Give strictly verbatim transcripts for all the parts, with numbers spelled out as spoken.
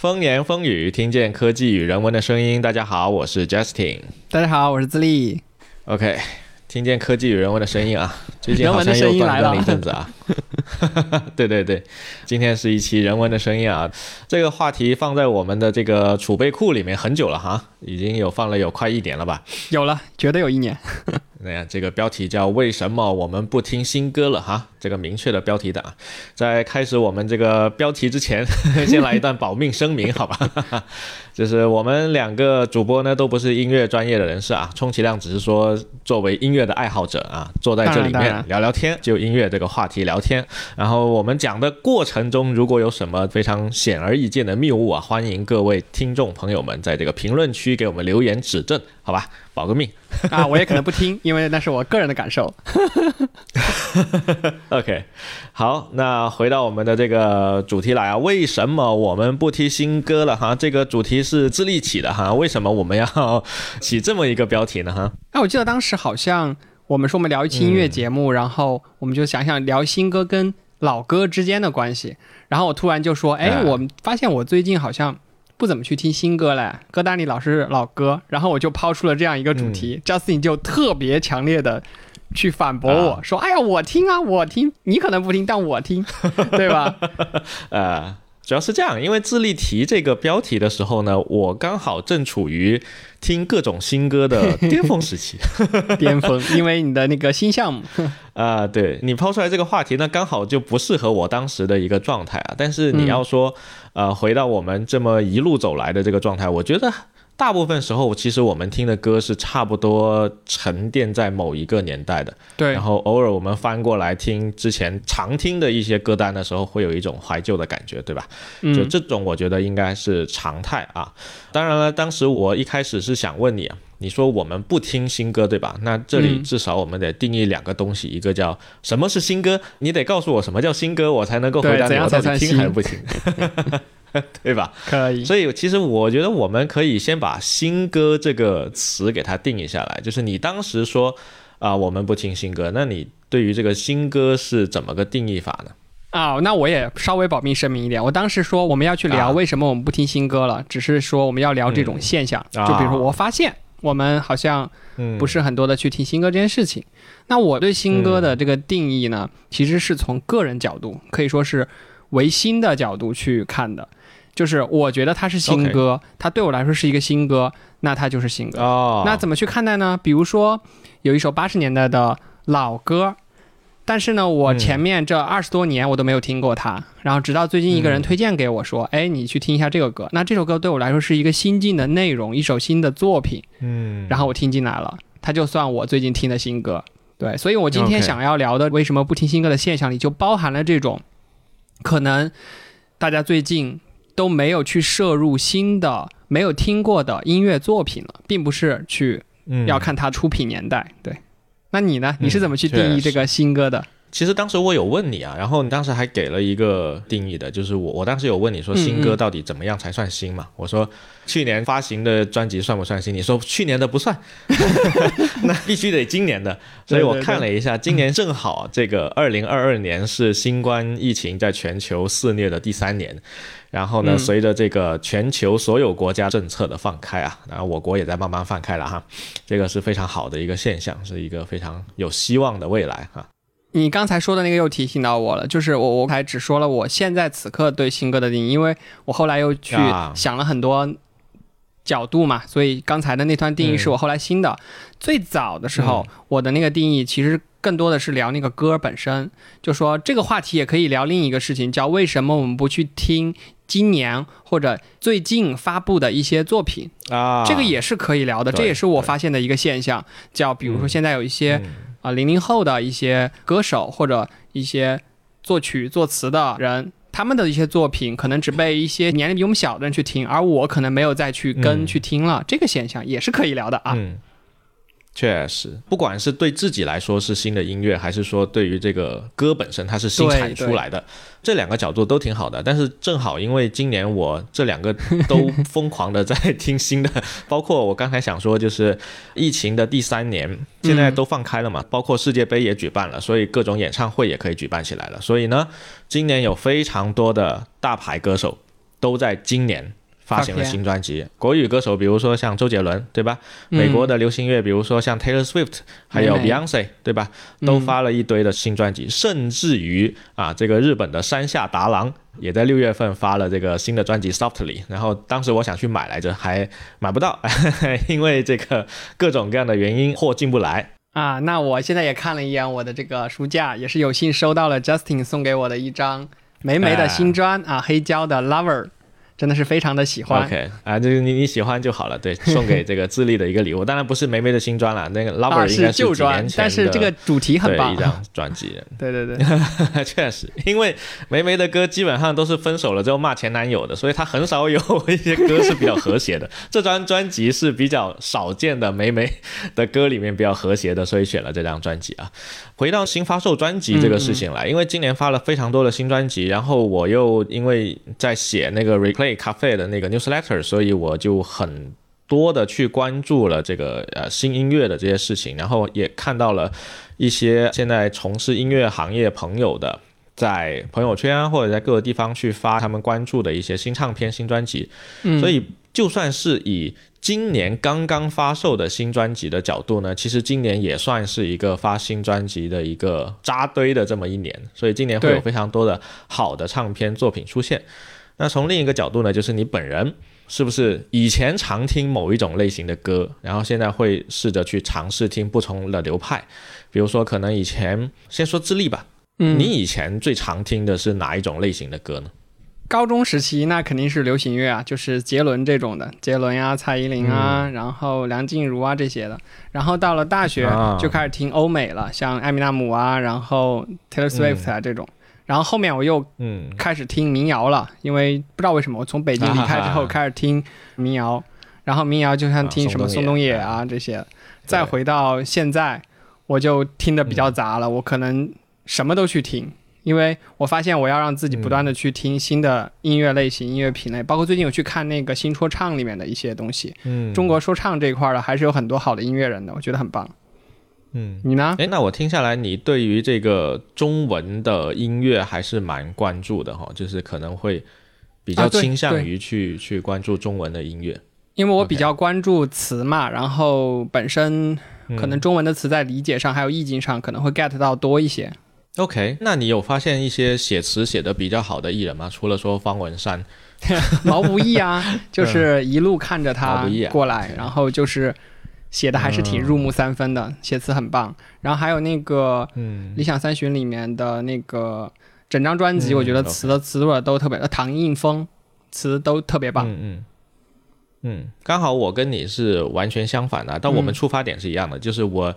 风言风语，听见科技与人文的声音。大家好，我是 Justin。 大家好，我是自立。 OK， 听见科技与人文的声音啊，最近好像又断更了一阵子啊。对对对，今天是一期人文的声音啊。这个话题放在我们的这个储备库里面很久了哈，已经有放了有快一年了吧。有了，绝对有一年。这个标题叫为什么我们不听新歌了哈，这个明确的标题党。在开始我们这个标题之前先来一段保命声明好吧。就是我们两个主播呢都不是音乐专业的人士啊，充其量只是说作为音乐的爱好者啊，坐在这里面聊聊天，就音乐这个话题聊天。然后我们讲的过程中如果有什么非常显而易见的谬误啊，欢迎各位听众朋友们在这个评论区给我们留言指正好吧，保个命。啊，我也可能不听，因为那是我个人的感受。OK， 好，那回到我们的这个主题来啊，为什么我们不听新歌了哈？这个主题是自立起的哈，为什么我们要起这么一个标题呢哈？啊，我记得当时好像我们说我们聊一期音乐节目，嗯、然后我们就想想聊新歌跟老歌之间的关系，然后我突然就说，哎，我发现我最近好像不怎么去听新歌了，歌单里老是老歌，然后我就抛出了这样一个主题、嗯、Justin 就特别强烈的去反驳我、啊、说哎呀我听啊我听，你可能不听但我听，对吧。呃，主要是这样，因为自立提这个标题的时候呢，我刚好正处于听各种新歌的巅峰时期。巅峰，因为你的那个新项目啊、呃，对，你抛出来这个话题呢，刚好就不适合我当时的一个状态啊。但是你要说、嗯呃，回到我们这么一路走来的这个状态，我觉得大部分时候其实我们听的歌是差不多沉淀在某一个年代的，对。然后偶尔我们翻过来听之前常听的一些歌单的时候，会有一种怀旧的感觉，对吧？就这种我觉得应该是常态啊。嗯、当然了，当时我一开始是想问你啊，你说我们不听新歌对吧，那这里至少我们得定义两个东西、嗯、一个叫什么是新歌，你得告诉我什么叫新歌，我才能够回答你我到底听还是不听。对吧，可以。所以其实我觉得我们可以先把新歌这个词给它定义下来，就是你当时说啊、呃，我们不听新歌，那你对于这个新歌是怎么个定义法呢？啊，那我也稍微保密声明一点，我当时说我们要去聊为什么我们不听新歌了、啊、只是说我们要聊这种现象、嗯、就比如说我发现、啊我们好像不是很多的去听新歌这件事情、嗯、那我对新歌的这个定义呢、嗯、其实是从个人角度，可以说是唯心的角度去看的，就是我觉得它是新歌、okay. 它对我来说是一个新歌，那它就是新歌、oh. 那怎么去看待呢？比如说有一首八十年代的老歌，但是呢我前面这二十多年我都没有听过它、嗯、然后直到最近一个人推荐给我说、嗯、哎，你去听一下这个歌，那这首歌对我来说是一个新进的内容，一首新的作品，嗯，然后我听进来了，它就算我最近听的新歌。对，所以我今天想要聊的为什么不听新歌的现象里就包含了这种可能大家最近都没有去摄入新的没有听过的音乐作品了，并不是去要看它出品年代、嗯、对。那你呢？你是怎么去定义这个新歌的、嗯、其实当时我有问你啊，然后你当时还给了一个定义的，就是我我当时有问你说新歌到底怎么样才算新嘛？嗯嗯，我说去年发行的专辑算不算新？你说去年的不算。那必须得今年的。所以我看了一下，对对对，今年正好这个二零二二年是新冠疫情在全球肆虐的第三年，然后呢、嗯、随着这个全球所有国家政策的放开啊，然后我国也在慢慢放开了哈，这个是非常好的一个现象，是一个非常有希望的未来哈。你刚才说的那个又提醒到我了，就是我我还只说了我现在此刻对新歌的定义，因为我后来又去想了很多角度嘛，所以刚才的那段定义是我后来新的、嗯、最早的时候、嗯、我的那个定义其实更多的是聊那个歌本身，就说这个话题也可以聊另一个事情，叫为什么我们不去听今年或者最近发布的一些作品啊，这个也是可以聊的，这也是我发现的一个现象，叫比如说现在有一些啊零零后的一些歌手或者一些作曲作词的人，他们的一些作品可能只被一些年龄比我们小的人去听，而我可能没有再去跟、嗯、去听了，这个现象也是可以聊的啊。嗯，确实，不管是对自己来说是新的音乐，还是说对于这个歌本身它是新产出来的，这两个角度都挺好的。但是正好因为今年我这两个都疯狂的在听新的，包括我刚才想说就是疫情的第三年现在都放开了嘛、嗯、包括世界杯也举办了，所以各种演唱会也可以举办起来了，所以呢今年有非常多的大牌歌手都在今年发行了新专辑。国语歌手比如说像周杰伦，对吧？美国的流行乐比如说像 Taylor Swift 还有 Beyonce， 对吧？都发了一堆的新专辑，甚至于啊，这个日本的山下达郎也在六月份发了这个新的专辑 Softly， 然后当时我想去买来着，还买不到因为这个各种各样的原因货进不来啊。那我现在也看了一眼我的这个书架，也是有幸收到了 Justin 送给我的一张霉霉的新专、哎、啊，黑胶的 Lover，真的是非常的喜欢 OK 啊，就是 你, 你喜欢就好了，对，送给这个智利的一个礼物当然不是霉霉的新专了，那个 Lover 应该是几年前的、啊、是但是这个主题很棒，对，一张专辑对对对确实因为霉霉的歌基本上都是分手了之后骂前男友的，所以他很少有一些歌是比较和谐的这张专辑是比较少见的霉霉的歌里面比较和谐的，所以选了这张专辑啊。回到新发售专辑这个事情来，嗯嗯，因为今年发了非常多的新专辑，然后我又因为在写那个 Replay咖啡的那个 newsletter， 所以我就很多的去关注了这个呃新音乐的这些事情，然后也看到了一些现在从事音乐行业朋友的在朋友圈或者在各个地方去发他们关注的一些新唱片新专辑、嗯、所以就算是以今年刚刚发售的新专辑的角度呢，其实今年也算是一个发新专辑的一个扎堆的这么一年，所以今年会有非常多的好的唱片作品出现。那从另一个角度呢，就是你本人是不是以前常听某一种类型的歌，然后现在会试着去尝试听不同的流派，比如说可能以前先说智利吧、嗯、你以前最常听的是哪一种类型的歌呢？高中时期那肯定是流行乐啊，就是杰伦这种的，杰伦啊，蔡依林啊、嗯、然后梁静茹啊这些的，然后到了大学就开始听欧美了、啊、像艾米纳姆啊，然后 Taylor Swift 啊、嗯、这种，然后后面我又开始听民谣了、嗯、因为不知道为什么我从北京离开之后开始听民谣、啊、然后民谣就像听什么宋冬野 啊, 啊这些，再回到现在我就听的比较杂了、嗯、我可能什么都去听，因为我发现我要让自己不断的去听新的音乐类型、嗯、音乐品类，包括最近我去看那个新说唱里面的一些东西、嗯、中国说唱这一块的还是有很多好的音乐人的，我觉得很棒。嗯，你呢？那我听下来你对于这个中文的音乐还是蛮关注的、哦、就是可能会比较倾向于 去,、啊、去关注中文的音乐，因为我比较关注词嘛、okay、然后本身可能中文的词在理解上还有意境上可能会 get 到多一些。 OK， 那你有发现一些写词写得比较好的艺人吗？除了说方文山毛不易啊就是一路看着他过来、嗯啊、然后就是写的还是挺入木三分的、嗯、写词很棒。然后还有那个理想三旬里面的那个整张专辑，我觉得词的词段都特别、嗯、唐映枫词都特别棒。嗯嗯嗯，刚好我跟你是完全相反的，但我们出发点是一样的、嗯、就是我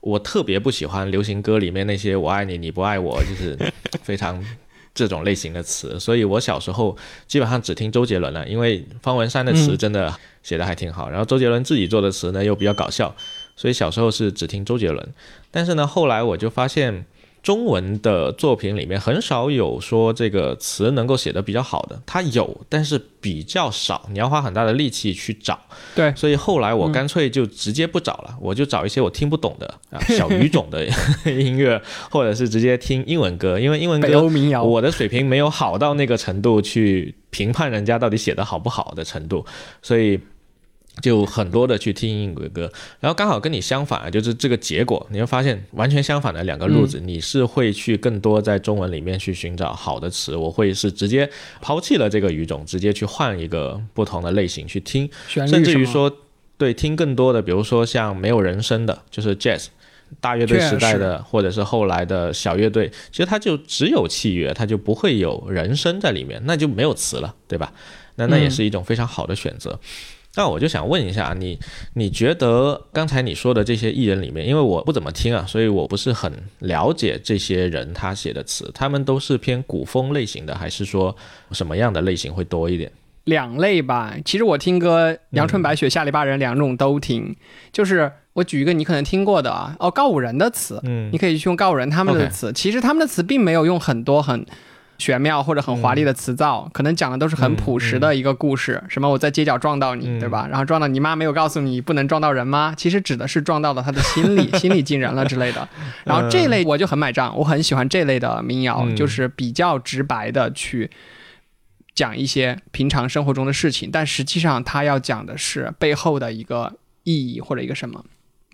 我特别不喜欢流行歌里面那些我爱你你不爱我，就是非常这种类型的词所以我小时候基本上只听周杰伦了，因为方文山的词真的写得还挺好、嗯、然后周杰伦自己做的词呢又比较搞笑，所以小时候是只听周杰伦。但是呢后来我就发现中文的作品里面很少有说这个词能够写得比较好的，它有但是比较少，你要花很大的力气去找。对，所以后来我干脆就直接不找了、嗯、我就找一些我听不懂的、啊、小语种的音乐或者是直接听英文歌，因为英文歌北欧民谣我的水平没有好到那个程度去评判人家到底写得好不好的程度，所以就很多的去听英文歌。然后刚好跟你相反、啊、就是这个结果你会发现完全相反的两个路子、嗯、你是会去更多在中文里面去寻找好的词，我会是直接抛弃了这个语种，直接去换一个不同的类型去听，甚至于说对听更多的比如说像没有人声的就是 jazz 大乐队时代的或者是后来的小乐队，其实它就只有器乐，它就不会有人声在里面，那就没有词了，对吧？那那也是一种非常好的选择、嗯。那我就想问一下你，你觉得刚才你说的这些艺人里面，因为我不怎么听啊，所以我不是很了解这些人他写的词，他们都是偏古风类型的，还是说什么样的类型会多一点？两类吧，其实我听歌《阳春白雪》《下里巴人》两种都听、嗯、就是我举一个你可能听过的啊，哦，告五人的词、嗯、你可以去用告五人他们的词、okay、其实他们的词并没有用很多很玄妙或者很华丽的词藻、嗯、可能讲的都是很朴实的一个故事、嗯嗯、什么我在街角撞到你、嗯、对吧？然后撞到你妈没有告诉你不能撞到人吗？其实指的是撞到了他的心理心理进人了之类的。然后这类我就很买账，我很喜欢这类的民谣、嗯、就是比较直白的去讲一些平常生活中的事情，但实际上他要讲的是背后的一个意义或者一个什么，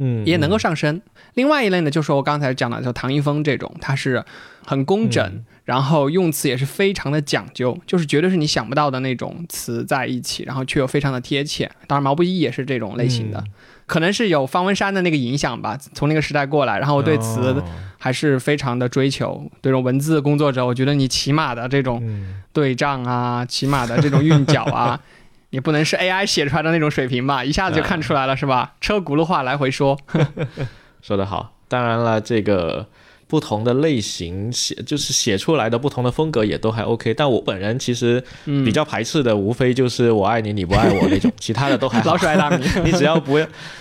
嗯，也能够上升。另外一类呢，就是我刚才讲的，就唐一峰这种，他是很工整、嗯，然后用词也是非常的讲究，就是绝对是你想不到的那种词在一起，然后却又非常的贴切。当然毛不易也是这种类型的。嗯，可能是有方文山的那个影响吧，从那个时代过来，然后我对词还是非常的追求、哦、对这种文字工作者，我觉得你起码的这种对仗啊、嗯、起码的这种韵脚啊你不能是 A I 写出来的那种水平吧，一下子就看出来了、啊、是吧，车轱辘话来回说说得好。当然了，这个不同的类型写就是写出来的不同的风格也都还 OK， 但我本人其实比较排斥的、嗯、无非就是我爱你你不爱我那种其他的都还好老鼠爱大米你只要不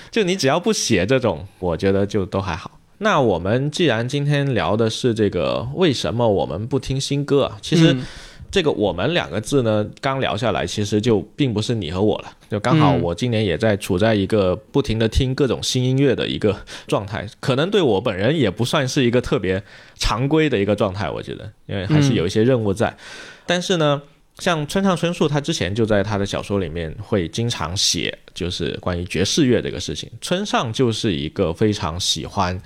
就你只要不写这种我觉得就都还好。那我们既然今天聊的是这个为什么我们不听新歌啊，其实、嗯，这个我们两个字呢刚聊下来其实就并不是你和我了，就刚好我今年也在处在一个不停的听各种新音乐的一个状态、嗯、可能对我本人也不算是一个特别常规的一个状态，我觉得因为还是有一些任务在、嗯、但是呢像村上春树他之前就在他的小说里面会经常写就是关于爵士乐这个事情，村上就是一个非常喜欢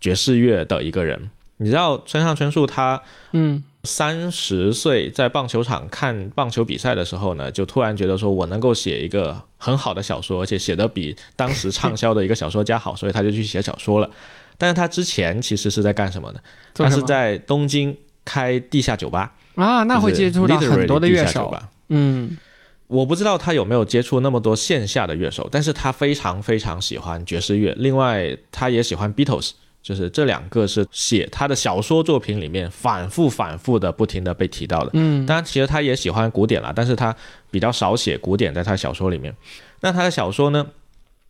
爵士乐的一个人。你知道村上春树他嗯三十岁在棒球场看棒球比赛的时候呢，就突然觉得说我能够写一个很好的小说，而且写得比当时畅销的一个小说家好所以他就去写小说了。但是他之前其实是在干什么呢？他是在东京开地下酒吧啊，那会接触到很多的乐手。嗯，我不知道他有没有接触那么多线下的乐手，但是他非常非常喜欢爵士乐，另外他也喜欢 Beatles，就是这两个是写他的小说作品里面反复反复的不停的被提到的。嗯，当然其实他也喜欢古典啦，但是他比较少写古典在他小说里面。那他的小说呢，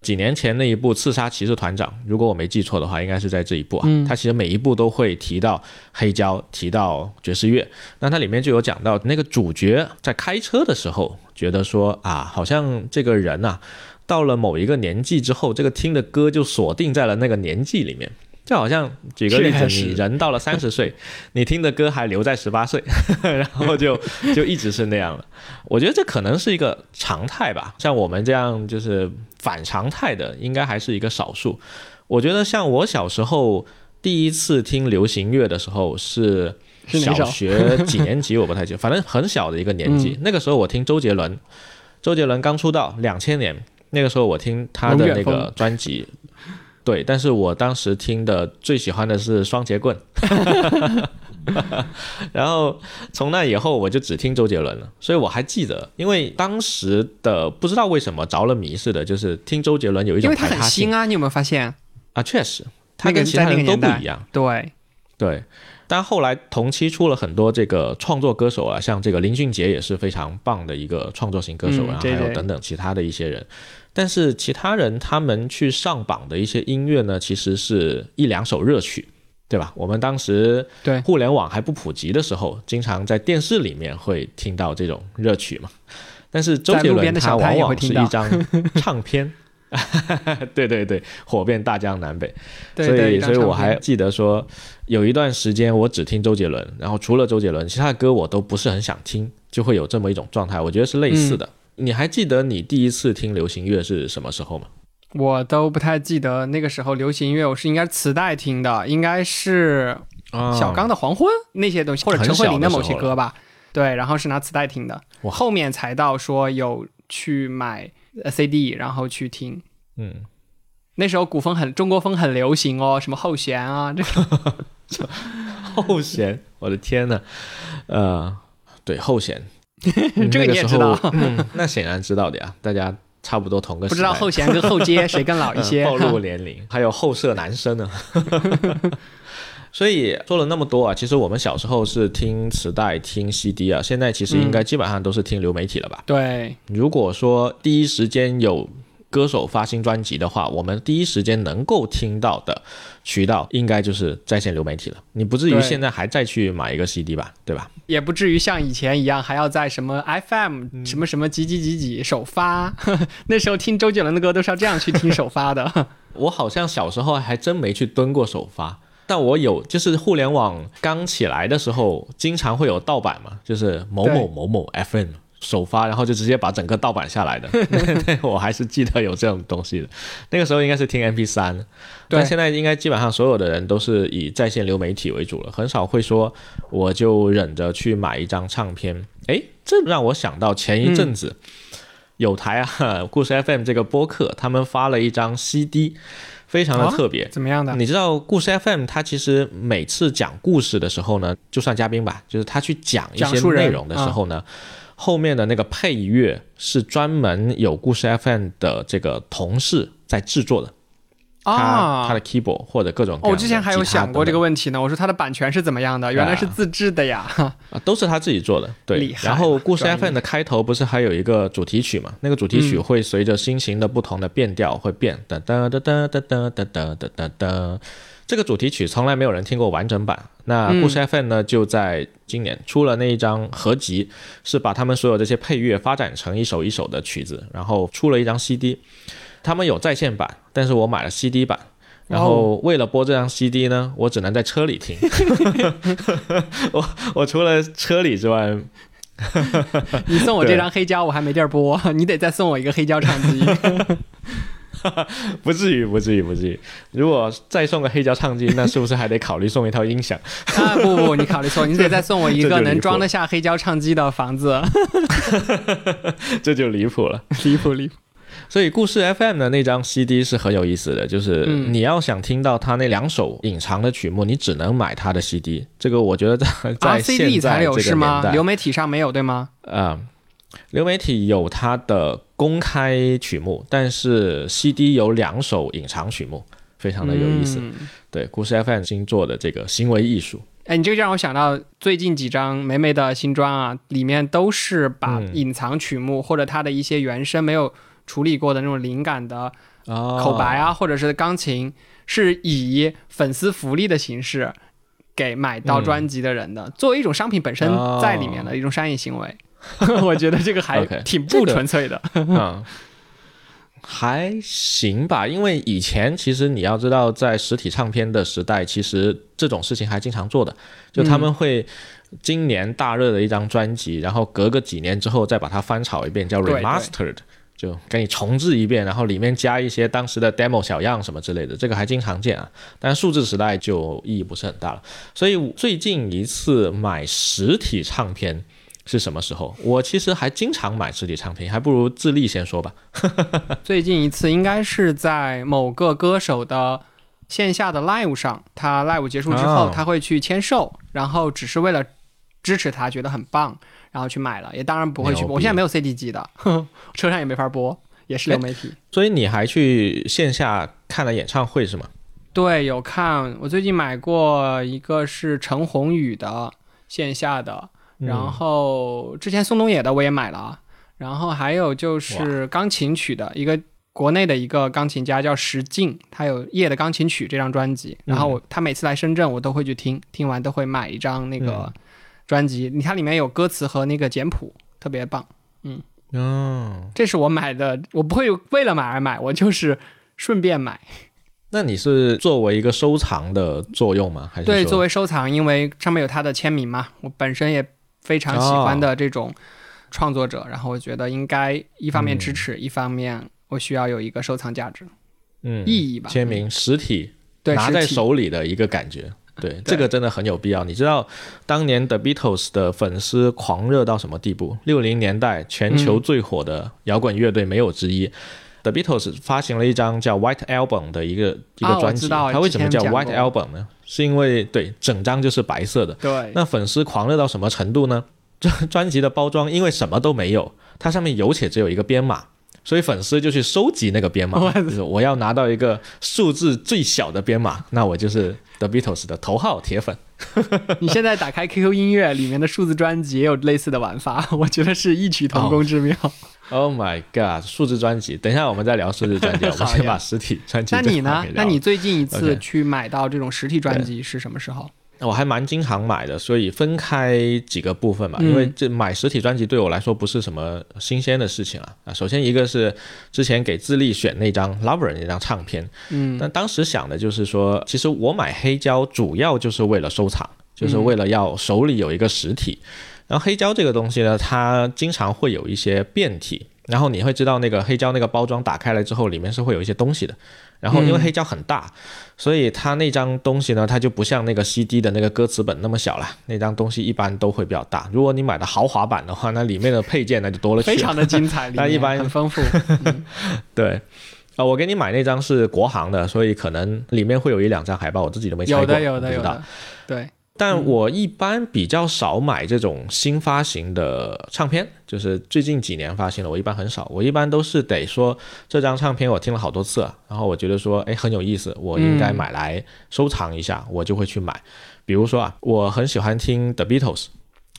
几年前那一部《刺杀骑士团长》，如果我没记错的话应该是在这一部啊、嗯、他其实每一部都会提到黑胶，提到爵士乐。那他里面就有讲到那个主角在开车的时候觉得说啊，好像这个人啊到了某一个年纪之后，这个听的歌就锁定在了那个年纪里面，就好像举个例子，你人到了三十岁你听的歌还留在十八岁然后就就一直是那样了。我觉得这可能是一个常态吧，像我们这样就是反常态的应该还是一个少数。我觉得像我小时候第一次听流行乐的时候是小学几年级我不太记得反正很小的一个年纪、嗯、那个时候我听周杰伦，周杰伦刚出道两千年，那个时候我听他的那个专辑，对，但是我当时听的最喜欢的是双节棍然后从那以后我就只听周杰伦了。所以我还记得，因为当时的不知道为什么着了迷似的，就是听周杰伦有一种排他性，因为他很新啊，你有没有发现啊？确实他跟其他人都不一样、那个、对对。但后来同期出了很多这个创作歌手啊，像这个林俊杰也是非常棒的一个创作型歌手、嗯、然后还有等等其他的一些人，但是其他人他们去上榜的一些音乐呢，其实是一两首热曲，对吧？我们当时互联网还不普及的时候，经常在电视里面会听到这种热曲嘛。但是周杰伦他往往是一张唱片对对对，火遍大江南北。对对，所以所以我还记得说有一段时间我只听周杰伦，然后除了周杰伦其他的歌我都不是很想听，就会有这么一种状态，我觉得是类似的、嗯。你还记得你第一次听流行乐是什么时候吗？我都不太记得那个时候流行乐，我是应该磁带听的，应该是小刚的《黄昏》那些东西，或者陈慧琳的某些歌吧。对，然后是拿磁带听的，后面才到说有去买 C D 然后去听。嗯，那时候古风很中国风很流行哦，什么后弦啊这个后弦，我的天哪，呃，对后弦。这个你也知道、嗯、那显然知道的呀，大家差不多同个时代，不知道后弦跟后街谁更老一些、嗯、暴露年龄还有后舍男生呢所以说了那么多啊，其实我们小时候是听磁带听 C D 啊，现在其实应该基本上都是听流媒体了吧、嗯、对。如果说第一时间有歌手发新专辑的话，我们第一时间能够听到的渠道应该就是在线流媒体了，你不至于现在还再去买一个 C D 吧， 对, 对吧？也不至于像以前一样还要在什么 F M、嗯、什么什么几几几几首发那时候听周杰伦的歌都是要这样去听首发的我好像小时候还真没去蹲过首发，但我有就是互联网刚起来的时候经常会有盗版嘛，就是某某某某 F M 首发然后就直接把整个盗版下来的对，我还是记得有这种东西的，那个时候应该是听 M P 三， 但现在应该基本上所有的人都是以在线流媒体为主了，很少会说我就忍着去买一张唱片。诶，这让我想到前一阵子、嗯、有台啊故事 F M 这个播客他们发了一张 C D，非常的特别、哦、怎么样的？你知道故事 F M 它其实每次讲故事的时候呢，就算嘉宾吧，就是他去讲一些内容的时候呢、嗯、后面的那个配乐是专门有故事 F M 的这个同事在制作的、哦、他, 他的 keyboard 或者各种各样的、哦、我之前还有想过这个问题呢，我说他的版权是怎么样的，原来是自制的呀、啊、都是他自己做的，对，厉害。然后故事 F M 的开头不是还有一个主题曲嘛？那个主题曲会随着心情的不同的变调会变、嗯、哒哒哒哒哒哒哒哒哒哒，这个主题曲从来没有人听过完整版。那故事 F M 呢、嗯、就在今年出了那一张合集，是把他们所有这些配乐发展成一首一首的曲子，然后出了一张 C D， 他们有在线版，但是我买了 C D 版，然后为了播这张 C D 呢，我只能在车里听我, 我除了车里之外你送我这张黑胶我还没地儿播，你得再送我一个黑胶唱机不至于不至于不至于，如果再送个黑胶唱机那是不是还得考虑送一套音响啊，不不你考虑错，你得再送我一个能装得下黑胶唱机的房子这就离谱了离谱离谱。所以故事 F M 的那张 C D 是很有意思的，就是你要想听到他那两首隐藏的曲目、嗯、你只能买他的 C D， 这个我觉得在在现在这个年代、啊、C D 才有是吗？流媒体上没有对吗？嗯，流媒体有它的公开曲目，但是 C D 有两首隐藏曲目，非常的有意思、嗯、对，故事 F M 新做的这个行为艺术。哎，你这个让我想到最近几张梅梅的新专啊，里面都是把隐藏曲目、嗯、或者它的一些原声没有处理过的那种灵感的口白啊、哦、或者是钢琴，是以粉丝福利的形式给买到专辑的人的、嗯、作为一种商品本身在里面的一种商业行为、哦我觉得这个还挺不纯粹的、okay, 这个嗯、还行吧，因为以前其实你要知道在实体唱片的时代其实这种事情还经常做的，就他们会今年大热的一张专辑、嗯、然后隔个几年之后再把它翻炒一遍叫 remastered， 对对，就给你重置一遍，然后里面加一些当时的 demo 小样什么之类的，这个还经常见啊。但数字时代就意义不是很大了，所以最近一次买实体唱片是什么时候？我其实还经常买实体唱片，还不如自立先说吧最近一次应该是在某个歌手的线下的 live 上，他 live 结束之后、哦、他会去签售，然后只是为了支持他觉得很棒然后去买了，也当然不会去播，我现在没有 C D 机的，车上也没法播，也是流媒体。所以你还去线下看了演唱会是吗？对，有看，我最近买过一个是陈鸿宇的线下的，然后之前宋冬野的我也买了，然后还有就是钢琴曲的一个国内的一个钢琴家叫石静，他有夜的钢琴曲这张专辑，然后我他每次来深圳我都会去听，听完都会买一张那个专辑，它里面有歌词和那个简谱，特别棒。嗯，哦，这是我买的，我不会为了买而买，我就是顺便买。那你是作为一个收藏的作用吗？还是？对，作为收藏，因为上面有他的签名嘛，我本身也非常喜欢的这种创作者、哦、然后我觉得应该一方面支持、嗯、一方面我需要有一个收藏价值、嗯、意义吧，签名实体、嗯、拿在手里的一个感觉，对, 对，这个真的很有必要。你知道当年 The Beatles 的粉丝狂热到什么地步？六零年代全球最火的摇滚乐队没有之一、嗯、The Beatles 发行了一张叫 White Album 的一个、哦、一个专辑，它为什么叫 White Album 呢？是因为对整张就是白色的，对，那粉丝狂热到什么程度呢？这专辑的包装因为什么都没有，它上面有且只有一个编码，所以粉丝就去收集那个编码，就是我要拿到一个数字最小的编码，那我就是 The Beatles 的头号铁粉你现在打开 Q Q 音乐里面的数字专辑也有类似的玩法，我觉得是异曲同工之妙。Oh, oh my god， 数字专辑，等一下我们再聊数字专辑我们先把实体专辑那你呢？那你最近一次去买到这种实体专辑是什么时候？我还蛮经常买的，所以分开几个部分嘛，因为这买实体专辑对我来说不是什么新鲜的事情了啊。首先一个是之前给自立选那张 Lover 那张唱片，嗯，但当时想的就是说，其实我买黑胶主要就是为了收藏，就是为了要手里有一个实体。然后黑胶这个东西呢，它经常会有一些变体。然后你会知道那个黑胶那个包装打开来之后里面是会有一些东西的，然后因为黑胶很大、嗯、所以它那张东西呢它就不像那个 C D 的那个歌词本那么小了，那张东西一般都会比较大，如果你买的豪华版的话那里面的配件那就多了去了，非常的精彩，那一般很丰富、嗯、对啊、呃，我给你买那张是国行的，所以可能里面会有一两张海报我自己都没拆过，有的有的有的，对，但我一般比较少买这种新发行的唱片，就是最近几年发行的我一般很少，我一般都是得说这张唱片我听了好多次，然后我觉得说哎很有意思，我应该买来收藏一下、嗯、我就会去买。比如说啊，我很喜欢听 The Beatles，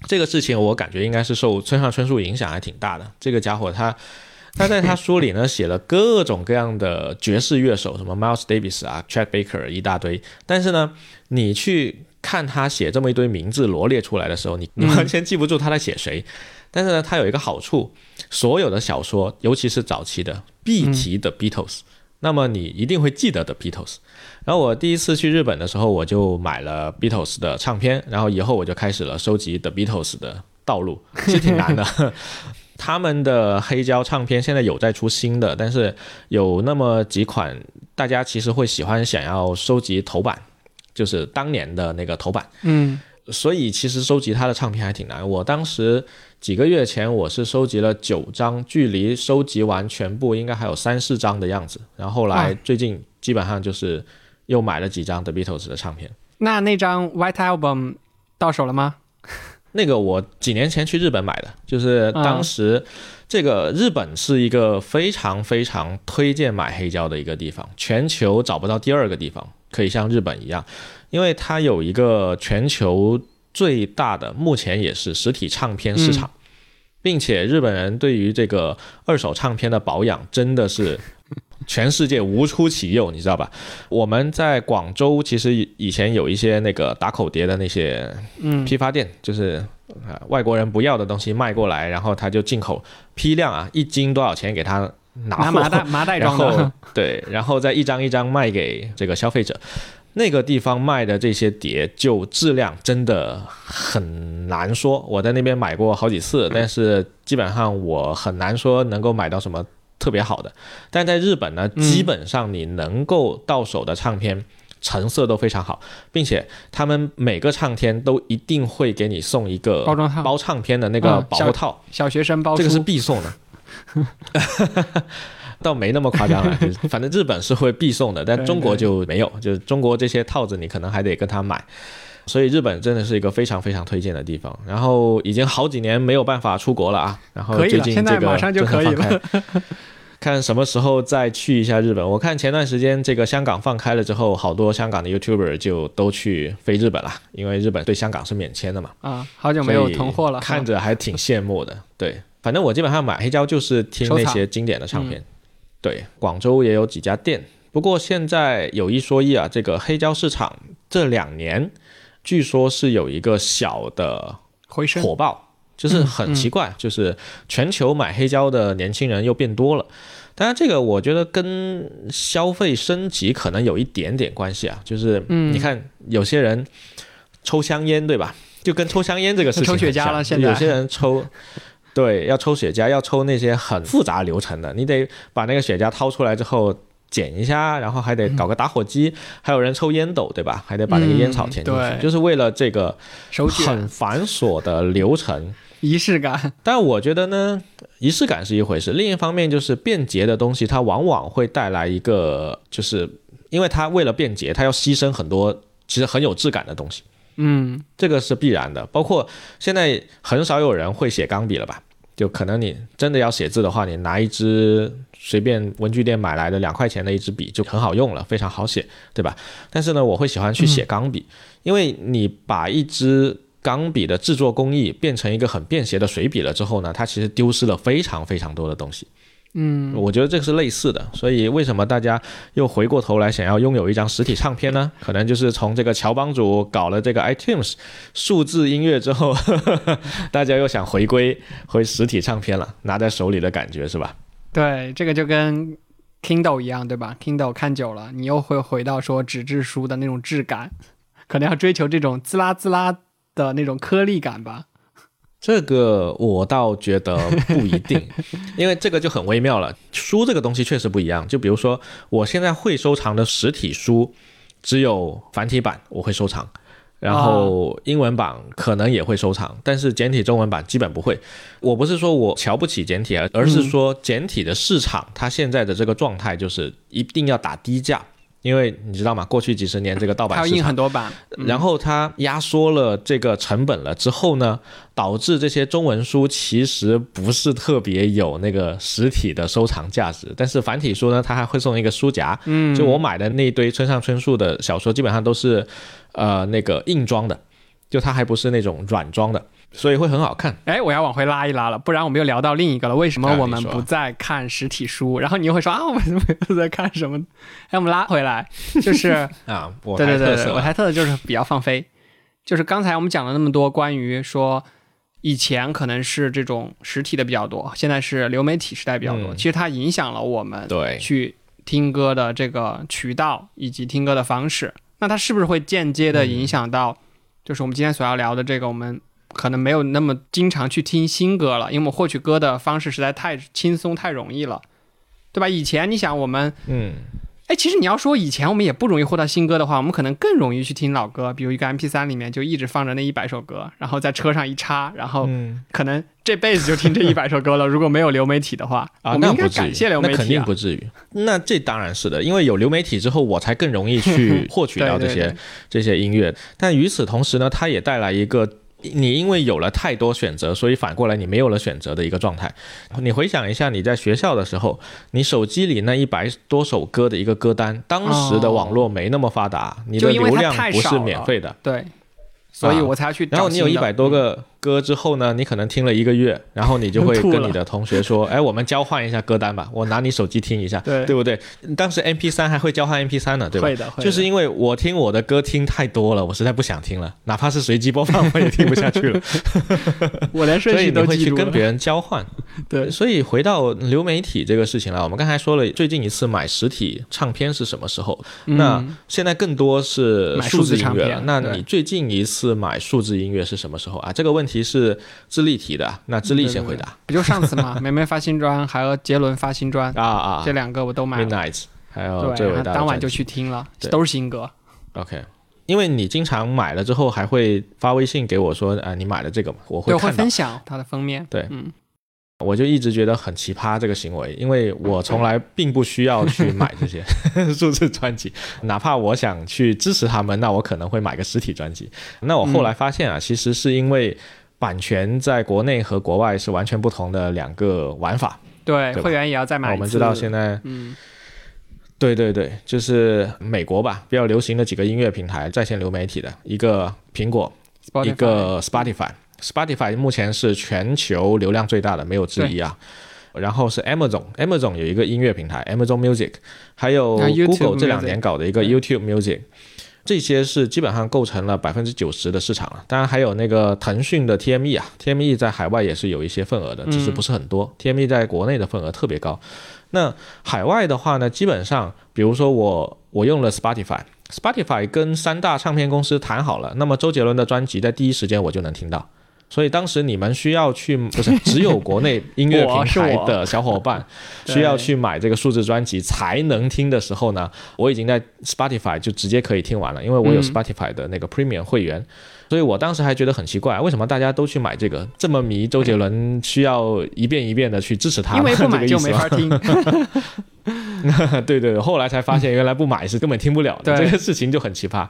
这个事情我感觉应该是受村上春树影响还挺大的，这个家伙他他在他书里呢写了各种各样的爵士乐手，什么 Miles Davis 啊 Chet Baker 一大堆，但是呢你去看他写这么一堆名字罗列出来的时候，你完全记不住他在写谁、嗯、但是呢他有一个好处，所有的小说尤其是早期的必提的 Beatles、嗯、那么你一定会记得的 Beatles。 然后我第一次去日本的时候我就买了 Beatles 的唱片，然后以后我就开始了收集 The Beatles 的道路，其实挺难的他们的黑胶唱片现在有在出新的，但是有那么几款大家其实会喜欢想要收集头版，就是当年的那个头版，嗯，所以其实收集他的唱片还挺难。我当时几个月前我是收集了九张，距离收集完全部应该还有三四张的样子。然后后来最近基本上就是又买了几张 The Beatles 的唱片。那那张 White Album 到手了吗？那个我几年前去日本买的，就是当时这个日本是一个非常非常推荐买黑胶的一个地方，全球找不到第二个地方可以像日本一样，因为它有一个全球最大的目前也是实体唱片市场、嗯、并且日本人对于这个二手唱片的保养真的是全世界无出其右，你知道吧？我们在广州其实以前有一些那个打口碟的那些批发店、嗯、就是、呃、外国人不要的东西卖过来，然后他就进口批量啊，一斤多少钱给他拿麻袋麻袋装的，对，然后再一张一张卖给这个消费者。那个地方卖的这些碟就质量真的很难说，我在那边买过好几次，但是基本上我很难说能够买到什么特别好的。但在日本呢，基本上你能够到手的唱片、嗯、成色都非常好，并且他们每个唱片都一定会给你送一个包装套，包唱片的那个保护套、嗯、小, 小学生包，这个是必送的倒没那么夸张了，反正日本是会必送的，但中国就没有，就是中国这些套子你可能还得跟他买，所以日本真的是一个非常非常推荐的地方。然后已经好几年没有办法出国了啊，然后最近这个真的放开，现在马上就可以了看什么时候再去一下日本。我看前段时间这个香港放开了之后，好多香港的 YouTuber 就都去飞日本了，因为日本对香港是免签的嘛。啊，好久没有囤货了，看着还挺羡慕的、啊、对，反正我基本上买黑胶就是听那些经典的唱片、嗯、对，广州也有几家店。不过现在有一说一啊，这个黑胶市场这两年据说是有一个小的火爆，就是很奇怪、嗯嗯、就是全球买黑胶的年轻人又变多了。当然这个我觉得跟消费升级可能有一点点关系啊，就是你看有些人抽香烟，对吧，就跟抽香烟这个事情，抽雪茄了现在有些人抽对，要抽雪茄，要抽那些很复杂流程的，你得把那个雪茄掏出来之后剪一下，然后还得搞个打火机、嗯、还有人抽烟斗，对吧，还得把那个烟草填进去、嗯、就是为了这个很繁琐的流程仪式感。但我觉得呢，仪式感是一回事，另一方面就是便捷的东西它往往会带来一个，就是因为它为了便捷它要牺牲很多其实很有质感的东西，嗯，这个是必然的。包括现在很少有人会写钢笔了吧，就可能你真的要写字的话，你拿一支随便文具店买来的两块钱的一支笔就很好用了，非常好写，对吧？但是呢我会喜欢去写钢笔、嗯、因为你把一支钢笔的制作工艺变成一个很便携的水笔了之后呢，它其实丢失了非常非常多的东西，嗯，我觉得这是类似的。所以为什么大家又回过头来想要拥有一张实体唱片呢？可能就是从这个乔帮主搞了这个 iTunes 数字音乐之后，呵呵，大家又想回归回实体唱片了，拿在手里的感觉是吧？对，这个就跟 Kindle 一样，对吧？ Kindle 看久了你又会回到说纸质书的那种质感，可能要追求这种滋啦滋啦的那种颗粒感吧。这个我倒觉得不一定，因为这个就很微妙了。书这个东西确实不一样，就比如说我现在会收藏的实体书只有繁体版我会收藏，然后英文版可能也会收藏，但是简体中文版基本不会。我不是说我瞧不起简体，而是说简体的市场它现在的这个状态就是一定要打低价，因为你知道吗？过去几十年这个盗版市场，它要印很多版，嗯、然后它压缩了这个成本了之后呢，导致这些中文书其实不是特别有那个实体的收藏价值。但是繁体书呢，它还会送一个书夹。嗯，就我买的那一堆村上春树的小说，基本上都是呃那个硬装的，就它还不是那种软装的，所以会很好看。哎，我要往回拉一拉了，不然我们又聊到另一个了。为什么我们不再看实体书？啊、然后你又会说啊，我们不再看什么？哎，我们拉回来，就是啊，我台特色，对对对，我台特色就是比较放飞。就是刚才我们讲了那么多关于说，以前可能是这种实体的比较多，现在是流媒体时代比较多。嗯、其实它影响了我们对去听歌的这个渠道以及听歌的方式。那它是不是会间接的影响到，就是我们今天所要聊的这个我们？可能没有那么经常去听新歌了，因为我们获取歌的方式实在太轻松太容易了，对吧？以前你想我们嗯，哎，其实你要说以前我们也不容易获得新歌的话，我们可能更容易去听老歌，比如一个 M P 三 里面就一直放着那一百首歌，然后在车上一插，然后可能这辈子就听这一百首歌了。如果没有流媒体的话，啊，我们应该感谢流媒体、啊、那肯定不至于。那这当然是的，因为有流媒体之后我才更容易去获取到这些对对对这些音乐。但与此同时呢，它也带来一个你因为有了太多选择，所以反过来你没有了选择的一个状态。你回想一下你在学校的时候，你手机里那一百多首歌的一个歌单，当时的网络没那么发达，哦、你的流量不是免费的，对，所以我才去找、啊。然后你有一百多个歌之后呢，你可能听了一个月，然后你就会跟你的同学说，哎，我们交换一下歌单吧，我拿你手机听一下，对，对不对？当时 M P 三 还会交换 M P 三 呢，对吧？会的，会的。就是因为我听我的歌听太多了，我实在不想听了，哪怕是随机播放我也听不下去了。我连顺序都记住了。所以你会去跟别人交换。对，所以回到流媒体这个事情了，我们刚才说了最近一次买实体唱片是什么时候？嗯、那现在更多是数字音乐了。那你最近一次买数字音乐是什么时候啊？这个问题是智利提的，那智利先回答。对对对，不就上次嘛，梅梅发新专，还有杰伦发新专啊啊，这两个我都买了。Midnight， 还有最伟大的。当晚就去听了，都是新歌。OK， 因为你经常买了之后还会发微信给我说，啊、呃，你买了这个嘛，我会看到，对，我会分享它的封面。对，嗯。我就一直觉得很奇葩这个行为，因为我从来并不需要去买这些数字专辑，哪怕我想去支持他们，那我可能会买个实体专辑。那我后来发现啊，其实是因为版权在国内和国外是完全不同的两个玩法。对，对会员也要再买一次。我们知道现在，嗯，对对对，就是美国吧，比较流行的几个音乐平台在线流媒体的，一个苹果， Spotify， 一个 Spotify。Spotify 目前是全球流量最大的，没有之一啊。然后是 Amazon， Amazon 有一个音乐平台 Amazon Music， 还有 Google 这两年搞的一个 YouTube Music， 这些是基本上构成了 百分之九十 的市场了。当然还有那个腾讯的 T M E 啊 ，T M E 在海外也是有一些份额的，只是不是很多。嗯、T M E 在国内的份额特别高。那海外的话呢，基本上比如说我我用了 Spotify。Spotify 跟三大唱片公司谈好了，那么周杰伦的专辑在第一时间我就能听到，所以当时你们需要去，不是只有国内音乐平台的小伙伴需要去买这个数字专辑才能听的时候呢，我已经在 Spotify 就直接可以听完了，因为我有 Spotify 的那个 Premium 会员、嗯、所以我当时还觉得很奇怪，为什么大家都去买这个，这么迷周杰伦需要一遍一遍的去支持他，因为不买就没法听。对对，后来才发现原来不买是根本听不了的，这个事情就很奇葩，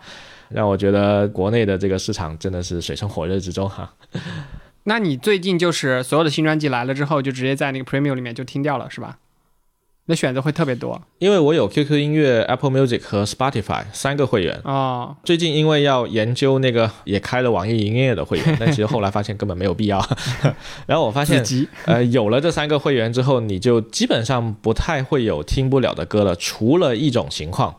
让我觉得国内的这个市场真的是水深火热之中哈。那你最近就是所有的新专辑来了之后就直接在那个 Premium 里面就听掉了是吧？你的选择会特别多。因为我有 Q Q 音乐、Apple Music 和 Spotify 三个会员、哦、最近因为要研究那个也开了网易音乐的会员，但其实后来发现根本没有必要然后我发现呃，有了这三个会员之后，你就基本上不太会有听不了的歌了，除了一种情况，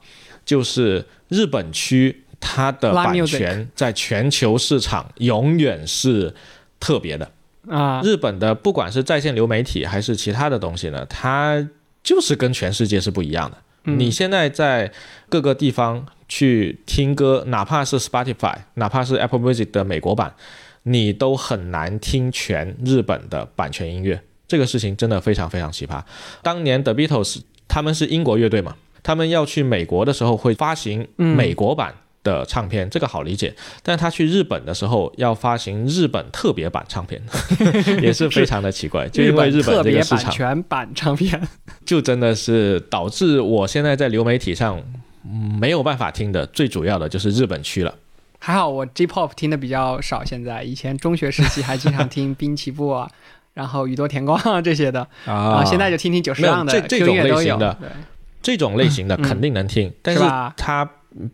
就是日本区它的版权在全球市场永远是特别的、啊、日本的不管是在线流媒体还是其他的东西呢，它就是跟全世界是不一样的、嗯、你现在在各个地方去听歌，哪怕是 Spotify 哪怕是 Apple Music 的美国版，你都很难听全日本的版权音乐，这个事情真的非常非常奇葩。当年 The Beatles 他们是英国乐队嘛，他们要去美国的时候会发行美国版的唱片、嗯、这个好理解，但他去日本的时候要发行日本特别版唱片也是非常的奇怪就因为日本这个市场特别版全版唱片就真的是导致我现在在流媒体上没有办法听的最主要的就是日本区了。还好我 J-pop 听的比较少，现在以前中学时期还经常听滨崎步啊然后宇多田光啊这些的啊，现在就听听久石让的 Q 音乐都有。对，这种类型的肯定能听、嗯、但是它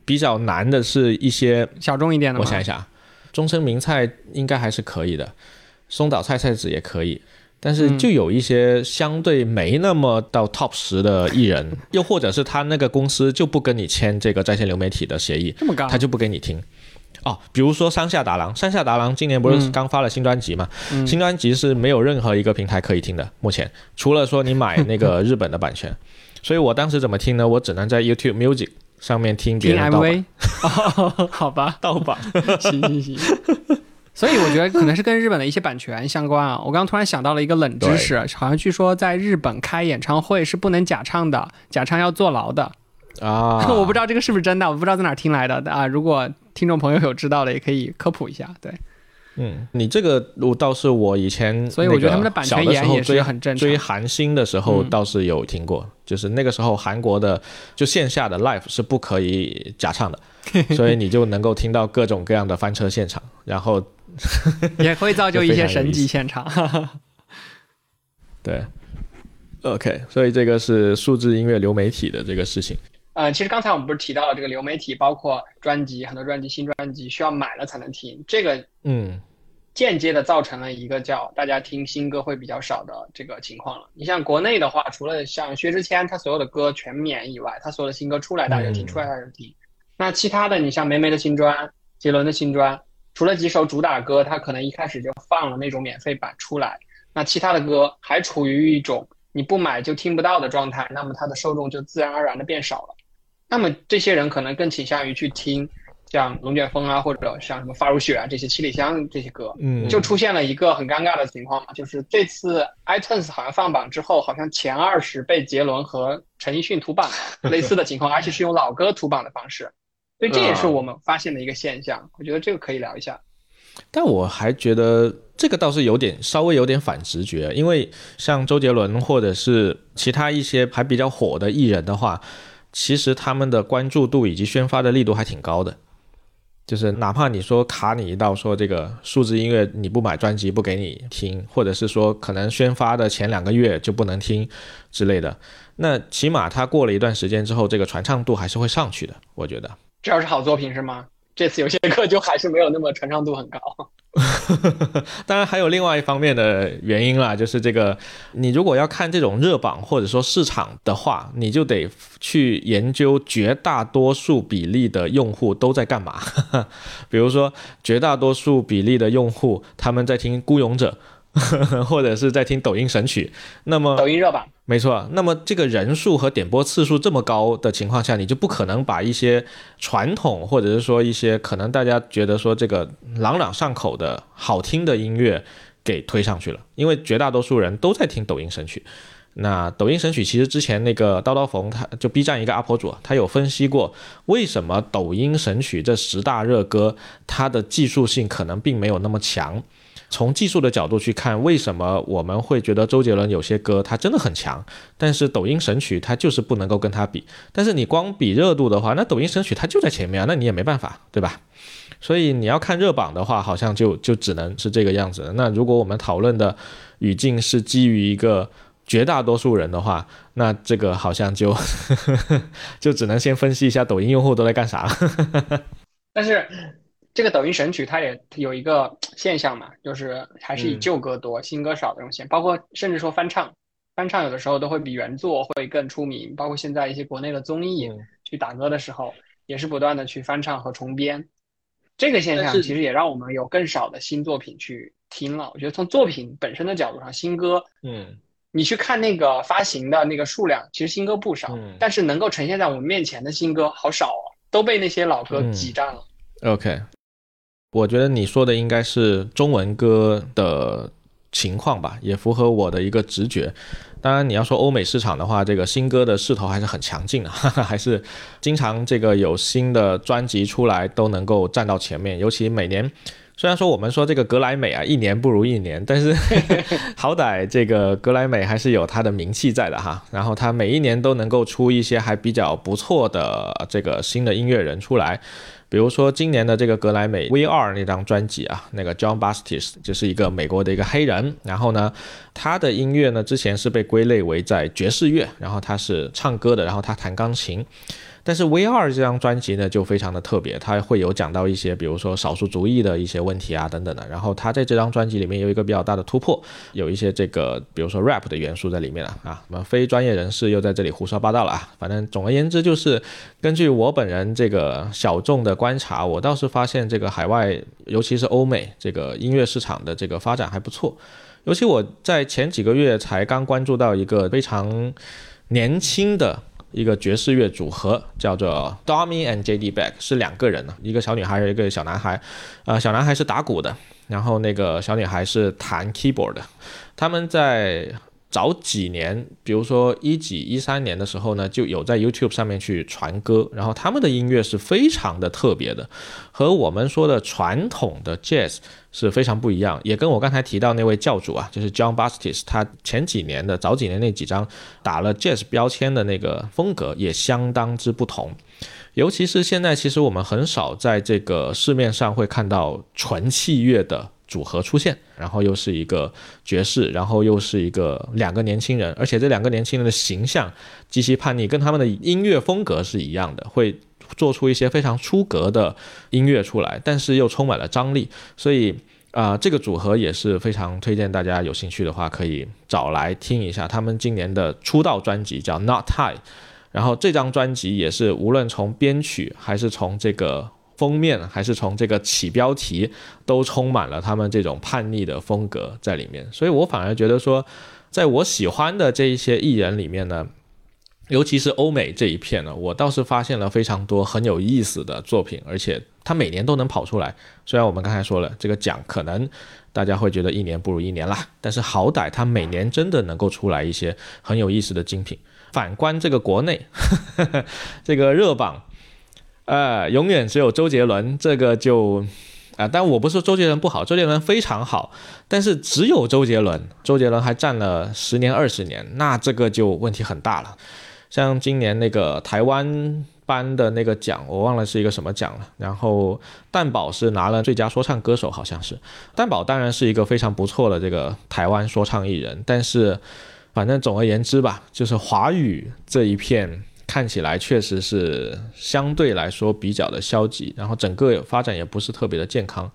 比较难的是一些小众一点的吗？我想一想，中森明菜应该还是可以的，松岛菜菜子也可以，但是就有一些相对没那么到 top 十 的艺人、嗯、又或者是他那个公司就不跟你签这个在线流媒体的协议，这么高他就不给你听哦。比如说山下达郎，山下达郎今年不是刚发了新专辑吗、嗯、新专辑是没有任何一个平台可以听的，目前除了说你买那个日本的版权所以我当时怎么听呢，我只能在 YouTube Music 上面听别人盗版。哦，好吧，盗版行行行所以我觉得可能是跟日本的一些版权相关啊。我刚刚突然想到了一个冷知识，好像据说在日本开演唱会是不能假唱的，假唱要坐牢的啊我不知道这个是不是真的，我不知道在哪听来的啊。如果听众朋友有知道的也可以科普一下。对，嗯，你这个我倒是我以前，所以我觉得他们的版权严也是很正常。追韩星的时候倒是有听过、嗯、就是那个时候韩国的就线下的 live 是不可以假唱的所以你就能够听到各种各样的翻车现场，然后也会造就一些神级现场对 OK， 所以这个是数字音乐流媒体的这个事情。呃，其实刚才我们不是提到了这个流媒体，包括专辑，很多专辑新专辑需要买了才能听，这个嗯，间接的造成了一个叫大家听新歌会比较少的这个情况了。你像国内的话，除了像薛之谦他所有的歌全免以外，他所有的新歌出来大家就听、嗯、出来大家就听。那其他的你像梅梅的新专，杰伦的新专，除了几首主打歌他可能一开始就放了那种免费版出来，那其他的歌还处于一种你不买就听不到的状态，那么它的受众就自然而然的变少了。那么这些人可能更倾向于去听像龙卷风啊，或者像什么发如雪啊这些七里香这些歌，嗯，就出现了一个很尴尬的情况嘛，就是这次 iTunes 好像放榜之后，好像前二十被杰伦和陈奕迅屠榜了，类似的情况，而且是用老歌屠榜的方式，所以这也是我们发现的一个现象、嗯。我觉得这个可以聊一下。但我还觉得这个倒是有点稍微有点反直觉，因为像周杰伦或者是其他一些还比较火的艺人的话。其实他们的关注度以及宣发的力度还挺高的，就是哪怕你说卡你一道说这个数字音乐你不买专辑不给你听，或者是说可能宣发的前两个月就不能听之类的，那起码它过了一段时间之后这个传唱度还是会上去的。我觉得这要是好作品是吗，这次有些歌就还是没有那么传唱度很高当然还有另外一方面的原因啦，就是这个你如果要看这种热榜或者说市场的话，你就得去研究绝大多数比例的用户都在干嘛比如说绝大多数比例的用户他们在听孤勇者或者是在听抖音神曲，那么抖音热榜没错，那么这个人数和点播次数这么高的情况下，你就不可能把一些传统或者是说一些可能大家觉得说这个朗朗上口的好听的音乐给推上去了，因为绝大多数人都在听抖音神曲。那抖音神曲其实之前那个刀刀冯他就 B 站一个 U P 主，他有分析过为什么抖音神曲这十大热歌它的技术性可能并没有那么强，从技术的角度去看，为什么我们会觉得周杰伦有些歌他真的很强，但是抖音神曲他就是不能够跟他比。但是你光比热度的话，那抖音神曲他就在前面啊，那你也没办法，对吧？所以你要看热榜的话，好像就就只能是这个样子。那如果我们讨论的语境是基于一个绝大多数人的话，那这个好像就呵呵就只能先分析一下抖音用户都在干啥了。但是这个抖音神曲它也有一个现象嘛，就是还是以旧歌多、嗯、新歌少的东西，包括甚至说翻唱翻唱有的时候都会比原作会更出名，包括现在一些国内的综艺、嗯、去打歌的时候也是不断的去翻唱和重编，这个现象其实也让我们有更少的新作品去听了。我觉得从作品本身的角度上，新歌嗯，你去看那个发行的那个数量，其实新歌不少、嗯、但是能够呈现在我们面前的新歌好少哦，都被那些老歌挤占了、嗯、OK， 我觉得你说的应该是中文歌的情况吧，也符合我的一个直觉。当然你要说欧美市场的话，这个新歌的势头还是很强劲的、啊、还是经常这个有新的专辑出来都能够站到前面，尤其每年虽然说我们说这个格莱美啊一年不如一年，但是好歹这个格莱美还是有它的名气在的哈，然后它每一年都能够出一些还比较不错的这个新的音乐人出来。比如说今年的这个格莱美 V R 那张专辑啊，那个 Jon Batiste 就是一个美国的一个黑人，然后呢他的音乐呢之前是被归类为在爵士乐，然后他是唱歌的，然后他弹钢琴。但是 V R 这张专辑呢就非常的特别，他会有讲到一些比如说少数族裔的一些问题啊等等的，然后他在这张专辑里面有一个比较大的突破，有一些这个比如说 rap 的元素在里面了啊，我们非专业人士又在这里胡说八道了啊。反正总而言之就是根据我本人这个小众的观察，我倒是发现这个海外尤其是欧美这个音乐市场的这个发展还不错，尤其我在前几个月才刚关注到一个非常年轻的一个爵士乐组合，叫做 DOMi and J D Beck， 是两个人，一个小女孩一个小男孩、呃、小男孩是打鼓的，然后那个小女孩是弹 keyboard 的。他们在早几年比如说一几一三年的时候呢就有在 YouTube 上面去传歌，然后他们的音乐是非常的特别的，和我们说的传统的 Jazz 是非常不一样，也跟我刚才提到那位教主啊，就是 Jon Batiste， 他前几年的早几年那几张打了 Jazz 标签的那个风格也相当之不同。尤其是现在其实我们很少在这个市面上会看到纯器乐的组合出现，然后又是一个爵士，然后又是一个两个年轻人，而且这两个年轻人的形象极其叛逆，跟他们的音乐风格是一样的，会做出一些非常出格的音乐出来，但是又充满了张力。所以啊、呃，这个组合也是非常推荐大家有兴趣的话可以找来听一下。他们今年的出道专辑叫 Not Tied， 然后这张专辑也是无论从编曲还是从这个封面还是从这个起标题都充满了他们这种叛逆的风格在里面。所以我反而觉得说在我喜欢的这一些艺人里面呢，尤其是欧美这一片呢，我倒是发现了非常多很有意思的作品，而且它每年都能跑出来。虽然我们刚才说了这个奖可能大家会觉得一年不如一年啦，但是好歹它每年真的能够出来一些很有意思的精品。反观这个国内呵呵这个热榜呃，永远只有周杰伦，这个就啊、呃，但我不是说周杰伦不好，周杰伦非常好，但是只有周杰伦，周杰伦还占了十年二十年，那这个就问题很大了。像今年那个台湾颁的那个奖，我忘了是一个什么奖了，然后蛋宝是拿了最佳说唱歌手，好像是蛋宝当然是一个非常不错的这个台湾说唱艺人，但是反正总而言之吧，就是华语这一片看起来确实是相对来说比较的消极，然后整个发展也不是特别的健康，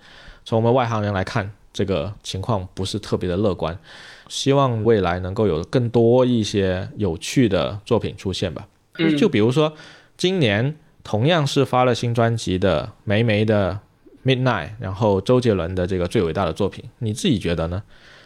从我们外行人来看这个情况不是特别的乐观，希望未来能够有更多一些有趣的作品出现吧。就比如说今年同样是发了新专辑的霉霉的 Midnight， 然后周杰伦的这个最伟大的作品，你自己觉得呢？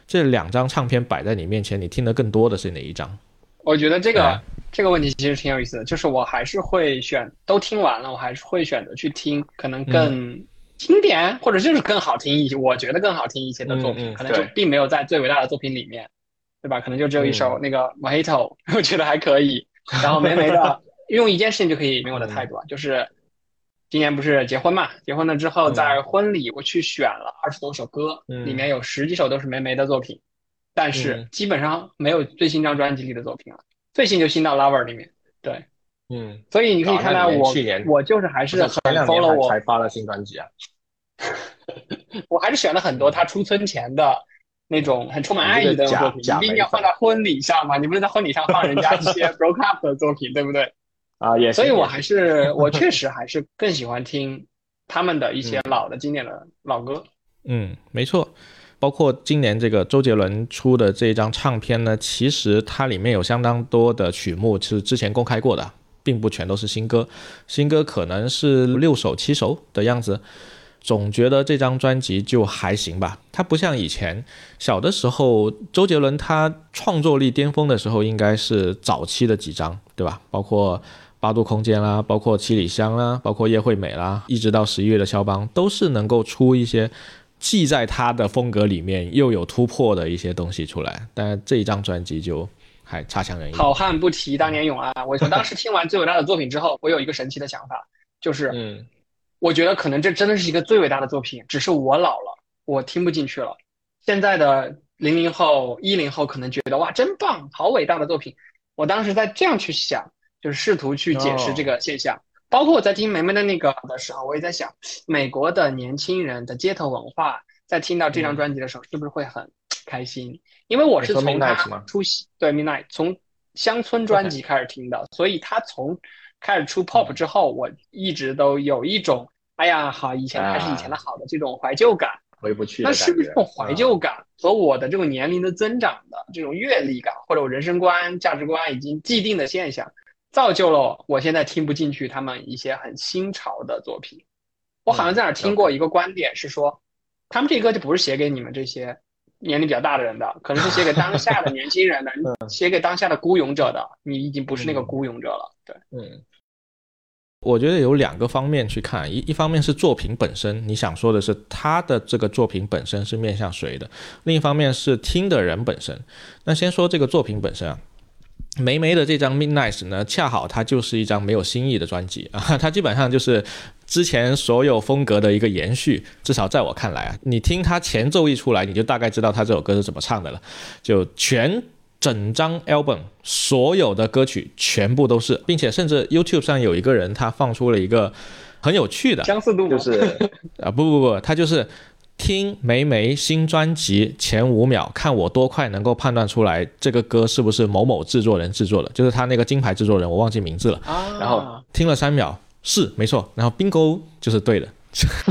这两张唱片摆在你面前，你听得更多的是哪一张？我觉得这个、哎这个问题其实挺有意思的，就是我还是会选，都听完了我还是会选择去听可能更经典、嗯、或者就是更好听一些，我觉得更好听一些的作品、嗯嗯、可能就并没有在最伟大的作品里面， 对, 对吧，可能就只有一首那个 Mojito、嗯、我觉得还可以。然后霉霉的用一件事情就可以明我的态度啊，就是今年不是结婚嘛，结婚了之后在婚礼我去选了二十多首歌、嗯、里面有十几首都是霉霉的作品，但是基本上没有最新张专辑里的作品了，最新就新到 Lover 里面，对，嗯，所以你可以看到我，我就是还是很 follow 我。才发了新专辑啊，我还是选了很多他出村前的那种很充满爱意的作品一定要放到婚礼上嘛，你不能在婚礼上放人家一些 broke up 的作品对不对啊，也是。所以我还是我确实还是更喜欢听他们的一些老的经典的老歌。嗯，没错，包括今年这个周杰伦出的这一张唱片呢，其实它里面有相当多的曲目是之前公开过的，并不全都是新歌，新歌可能是六首七首的样子。总觉得这张专辑就还行吧，它不像以前小的时候，周杰伦他创作力巅峰的时候应该是早期的几张对吧，包括八度空间啦，包括七里香啦，包括叶惠美啦，一直到十一月的肖邦，都是能够出一些既在他的风格里面又有突破的一些东西出来，但这一张专辑就还差强人意。好汉不提当年勇啊！我当时听完最伟大的作品之后我有一个神奇的想法，就是嗯，我觉得可能这真的是一个最伟大的作品，只是我老了我听不进去了。现在的零零后一零后可能觉得哇真棒好伟大的作品，我当时在这样去想，就是试图去解释这个现象、oh. 包括我在听梅梅的那个的时候，我也在想美国的年轻人的街头文化在听到这张专辑的时候是不是会很开心、嗯、因为我是从他出对 Midnight 从乡村专辑开始听的、okay. 所以他从开始出 pop 之后、嗯、我一直都有一种哎呀好以前还是以前的好的这种怀旧感、啊、回不去的感觉。那是不是这种怀旧感和我的这种年龄的增长的这种阅历感、啊、或者我人生观价值观已经既定的现象造就了我现在听不进去他们一些很新潮的作品。我好像在哪听过一个观点是说、嗯、他们这歌就不是写给你们这些年龄比较大的人的，可能是写给当下的年轻人的写给当下的孤勇者的，你已经不是那个孤勇者了。对，嗯，我觉得有两个方面去看， 一, 一方面是作品本身，你想说的是他的这个作品本身是面向谁的，另一方面是听的人本身。那先说这个作品本身啊，梅梅的这张 Midnight 呢，恰好它就是一张没有新意的专辑啊，它基本上就是之前所有风格的一个延续，至少在我看来啊，你听它前奏一出来，你就大概知道它这首歌是怎么唱的了，就全整张 album 所有的歌曲全部都是，并且甚至 YouTube 上有一个人他放出了一个很有趣的相似度，就是啊不不不，他就是听梅梅新专辑前五秒，看我多快能够判断出来这个歌是不是某某制作人制作的，就是他那个金牌制作人，我忘记名字了。啊、然后听了三秒，是没错，然后 bingo 就是对的。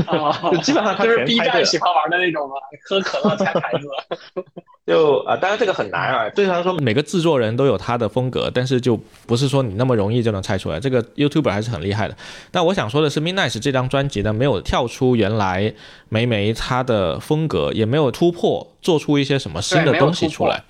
哦、基本上他就是 B 站喜欢玩的那种嘛，喝可乐猜牌子。就啊、呃，当然这个很难啊。对他说，每个制作人都有他的风格，但是就不是说你那么容易就能猜出来。这个 YouTuber 还是很厉害的。那我想说的是 ，Midnight 这张专辑呢，没有跳出原来梅梅她的风格，也没有突破，做出一些什么新的东西出来。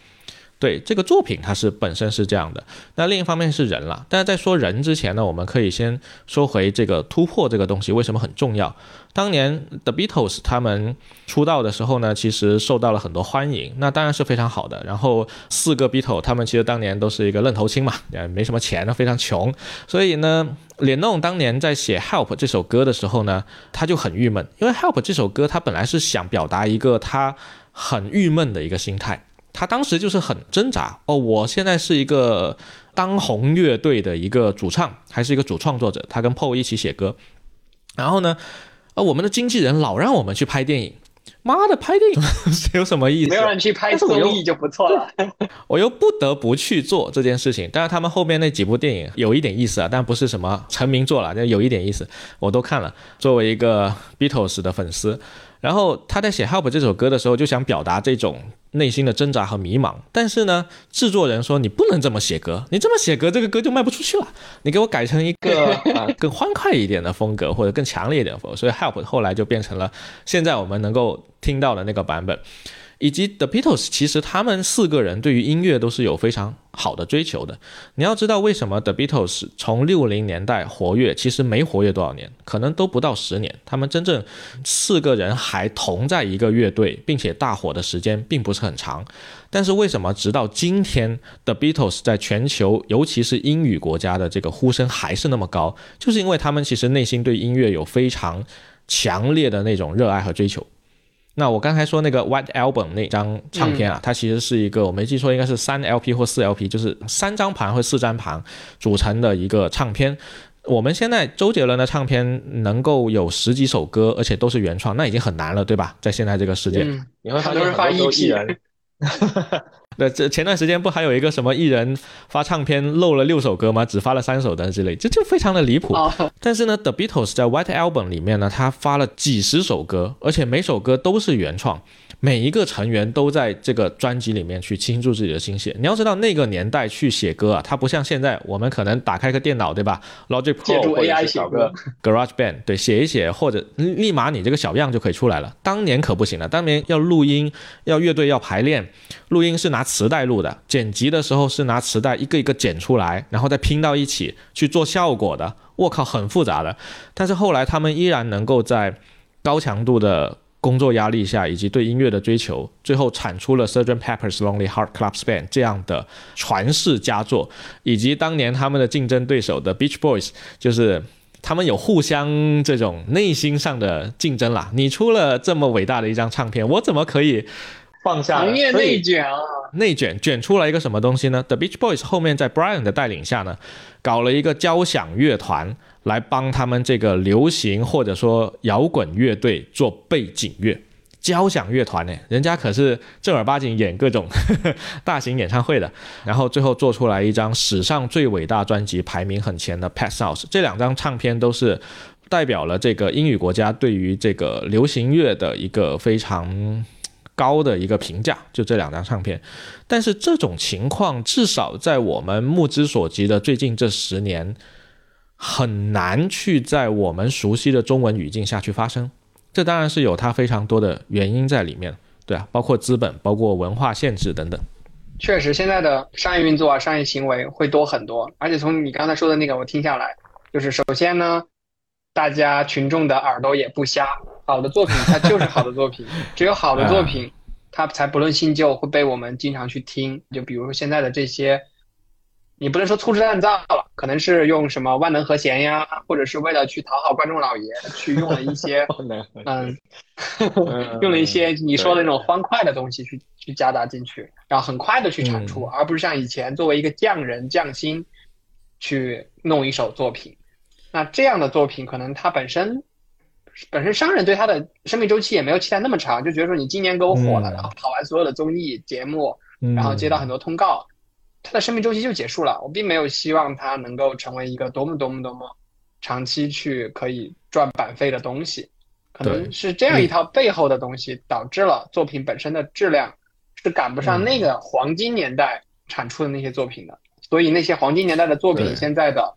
对，这个作品它是本身是这样的。那另一方面是人啦，但是在说人之前呢，我们可以先说回这个突破这个东西为什么很重要。当年 The Beatles 他们出道的时候呢，其实受到了很多欢迎，那当然是非常好的。然后四个 Beatles 他们其实当年都是一个愣头青嘛，也没什么钱，非常穷。所以呢，连弄当年在写 Help 这首歌的时候呢，他就很郁闷，因为 Help 这首歌他本来是想表达一个他很郁闷的一个心态。他当时就是很挣扎哦，我现在是一个当红乐队的一个主唱，还是一个主创作者，他跟 Paul 一起写歌，然后呢、呃、我们的经纪人老让我们去拍电影，妈的拍电影有什么意思，没有人去拍综艺就不错了我又不得不去做这件事情。但是他们后面那几部电影有一点意思啊，但不是什么成名作了，就有一点意思我都看了，作为一个 Beatles 的粉丝。然后他在写 Help 这首歌的时候就想表达这种内心的挣扎和迷茫，但是呢制作人说你不能这么写歌，你这么写歌这个歌就卖不出去了，你给我改成一个、啊、更欢快一点的风格或者更强烈一点的风格。所以 Help 后来就变成了现在我们能够听到的那个版本。以及 The Beatles 其实他们四个人对于音乐都是有非常好的追求的。你要知道为什么 The Beatles 从六零年代活跃，其实没活跃多少年，可能都不到十年，他们真正四个人还同在一个乐队并且大火的时间并不是很长。但是为什么直到今天 The Beatles 在全球尤其是英语国家的这个呼声还是那么高，就是因为他们其实内心对音乐有非常强烈的那种热爱和追求。那我刚才说那个 White Album 那张唱片啊，它其实是一个我没记错应该是三 L P 或四 L P， 就是三张盘或四张盘组成的一个唱片。我们现在周杰伦的唱片能够有十几首歌，而且都是原创，那已经很难了，对吧？在现在这个世界，嗯、你会发现很多都是艺人。对，前段时间不还有一个什么艺人发唱片漏了六首歌吗？只发了三首的之类，这就非常的离谱。Oh. 但是呢 ，The Beatles 在 White Album 里面呢，他发了几十首歌，而且每首歌都是原创，每一个成员都在这个专辑里面去倾注自己的心血。你要知道那个年代去写歌啊，它不像现在我们可能打开个电脑，对吧 ？Logic Pro 或者是小个 Garage Band， 对，写一写或者立马你这个小样就可以出来了。当年可不行了，当年要录音，要乐队要排练，录音是拿磁带录的，剪辑的时候是拿磁带一个一个剪出来，然后再拼到一起去做效果的，我靠，很复杂的。但是后来他们依然能够在高强度的工作压力下以及对音乐的追求，最后产出了 Sergeant Pepper's Lonely Hearts Club Band 这样的传世佳作，以及当年他们的竞争对手的 Beach Boys， 就是他们有互相这种内心上的竞争啦。你出了这么伟大的一张唱片，我怎么可以放下行业内卷啊，内卷卷出来一个什么东西呢？ The Beach Boys 后面在 Brian 的带领下呢，搞了一个交响乐团来帮他们这个流行或者说摇滚乐队做背景乐。交响乐团呢，人家可是正儿八经演各种呵呵大型演唱会的，然后最后做出来一张史上最伟大专辑排名很前的 Pet Sounds。 这两张唱片都是代表了这个英语国家对于这个流行乐的一个非常高的一个评价，就这两张唱片。但是这种情况至少在我们目之所及的最近这十年很难去在我们熟悉的中文语境下去发生，这当然是有它非常多的原因在里面，对啊，包括资本，包括文化限制等等。确实现在的商业运作啊，商业行为会多很多。而且从你刚才说的那个我听下来，就是首先呢，大家群众的耳朵也不瞎，好的作品它就是好的作品，只有好的作品它才不论新旧会被我们经常去听。就比如说现在的这些，你不能说粗制滥造了，可能是用什么万能和弦呀，或者是为了去讨好观众老爷去用了一些嗯，用了一些你说的那种欢快的东西去去夹杂进去，然后很快的去产出，而不是像以前作为一个匠人匠心去弄一首作品。那这样的作品可能它本身本身商人对它的生命周期也没有期待那么长，就觉得说你今年给我火了，然后跑完所有的综艺节目，然后接到很多通告，它的生命周期就结束了。我并没有希望它能够成为一个多么多么多么长期去可以赚版费的东西，可能是这样一套背后的东西导致了作品本身的质量是赶不上那个黄金年代产出的那些作品的，所以那些黄金年代的作品现在的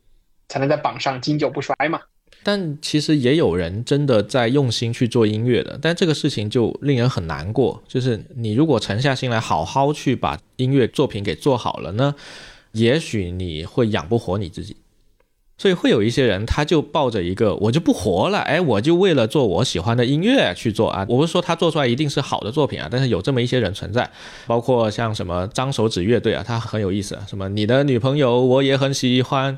才能在榜上经久不衰嘛。但其实也有人真的在用心去做音乐的，但这个事情就令人很难过，就是你如果沉下心来好好去把音乐作品给做好了呢，也许你会养不活你自己。所以会有一些人他就抱着一个我就不活了，哎，我就为了做我喜欢的音乐去做啊。我不是说他做出来一定是好的作品啊，但是有这么一些人存在，包括像什么张手指乐队啊，他很有意思啊，什么你的女朋友我也很喜欢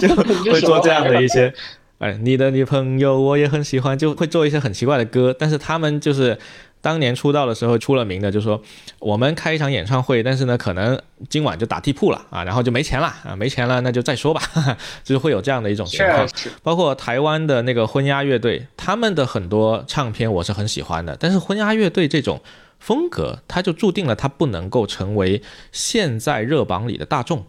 就会做这样的一些哎，你的女朋友我也很喜欢，就会做一些很奇怪的歌。但是他们就是当年出道的时候出了名的，就说我们开一场演唱会，但是呢可能今晚就打地铺了啊，然后就没钱了啊，没钱了那就再说吧呵呵，就是会有这样的一种情况。包括台湾的那个婚鸦乐队，他们的很多唱片我是很喜欢的，但是婚鸦乐队这种风格它就注定了它不能够成为现在热榜里的大众，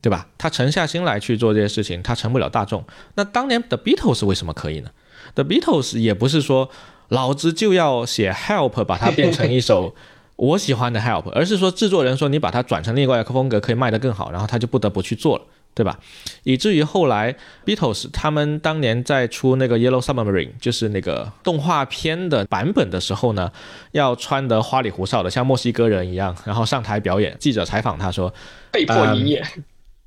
对吧？他沉下心来去做这些事情，他成不了大众。那当年 The Beatles 为什么可以呢？ The Beatles 也不是说老子就要写 Help 把它变成一首我喜欢的 Help， 而是说制作人说你把它转成另外一个风格可以卖得更好，然后他就不得不去做了，对吧？以至于后来 Beatles 他们当年在出那个 Yellow Submarine， 就是那个动画片的版本的时候呢，要穿得花里胡哨的像墨西哥人一样，然后上台表演。记者采访他说被迫营业、嗯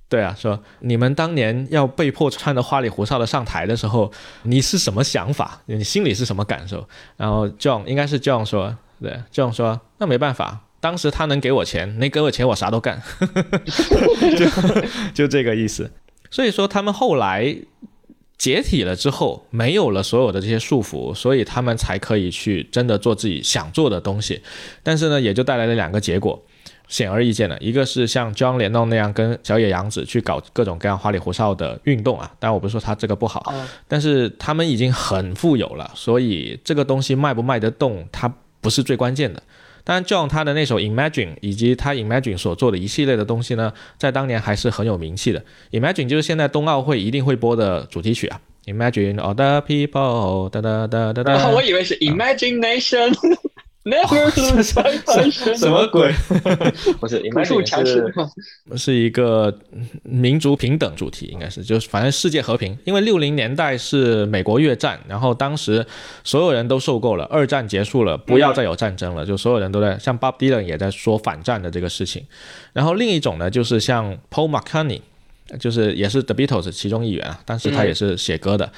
对啊，说你们当年要被迫穿着花里胡哨的上台的时候，你是什么想法？你心里是什么感受？然后 John 应该是 John 说，对 ，John 说，那没办法，当时他能给我钱，没给我钱我啥都干，就就这个意思。所以说他们后来解体了之后，没有了所有的这些束缚，所以他们才可以去真的做自己想做的东西。但是呢，也就带来了两个结果。显而易见的，一个是像 John Lennon 那样跟小野洋子去搞各种各样花里胡哨的运动啊，当然我不是说他这个不好、哦、但是他们已经很富有了，所以这个东西卖不卖得动它不是最关键的。当然 John 他的那首 Imagine 以及他 Imagine 所做的一系列的东西呢，在当年还是很有名气的。 Imagine 就是现在冬奥会一定会播的主题曲啊，Imagine all the people， 哒哒哒哒哒。然后我以为是 imagination、啊、never lose my passion。什么鬼？不是 ，Imagine 是是一个民族平等主题，应该是就是反正世界和平。因为六零年代是美国越战，然后当时所有人都受够了，二战结束了，不要再有战争了，就所有人都在像 Bob Dylan 也在说反战的这个事情。然后另一种呢，就是像 Paul McCartney。就是也是 The Beatles 其中一员啊，但是他也是写歌的、嗯、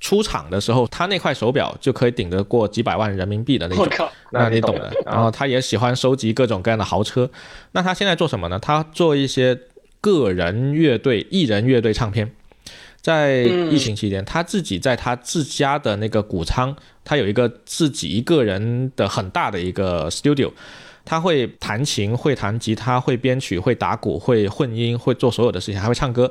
出场的时候他那块手表就可以顶得过几百万人民币的那种、哦、那你懂的。然后他也喜欢收集各种各样的豪车。那他现在做什么呢？他做一些个人乐队艺人乐队唱片。在疫情期间、嗯、他自己在他自家的那个谷仓，他有一个自己一个人的很大的一个 studio，他会弹琴，会弹吉他，会编曲，会打鼓，会混音，会做所有的事情，还会唱歌。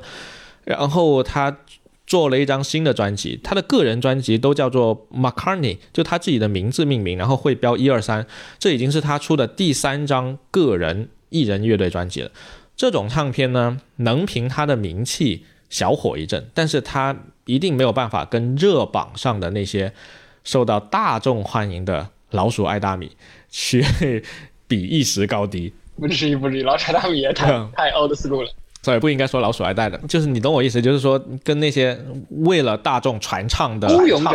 然后他做了一张新的专辑，他的个人专辑都叫做 McCartney， 就他自己的名字命名，然后会标一二三。这已经是他出的第三张个人艺人乐队专辑了。这种唱片呢，能凭他的名气小火一阵，但是他一定没有办法跟热榜上的那些受到大众欢迎的老鼠爱大米去比一时高低。不至于不至于，老鼠爱大米也太、嗯、太 old school 了，所以不应该说老鼠爱大米，就是你懂我意思，就是说跟那些为了大众传唱的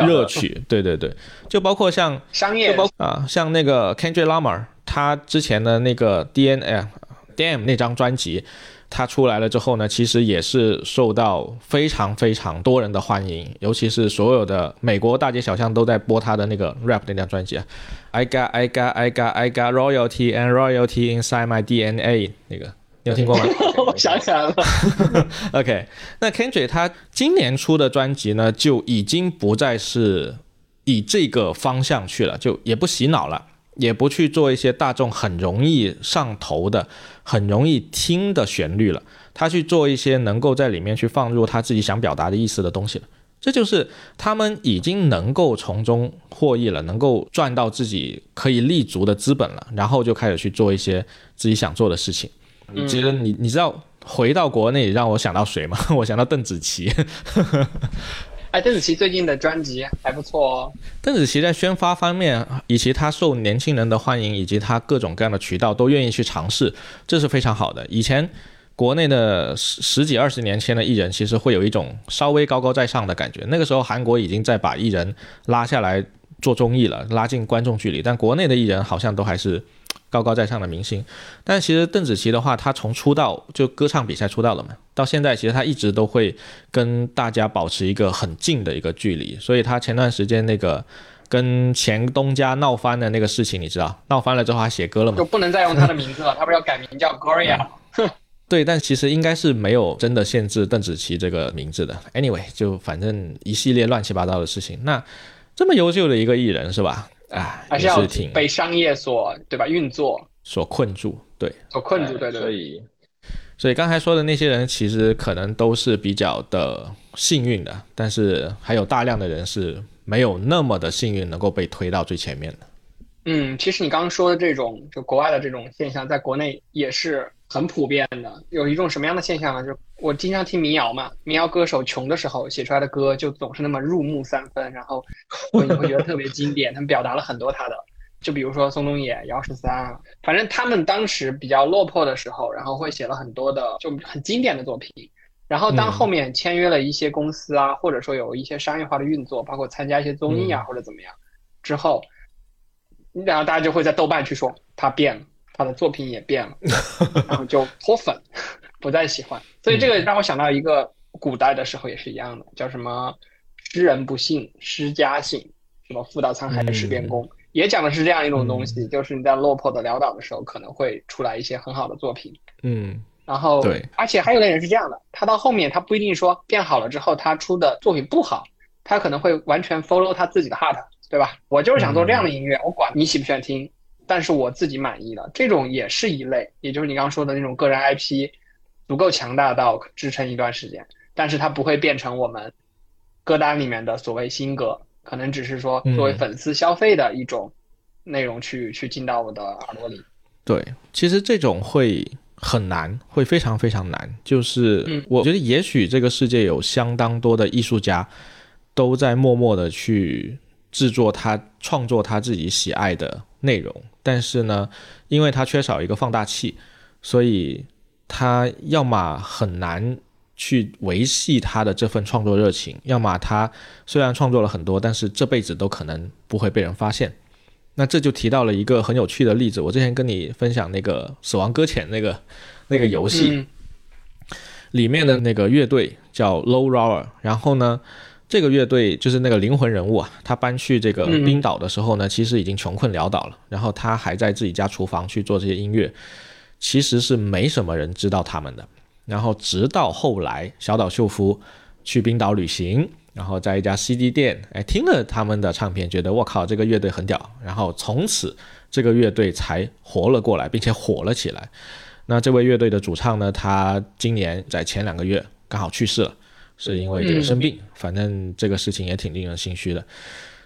热曲，对对对，就包括像商业啊，像那个 Kendrick Lamar， 他之前的那个 D A M N 那张专辑，他出来了之后呢，其实也是受到非常非常多人的欢迎，尤其是所有的美国大街小巷都在播他的那个 rap 那张专辑、啊、I got I got I got I got royalty and royalty inside my D N A 那个，你有听过吗？我想起来了。OK， 那 Kendrick 他今年出的专辑呢，就已经不再是以这个方向去了，就也不洗脑了，也不去做一些大众很容易上头的很容易听的旋律了，他去做一些能够在里面去放入他自己想表达的意思的东西了。这就是他们已经能够从中获益了，能够赚到自己可以立足的资本了，然后就开始去做一些自己想做的事情。其实你你知道回到国内让我想到谁吗？我想到邓紫棋。哎，邓紫棋最近的专辑还不错哦。邓紫棋在宣发方面，以及她受年轻人的欢迎，以及她各种各样的渠道都愿意去尝试，这是非常好的。以前国内的十几二十年前的艺人，其实会有一种稍微高高在上的感觉。那个时候韩国已经在把艺人拉下来做综艺了，拉近观众距离，但国内的艺人好像都还是高高在上的明星。但其实邓紫棋的话，她从出道就歌唱比赛出道了嘛，到现在其实她一直都会跟大家保持一个很近的一个距离。所以她前段时间那个跟前东家闹翻的那个事情，你知道闹翻了之后她写歌了吗？就不能再用她的名字了，她不是要改名叫 Gloria、嗯、对，但其实应该是没有真的限制邓紫棋这个名字的。 Anyway， 就反正一系列乱七八糟的事情。那这么优秀的一个艺人是吧，还是要被商业所对吧运作所困住，对，所困住，对对。所以，所以刚才说的那些人其实可能都是比较的幸运的，但是还有大量的人是没有那么的幸运能够被推到最前面的。嗯，其实你刚刚说的这种就国外的这种现象，在国内也是很普遍的。有一种什么样的现象呢？就是我经常听民谣嘛，民谣歌手穷的时候写出来的歌就总是那么入木三分，然后你会觉得特别经典。他们表达了很多他的，就比如说宋冬野、姚十三，反正他们当时比较落魄的时候，然后会写了很多的就很经典的作品。然后当后面签约了一些公司啊、嗯、或者说有一些商业化的运作，包括参加一些综艺啊、嗯、或者怎么样之后，然后大家就会在豆瓣去说他变了，他的作品也变了，然后就脱粉，不再喜欢。所以这个让我想到一个古代的时候也是一样的，叫什么诗人不幸诗家幸，什么妇道沧海事变公，也讲的是这样一种东西，就是你在落魄的潦倒的时候可能会出来一些很好的作品。嗯，然后对，而且还有的人是这样的，他到后面他不一定说变好了之后他出的作品不好，他可能会完全 follow 他自己的 heart， 对吧，我就是想做这样的音乐，我管你喜不喜欢听，但是我自己满意的，这种也是一类，也就是你刚刚说的那种个人 I P 足够强大到支撑一段时间，但是它不会变成我们歌单里面的所谓新歌，可能只是说作为粉丝消费的一种内容去、嗯、去进到我的耳朵里。对，其实这种会很难，会非常非常难，就是我觉得也许这个世界有相当多的艺术家都在默默的去制作他创作他自己喜爱的内容，但是呢因为他缺少一个放大器，所以他要么很难去维系他的这份创作热情，要么他虽然创作了很多，但是这辈子都可能不会被人发现。那这就提到了一个很有趣的例子，我之前跟你分享那个死亡搁浅那个那个游戏、嗯、里面的那个乐队叫 Low Rower， 然后呢这个乐队就是那个灵魂人物啊，他搬去这个冰岛的时候呢，其实已经穷困潦倒了，然后他还在自己家厨房去做这些音乐，其实是没什么人知道他们的。然后直到后来小岛秀夫去冰岛旅行，然后在一家 C D 店哎听了他们的唱片，觉得我靠这个乐队很屌，然后从此这个乐队才活了过来，并且火了起来。那这位乐队的主唱呢，他今年在前两个月刚好去世了，是因为这个生病、嗯、反正这个事情也挺令人心虚的。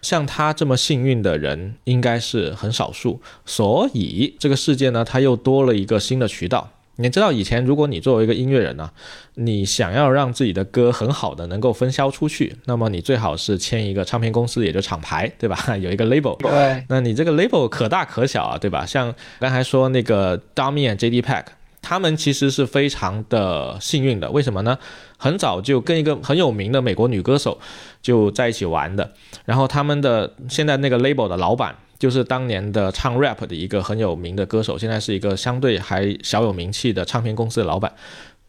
像他这么幸运的人应该是很少数，所以这个世界呢他又多了一个新的渠道。你知道以前如果你作为一个音乐人呢、啊，你想要让自己的歌很好的能够分销出去，那么你最好是签一个唱片公司，也就厂牌，对吧？有一个 label， 对，那你这个 label 可大可小啊，对吧？像刚才说那个 DOMi and J D Beck，他们其实是非常的幸运的，为什么呢？很早就跟一个很有名的美国女歌手就在一起玩的，然后他们的现在那个 label 的老板就是当年的唱 rap 的一个很有名的歌手，现在是一个相对还小有名气的唱片公司的老板，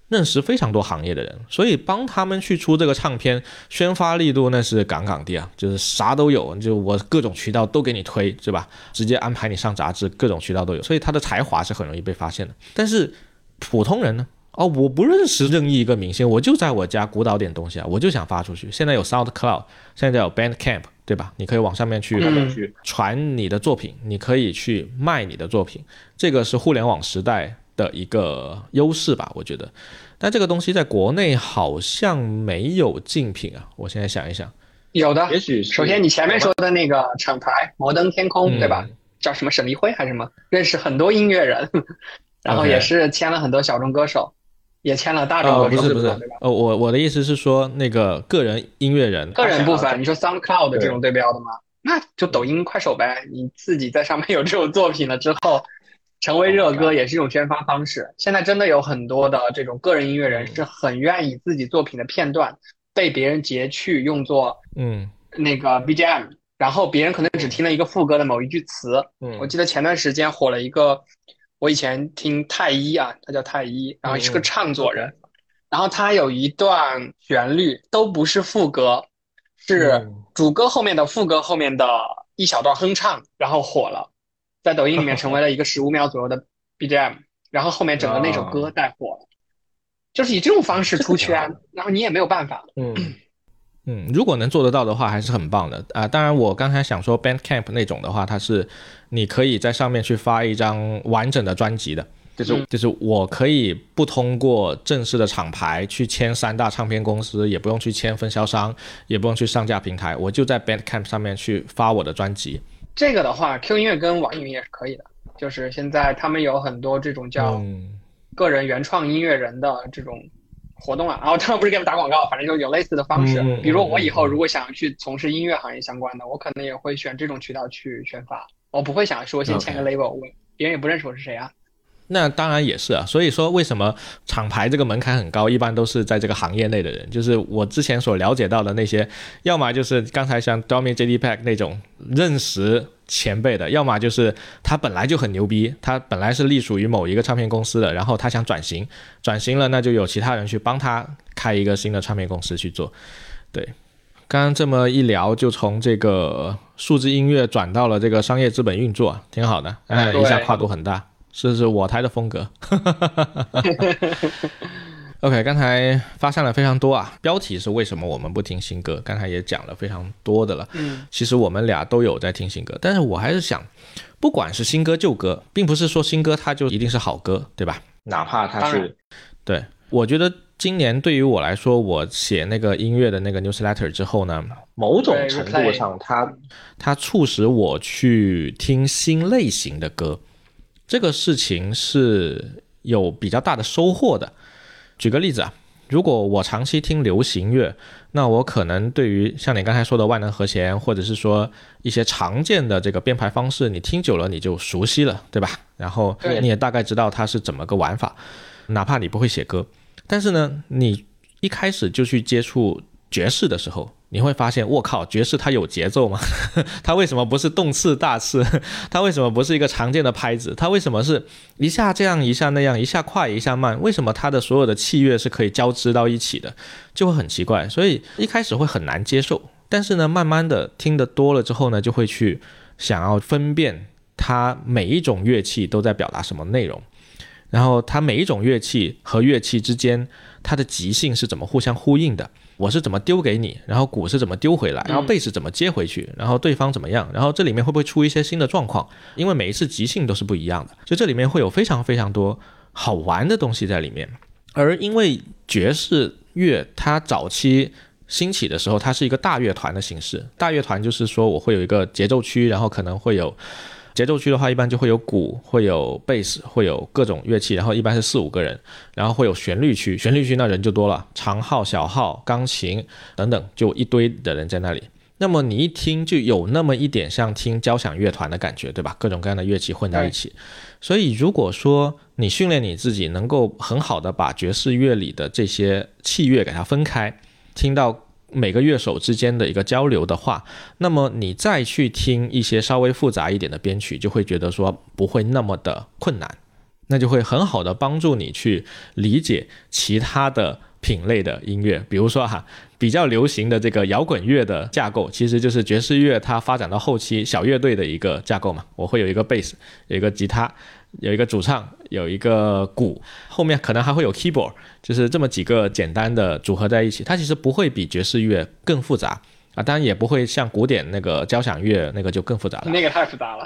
认识非常多行业的人，所以帮他们去出这个唱片宣发力度那是杠杠的啊，就是啥都有，就我各种渠道都给你推，是吧？直接安排你上杂志，各种渠道都有，所以他的才华是很容易被发现的。但是普通人呢？哦，我不认识任意一个明星，我就在我家鼓捣点东西啊，我就想发出去。现在有 SoundCloud， 现在有 Bandcamp， 对吧？你可以往上面去传你的作品，你可以去卖你的作品，这个是互联网时代的一个优势吧，我觉得。但这个东西在国内好像没有竞品啊，我现在想一想，有的，也许首先你前面说的那个厂牌摩登天空、嗯、对吧？叫什么沈立辉还是什么？认识很多音乐人。然后也是签了很多小众歌手、okay. 也签了大众歌手、哦、不是不是哦，我我的意思是说那个个人音乐人个人部分，你说 SoundCloud 这种对标的吗？那就抖音快手呗，你自己在上面有这种作品了之后成为热歌也是一种宣发方式、oh、现在真的有很多的这种个人音乐人是很愿意自己作品的片段被别人截去用作嗯那个 B G M、嗯、然后别人可能只听了一个副歌的某一句词、嗯、我记得前段时间火了一个，我以前听太一啊，他叫太一，然后是个唱作人、嗯、然后他有一段旋律都不是副歌，是主歌后面的副歌后面的一小段哼唱，然后火了，在抖音里面成为了一个十五秒左右的 B G M 然后后面整个那首歌带火了、啊、就是以这种方式出圈，然后你也没有办法。嗯嗯，如果能做得到的话还是很棒的啊、呃！当然我刚才想说 Bandcamp 那种的话，它是你可以在上面去发一张完整的专辑的，就是就是我可以不通过正式的厂牌去签三大唱片公司，也不用去签分销商，也不用去上架平台，我就在 Bandcamp 上面去发我的专辑。这个的话 Q 音乐跟网易云也是可以的，就是现在他们有很多这种叫个人原创音乐人的这种、嗯活动啊，然后当然不是给他们打广告，反正就有类似的方式。比如我以后如果想去从事音乐行业相关的，我可能也会选这种渠道去宣发，我不会想说先签个 label， 我别人也不认识我是谁啊。那当然也是啊，所以说为什么厂牌这个门槛很高，一般都是在这个行业内的人，就是我之前所了解到的那些，要么就是刚才像 DOMi J D Beck 那种认识前辈的，要么就是他本来就很牛逼，他本来是隶属于某一个唱片公司的，然后他想转型，转型了那就有其他人去帮他开一个新的唱片公司去做。对，刚刚这么一聊就从这个数字音乐转到了这个商业资本运作，挺好的、哎、一下跨度很大，是是我台的风格。OK， 刚才发散了非常多啊，标题是为什么我们不听新歌，刚才也讲了非常多的了。嗯，其实我们俩都有在听新歌，但是我还是想不管是新歌旧歌，并不是说新歌它就一定是好歌，对吧？哪怕它是，对，我觉得今年对于我来说，我写那个音乐的那个 newsletter 之后呢，某种程度上它它促使我去听新类型的歌，这个事情是有比较大的收获的。举个例子啊，如果我长期听流行乐，那我可能对于像你刚才说的万能和弦，或者是说一些常见的这个编排方式，你听久了你就熟悉了，对吧？然后你也大概知道它是怎么个玩法，哪怕你不会写歌。但是呢，你一开始就去接触爵士的时候，你会发现，我靠，爵士它有节奏吗？它为什么不是动次大次？它为什么不是一个常见的拍子？它为什么是一下这样一下那样，一下快一下慢？为什么它的所有的器乐是可以交织到一起的？就会很奇怪，所以一开始会很难接受。但是呢，慢慢的听得多了之后呢，就会去想要分辨它每一种乐器都在表达什么内容，然后它每一种乐器和乐器之间它的即兴是怎么互相呼应的，我是怎么丢给你，然后鼓是怎么丢回来，然后贝斯怎么接回去，然后对方怎么样，然后这里面会不会出一些新的状况，因为每一次即兴都是不一样的，所以这里面会有非常非常多好玩的东西在里面。而因为爵士乐它早期兴起的时候，它是一个大乐团的形式，大乐团就是说我会有一个节奏区，然后可能会有节奏区的话，一般就会有鼓，会有贝斯，会有各种乐器，然后一般是四五个人，然后会有旋律区，旋律区那人就多了，长号、小号、钢琴等等，就一堆的人在那里。那么你一听就有那么一点像听交响乐团的感觉，对吧？各种各样的乐器混在一起。所以如果说你训练你自己能够很好的把爵士乐里的这些器乐给它分开，听到每个乐手之间的一个交流的话，那么你再去听一些稍微复杂一点的编曲，就会觉得说不会那么的困难，那就会很好的帮助你去理解其他的品类的音乐。比如说哈，比较流行的这个摇滚乐的架构，其实就是爵士乐它发展到后期小乐队的一个架构嘛。我会有一个 bass， 有一个吉他，有一个主唱，有一个鼓，后面可能还会有 keyboard， 就是这么几个简单的组合在一起。它其实不会比爵士乐更复杂啊，当然也不会像古典那个交响乐那个就更复杂了，那个太复杂了。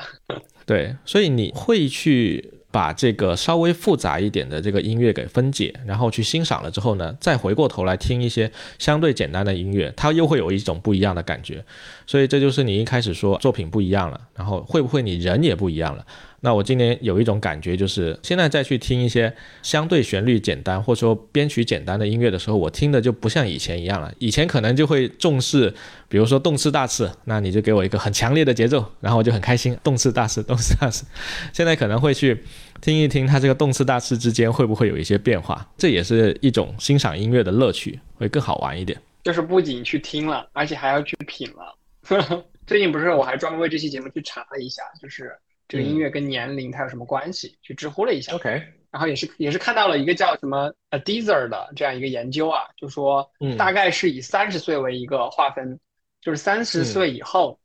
对，所以你会去把这个稍微复杂一点的这个音乐给分解，然后去欣赏了之后呢，再回过头来听一些相对简单的音乐，它又会有一种不一样的感觉。所以这就是你一开始说作品不一样了，然后会不会你人也不一样了。那我今年有一种感觉，就是现在再去听一些相对旋律简单或者说编曲简单的音乐的时候，我听的就不像以前一样了。以前可能就会重视比如说动次大次，那你就给我一个很强烈的节奏，然后我就很开心，动次大次动次大次。现在可能会去听一听它这个动次大次之间会不会有一些变化，这也是一种欣赏音乐的乐趣，会更好玩一点。就是不仅去听了，而且还要去品了。最近不是我还专门为这期节目去查了一下，就是这个音乐跟年龄它有什么关系，嗯、去知乎了一下。OK， 然后也是也是看到了一个叫什么 Adizer 的这样一个研究啊，就说大概是以三十岁为一个划分，嗯、就是三十岁以后，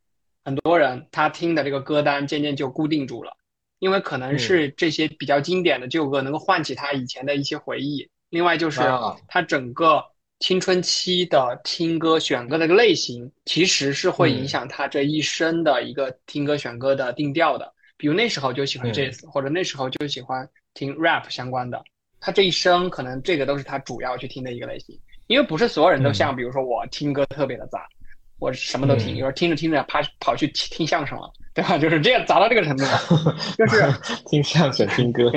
嗯，很多人他听的这个歌单渐渐就固定住了。因为可能是这些比较经典的旧歌能够唤起他以前的一些回忆，嗯、另外就是他整个青春期的听歌选歌的一个类型，其实是会影响他这一生的一个听歌选歌的定调的。嗯、比如那时候就喜欢 jazz，嗯、或者那时候就喜欢听 rap 相关的，他这一生可能这个都是他主要去听的一个类型。因为不是所有人都像，嗯、比如说我听歌特别的杂，我什么都听，有时候听着听着跑跑去听相声了，对吧？就是这样砸到这个程度了，就是听相声、听歌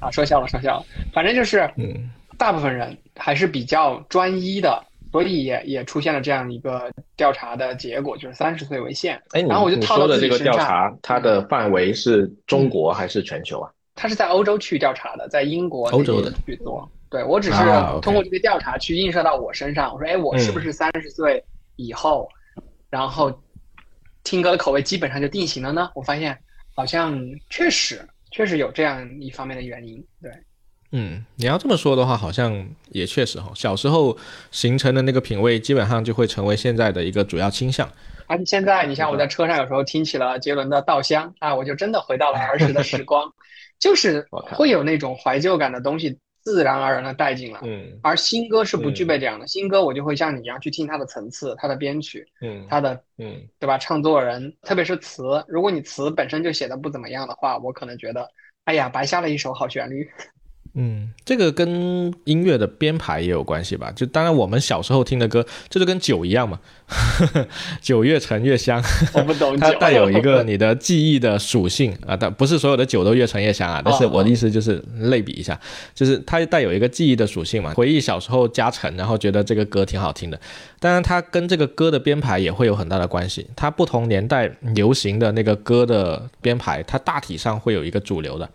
啊，说笑了，说笑了。反正就是，嗯，大部分人还是比较专一的，所以也也出现了这样一个调查的结果，就是三十岁为限。哎，然后我就套到自己身上。你说的这个调查，它的范围是中国还是全球啊？它是在欧洲去调查的，在英国那边去做。对，我只是通过这个调查去映射到我身上，我说，哎，我是不是三十岁？以后然后听歌的口味基本上就定型了呢，我发现好像确实确实有这样一方面的原因。对，嗯，你要这么说的话好像也确实，哦、小时候形成的那个品味基本上就会成为现在的一个主要倾向。而且现在你像我在车上有时候听起了杰伦的《稻香》啊，我就真的回到了儿时的时光。就是会有那种怀旧感的东西自然而然的带进来，嗯，而新歌是不具备这样的，嗯，新歌我就会像你一样去听它的层次，它的编曲，嗯，它的，嗯，对吧？唱作人，特别是词，如果你词本身就写的不怎么样的话，我可能觉得，哎呀，白瞎了一首好旋律。嗯，这个跟音乐的编排也有关系吧？就当然我们小时候听的歌，这就跟酒一样嘛，酒越陈越香。我不懂酒，它带有一个你的记忆的属性啊，但不是所有的酒都越陈越香啊。但是我的意思就是类比一下，哦，就是它带有一个记忆的属性嘛，回忆小时候加成，然后觉得这个歌挺好听的。当然，它跟这个歌的编排也会有很大的关系。它不同年代流行的那个歌的编排，它大体上会有一个主流的。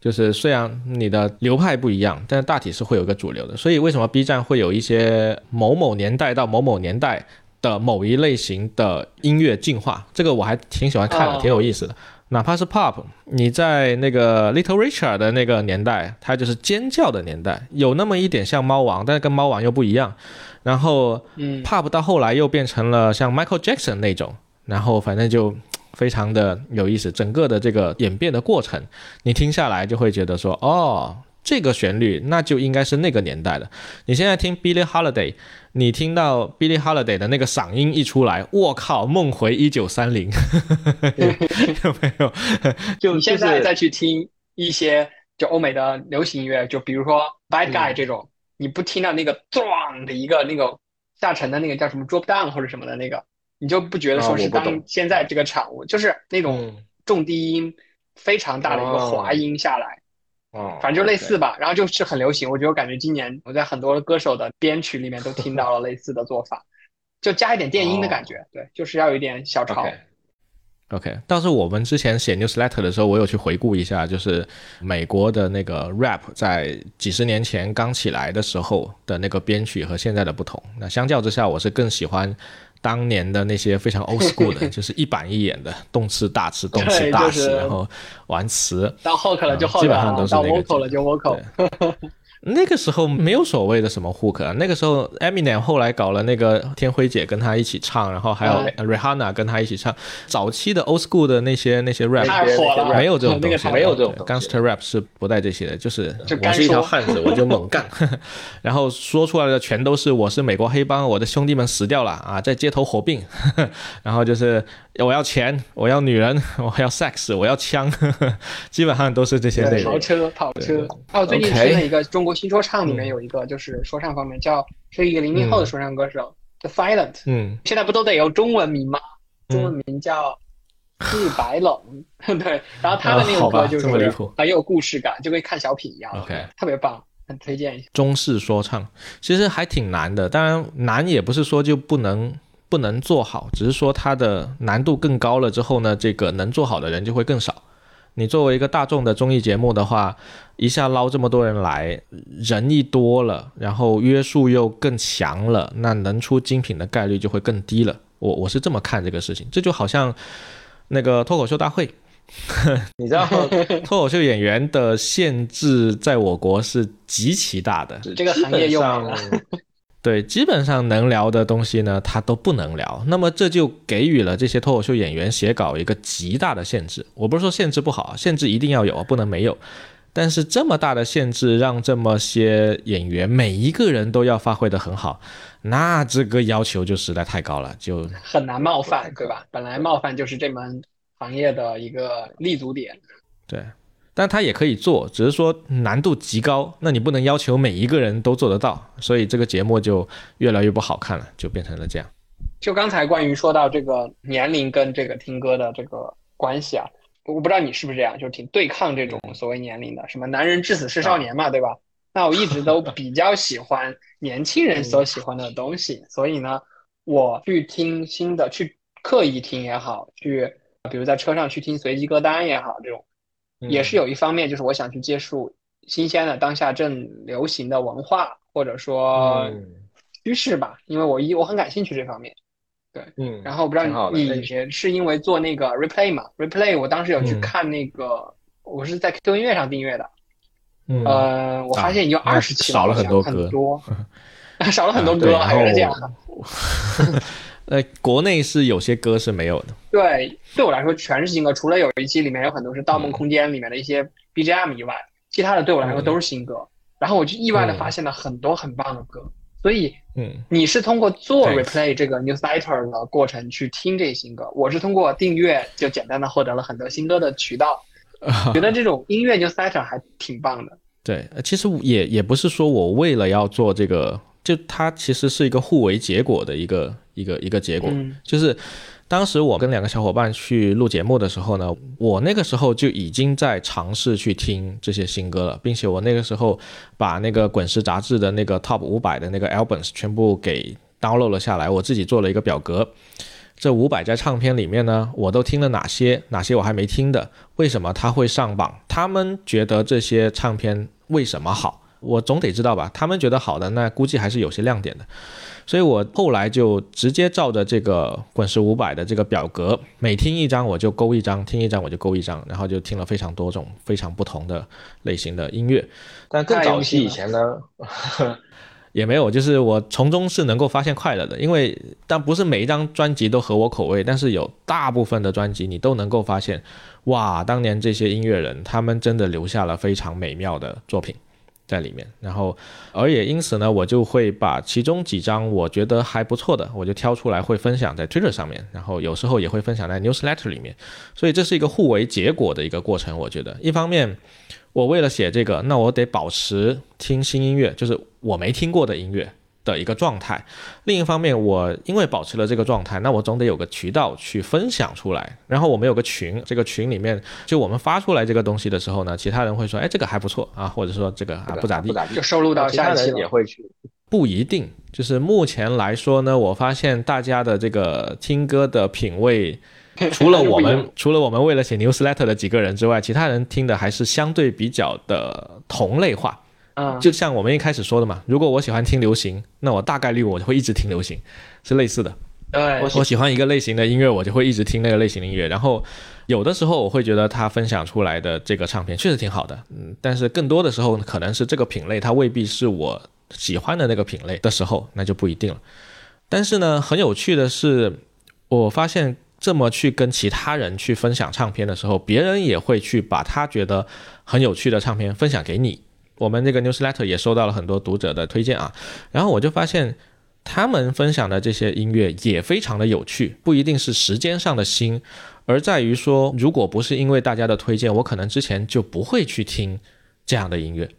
就是虽然你的流派不一样，但是大体是会有一个主流的。所以为什么 B 站会有一些某某年代到某某年代的某一类型的音乐进化，这个我还挺喜欢看的，挺有意思的。哪怕是 pop， 你在那个 Little Richard 的那个年代，它就是尖叫的年代，有那么一点像猫王，但是跟猫王又不一样。然后 pop 到后来又变成了像 Michael Jackson 那种，然后反正就非常的有意思，整个的这个演变的过程，你听下来就会觉得说，哦，这个旋律那就应该是那个年代的。你现在听 Billie Holiday， 你听到 Billie Holiday 的那个嗓音一出来，我靠，梦回一九三零。有没有？就现在再去听一些就欧美的流行音乐，就比如说 Bad Guy 这种，嗯，你不听到那个撞的一个那个下沉的那个叫什么 Drop Down 或者什么的那个。你就不觉得说是当现在这个产物，哦，就是那种重低音非常大的一个滑音下来，哦，反正就类似吧，哦，然后就是很流行。我觉得我感觉今年我在很多歌手的编曲里面都听到了类似的做法，就加一点电音的感觉，哦，对，就是要有一点小潮。Okay.OK， 倒是我们之前写 newsletter 的时候，我有去回顾一下，就是美国的那个 rap 在几十年前刚起来的时候的那个编曲和现在的不同。那相较之下，我是更喜欢当年的那些非常 old school 的，就是一板一眼的，动次大次，动次大次，就是，然后玩词，到 hook 了就 hook 了，基本上都是那个，到 vocal 了就 vocal。那个时候没有所谓的什么 hook，啊，那个时候 Eminem 后来搞了那个天辉姐跟他一起唱，然后还有 Rihanna 跟他一起唱，早期的 old school 的那些那些 rap 没有这种东西，没有这种 gangster rap 是不带这些的，就是我是一条汉子我就猛干，然后说出来的全都是我是美国黑帮，我的兄弟们死掉了啊，在街头火并，然后就是我要钱，我要女人，我要 sex， 我要枪，基本上都是这些内容。跑车，跑车。哦，最近听了一个中国新说唱，里面有一个就是说唱方面，嗯，叫是一个零零后的说唱歌手，嗯，The Silent。嗯，现在不都得有中文名吗？中文名叫日白冷，嗯，对。然后他的那个歌就是很有故事感，啊，就跟看小品一样，okay， 特别棒。很推荐一下。中式说唱其实还挺难的，当然难也不是说就不能。不能做好，只是说它的难度更高了之后呢，这个能做好的人就会更少。你作为一个大众的综艺节目的话，一下捞这么多人来，人一多了，然后约束又更强了，那能出精品的概率就会更低了。我我是这么看这个事情，这就好像那个脱口秀大会，你知道脱口秀演员的限制在我国是极其大的，这个行业又没了。对，基本上能聊的东西呢，他都不能聊。那么这就给予了这些脱口秀演员写稿一个极大的限制。我不是说限制不好，限制一定要有，不能没有。但是这么大的限制，让这么些演员每一个人都要发挥得很好，那这个要求就实在太高了，就很难冒犯，对吧？本来冒犯就是这门行业的一个立足点。对。但他也可以做，只是说难度极高，那你不能要求每一个人都做得到，所以这个节目就越来越不好看了，就变成了这样。就刚才关于说到这个年龄跟这个听歌的这个关系啊，我不知道你是不是这样，就挺对抗这种所谓年龄的，什么男人至死是少年嘛，对吧？那我一直都比较喜欢年轻人所喜欢的东西，所以呢，我去听新的，去刻意听也好，去比如在车上去听随机歌单也好，这种也是有一方面，就是我想去接触新鲜的当下正流行的文化，或者说趋势吧，因为我一我很感兴趣这方面。对，嗯。然后我不知道你以前是因为做那个 replay 嘛 ？replay 我当时有去看那个，我是在 Q Q 音乐上订阅的。嗯。呃，我发现已经二十期了，少了很多歌，少了很多歌，还是这样的。呃，国内是有些歌是没有的。对，对我来说全是新歌，除了有一期里面有很多是《盗梦空间》里面的一些 B G M 以外，嗯，其他的对我来说都是新歌。然后我就意外的发现了很多很棒的歌。嗯、所以你是通过做 replay 这个 newsletter 的过程去听这些新歌，我是通过订阅就简单的获得了很多新歌的渠道。觉得这种音乐 newsletter 还挺棒的。对，其实也也不是说我为了要做这个，就它其实是一个互为结果的一个一个一个结果、嗯、就是当时我跟两个小伙伴去录节目的时候呢，我那个时候就已经在尝试去听这些新歌了，并且我那个时候把那个滚石杂志的那个 top 五百 的那个 albums 全部给 download 了下来，我自己做了一个表格，这五百家唱片里面呢，我都听了哪些，哪些我还没听的，为什么它会上榜，他们觉得这些唱片为什么好，我总得知道吧，他们觉得好的那估计还是有些亮点的。所以我后来就直接照着这个滚石五百的这个表格，每听一张我就勾一张，听一张我就勾一张，然后就听了非常多种非常不同的类型的音乐。但更早期以前呢也没有，就是我从中是能够发现快乐的，因为但不是每一张专辑都合我口味，但是有大部分的专辑你都能够发现，哇，当年这些音乐人他们真的留下了非常美妙的作品在里面。然后而也因此呢，我就会把其中几张我觉得还不错的我就挑出来会分享在 Twitter 上面，然后有时候也会分享在 newsletter 里面，所以这是一个互为结果的一个过程。我觉得一方面我为了写这个，那我得保持听新音乐，就是我没听过的音乐的一个状态，另一方面我因为保持了这个状态，那我总得有个渠道去分享出来，然后我们有个群，这个群里面就我们发出来这个东西的时候呢，其他人会说哎这个还不错啊，或者说这个啊不咋地，就收录到下一期了，其他人也会去，不一定。就是目前来说呢，我发现大家的这个听歌的品味除了我们除了我们为了写 newsletter 的几个人之外，其他人听的还是相对比较的同类化。就像我们一开始说的嘛，如果我喜欢听流行，那我大概率我会一直听流行，是类似的。对，我喜欢一个类型的音乐，我就会一直听那个类型的音乐。然后有的时候我会觉得他分享出来的这个唱片确实挺好的，嗯，但是更多的时候可能是这个品类它未必是我喜欢的那个品类的时候，那就不一定了。但是呢，很有趣的是，我发现这么去跟其他人去分享唱片的时候，别人也会去把他觉得很有趣的唱片分享给你。我们这个 newsletter 也收到了很多读者的推荐啊，然后我就发现他们分享的这些音乐也非常的有趣，不一定是时间上的新，而在于说如果不是因为大家的推荐，我可能之前就不会去听这样的音乐，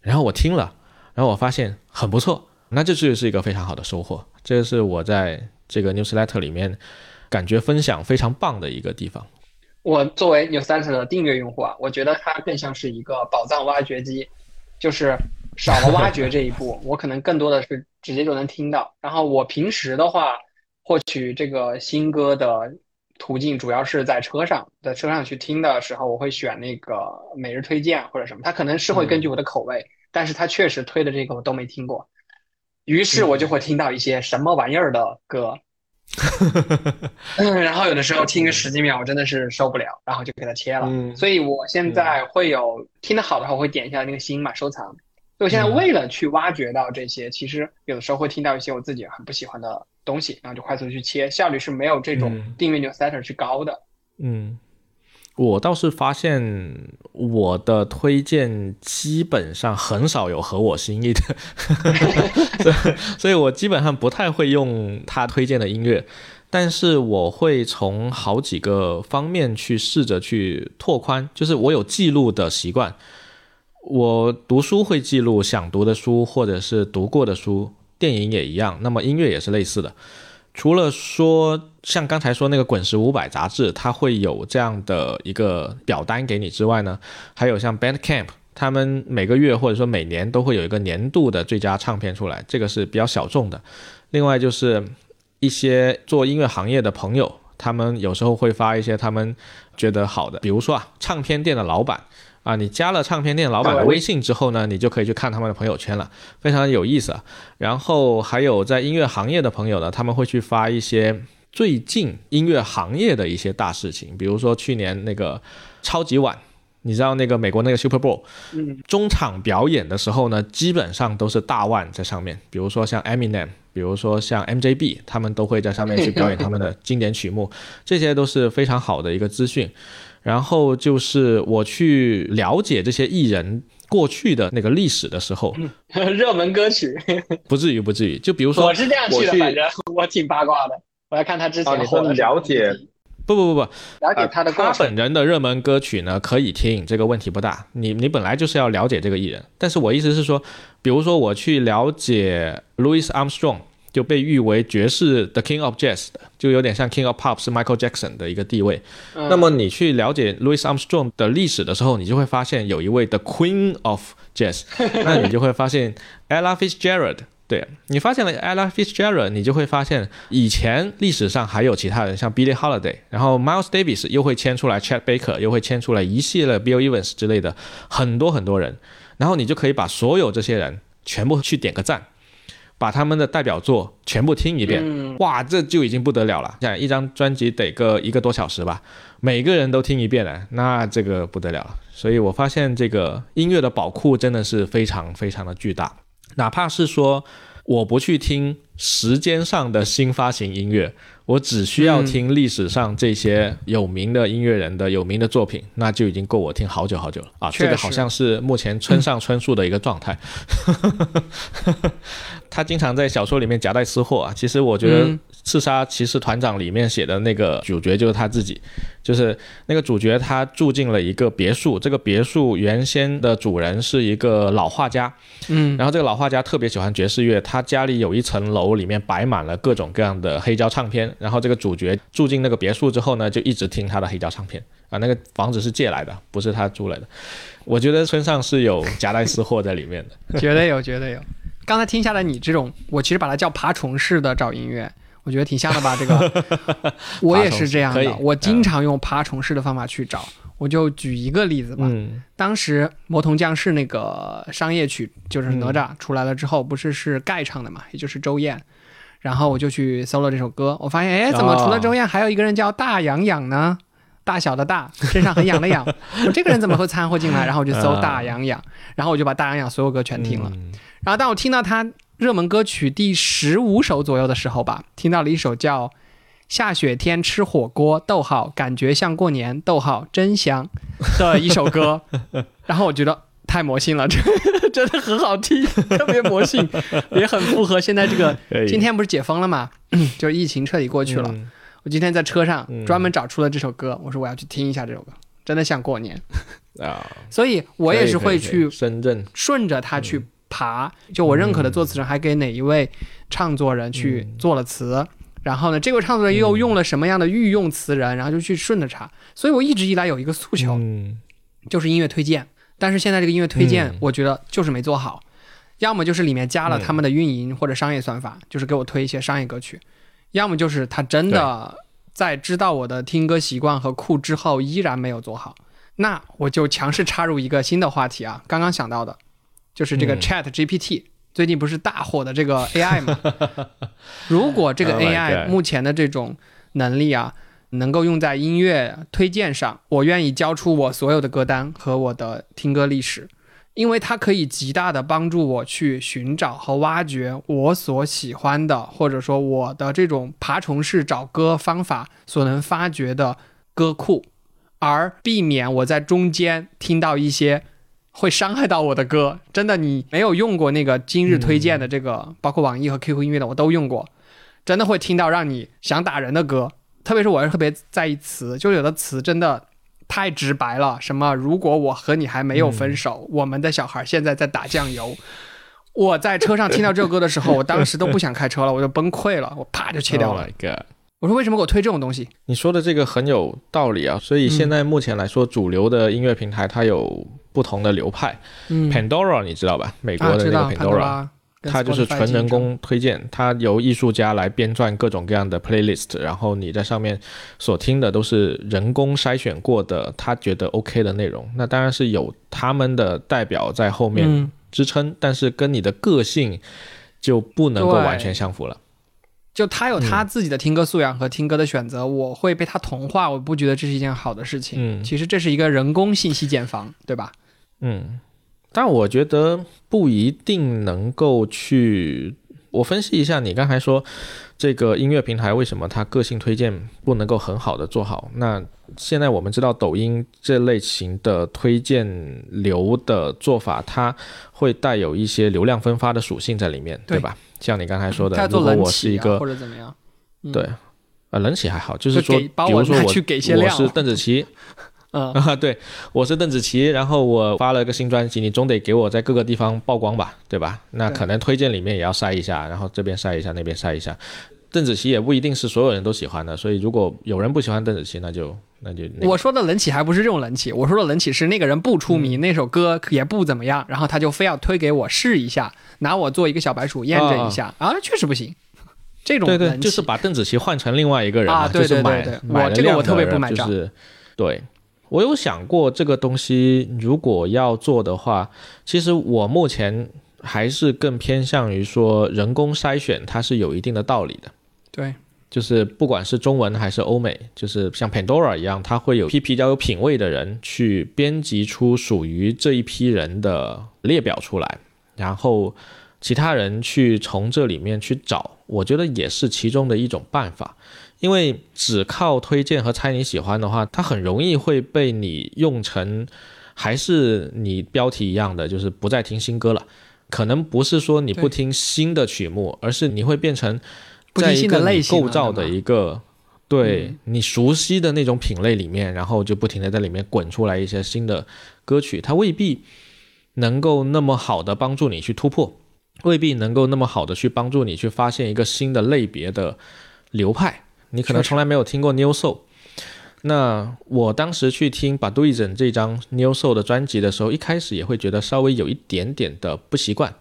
然后我听了，然后我发现很不错，那这就是一个非常好的收获。这是我在这个 newsletter 里面感觉分享非常棒的一个地方。我作为 newsletter 的订阅用户啊，我觉得它更像是一个宝藏挖掘机，就是少了挖掘这一步我可能更多的是直接就能听到。然后我平时的话获取这个新歌的途径主要是在车上，在车上去听的时候，我会选那个每日推荐或者什么，它可能是会根据我的口味、嗯、但是它确实推的这个我都没听过，于是我就会听到一些什么玩意儿的歌、嗯、然后有的时候听个十几秒我真的是受不了，然后就给它切了、嗯、所以我现在会有、嗯、听得好的话我会点一下那个心嘛，收藏。所以我现在为了去挖掘到这些、嗯、其实有的时候会听到一些我自己很不喜欢的东西，然后就快速去切，效率是没有这种订阅 newsletter 去高的。嗯，我倒是发现我的推荐基本上很少有合我心意的所以我基本上不太会用他推荐的音乐，但是我会从好几个方面去试着去拓宽，就是我有记录的习惯，我读书会记录想读的书或者是读过的书，电影也一样，那么音乐也是类似的。除了说像刚才说那个滚石五百杂志它会有这样的一个表单给你之外呢，还有像 Bandcamp 他们每个月或者说每年都会有一个年度的最佳唱片出来，这个是比较小众的。另外就是一些做音乐行业的朋友，他们有时候会发一些他们觉得好的，比如说啊，唱片店的老板啊，你加了唱片店老板的微信之后呢，你就可以去看他们的朋友圈了，非常有意思啊。然后还有在音乐行业的朋友呢，他们会去发一些最近音乐行业的一些大事情，比如说去年那个超级碗，你知道那个美国那个 Super Bowl 中场表演的时候呢，基本上都是大腕在上面，比如说像 Eminem， 比如说像 M J B， 他们都会在上面去表演他们的经典曲目这些都是非常好的一个资讯。然后就是我去了解这些艺人过去的那个历史的时候，热门歌曲不至于不至于。就比如说我是这样去的，反正我挺八卦的，我要看他之前的、啊、了解不不不不了解他的过程、呃、他本人的热门歌曲呢可以听，这个问题不大，你你本来就是要了解这个艺人。但是我意思是说，比如说我去了解 Louis Armstrong， 就被誉为爵士 The King of Jazz， 就有点像 King of Pop 是 Michael Jackson 的一个地位、嗯、那么你去了解 Louis Armstrong 的历史的时候，你就会发现有一位 The Queen of Jazz， 那你就会发现 Ella Fitzgerald，对，你发现了 Ella Fitzgerald， 你就会发现以前历史上还有其他人，像 Billie Holiday， 然后 Miles Davis 又会牵出来 Chet Baker， 又会牵出来一系列 Bill Evans 之类的很多很多人，然后你就可以把所有这些人全部去点个赞，把他们的代表作全部听一遍、嗯、哇，这就已经不得了了。一张专辑得个一个多小时吧，每个人都听一遍了，那这个不得了。所以我发现这个音乐的宝库真的是非常非常的巨大，哪怕是说我不去听时间上的新发行音乐，我只需要听历史上这些有名的音乐人的有名的作品，那就已经够我听好久好久了啊！这个好像是目前村上春树的一个状态他经常在小说里面夹带私货啊。其实我觉得《刺杀骑士团长》里面写的那个主角就是他自己，就是那个主角他住进了一个别墅，这个别墅原先的主人是一个老画家，嗯，然后这个老画家特别喜欢爵士乐，他家里有一层楼里面摆满了各种各样的黑胶唱片，然后这个主角住进那个别墅之后呢，就一直听他的黑胶唱片啊。那个房子是借来的，不是他租来的。我觉得村上是有夹带私货在里面的绝对有绝对有。刚才听下来你这种，我其实把它叫爬虫式的找音乐，我觉得挺像的吧这个我也是这样的，我经常用爬虫式的方法去找、嗯、我就举一个例子吧、嗯、当时魔童降世那个商业曲就是哪吒出来了之后、嗯、不是是盖唱的嘛，也就是周燕，然后我就去搜了这首歌，我发现哎，怎么除了周燕还有一个人叫大洋洋呢？大小的大，身上很痒的痒我这个人怎么会掺和进来？然后我就搜大洋洋，然后我就把大洋洋所有歌全听了、嗯、然后当我听到他热门歌曲第十五首左右的时候吧，听到了一首叫下雪天吃火锅逗号感觉像过年逗号真香的一首歌然后我觉得太魔性了，真的很好听，特别魔性也很符合现在这个，今天不是解封了嘛，就疫情彻底过去了、嗯、我今天在车上专门找出了这首歌、嗯、我说我要去听一下这首歌，真的像过年、哦、所以我也是会去深圳顺着它去爬，就我认可的作词人还给哪一位唱作人去做了词、嗯、然后呢这位唱作人又用了什么样的御用词人、嗯、然后就去顺着查。所以我一直以来有一个诉求、嗯、就是音乐推荐，但是现在这个音乐推荐我觉得就是没做好、嗯、要么就是里面加了他们的运营或者商业算法、嗯、就是给我推一些商业歌曲，要么就是他真的在知道我的听歌习惯和酷之后依然没有做好。那我就强势插入一个新的话题啊，刚刚想到的就是这个 Chat G P T、嗯、最近不是大火的这个 A I 吗如果这个 A I 目前的这种能力啊、oh、能够用在音乐推荐上，我愿意交出我所有的歌单和我的听歌历史，因为它可以极大的帮助我去寻找和挖掘我所喜欢的，或者说我的这种爬虫式找歌方法所能发掘的歌库，而避免我在中间听到一些会伤害到我的歌。真的，你没有用过那个今日推荐的这个、嗯、包括网易和 Q Q 音乐的我都用过，真的会听到让你想打人的歌。特别是我是特别在意词，就有的词真的太直白了，什么如果我和你还没有分手、嗯、我们的小孩现在在打酱油我在车上听到这首歌的时候我当时都不想开车了，我就崩溃了，我啪就切掉了、oh我说为什么给我推这种东西？你说的这个很有道理啊。所以现在目前来说、嗯、主流的音乐平台它有不同的流派、嗯、Pandora 你知道吧，美国的那个 Pandora、啊、它就是纯人工推荐，它由艺术家来编撰各种各样的 playlist， 然后你在上面所听的都是人工筛选过的他觉得 OK 的内容，那当然是有他们的代表在后面支撑、嗯、但是跟你的个性就不能够完全相符了。就他有他自己的听歌素养和听歌的选择、嗯、我会被他同化，我不觉得这是一件好的事情、嗯、其实这是一个人工信息茧房，对吧？嗯，但我觉得不一定能够去我分析一下你刚才说这个音乐平台为什么它个性推荐不能够很好的做好。那现在我们知道抖音这类型的推荐流的做法，它会带有一些流量分发的属性在里面， 对, 对吧？像你刚才说的，嗯、如果我是一个、啊、或者怎么样，嗯、对，呃，冷起还好，就是说，比如说我去给些量，我是邓紫棋。嗯、啊，对，我是邓紫棋，然后我发了个新专辑，你总得给我在各个地方曝光吧，对吧？那可能推荐里面也要筛一下，然后这边筛一下，那边筛一下。邓紫棋也不一定是所有人都喜欢的，所以如果有人不喜欢邓紫棋，那就那就、那个、我说的冷起还不是这种冷起，我说的冷起是那个人不出名、嗯，那首歌也不怎么样，然后他就非要推给我试一下，拿我做一个小白鼠验证一下，啊，啊确实不行。这种冷起对对，就是把邓紫棋换成另外一个人啊，对对对对，就是、买我这个我特别不买账，就是、对。我有想过这个东西如果要做的话，其实我目前还是更偏向于说人工筛选它是有一定的道理的。对，就是不管是中文还是欧美，就是像 Pandora 一样，它会有一批比较有品味的人去编辑出属于这一批人的列表出来，然后其他人去从这里面去找，我觉得也是其中的一种办法。因为只靠推荐和猜你喜欢的话，它很容易会被你用成还是你标题一样的，就是不再听新歌了。可能不是说你不听新的曲目，而是你会变成在一个你构造的一个对你熟悉的那种品类里面，然后就不停的在里面滚出来一些新的歌曲，它未必能够那么好的帮助你去突破，未必能够那么好的去帮助你去发现一个新的类别的流派。你可能从来没有听过 New Soul， 那我当时去听 Baduizm 这张 New Soul 的专辑的时候，一开始也会觉得稍微有一点点的不习惯，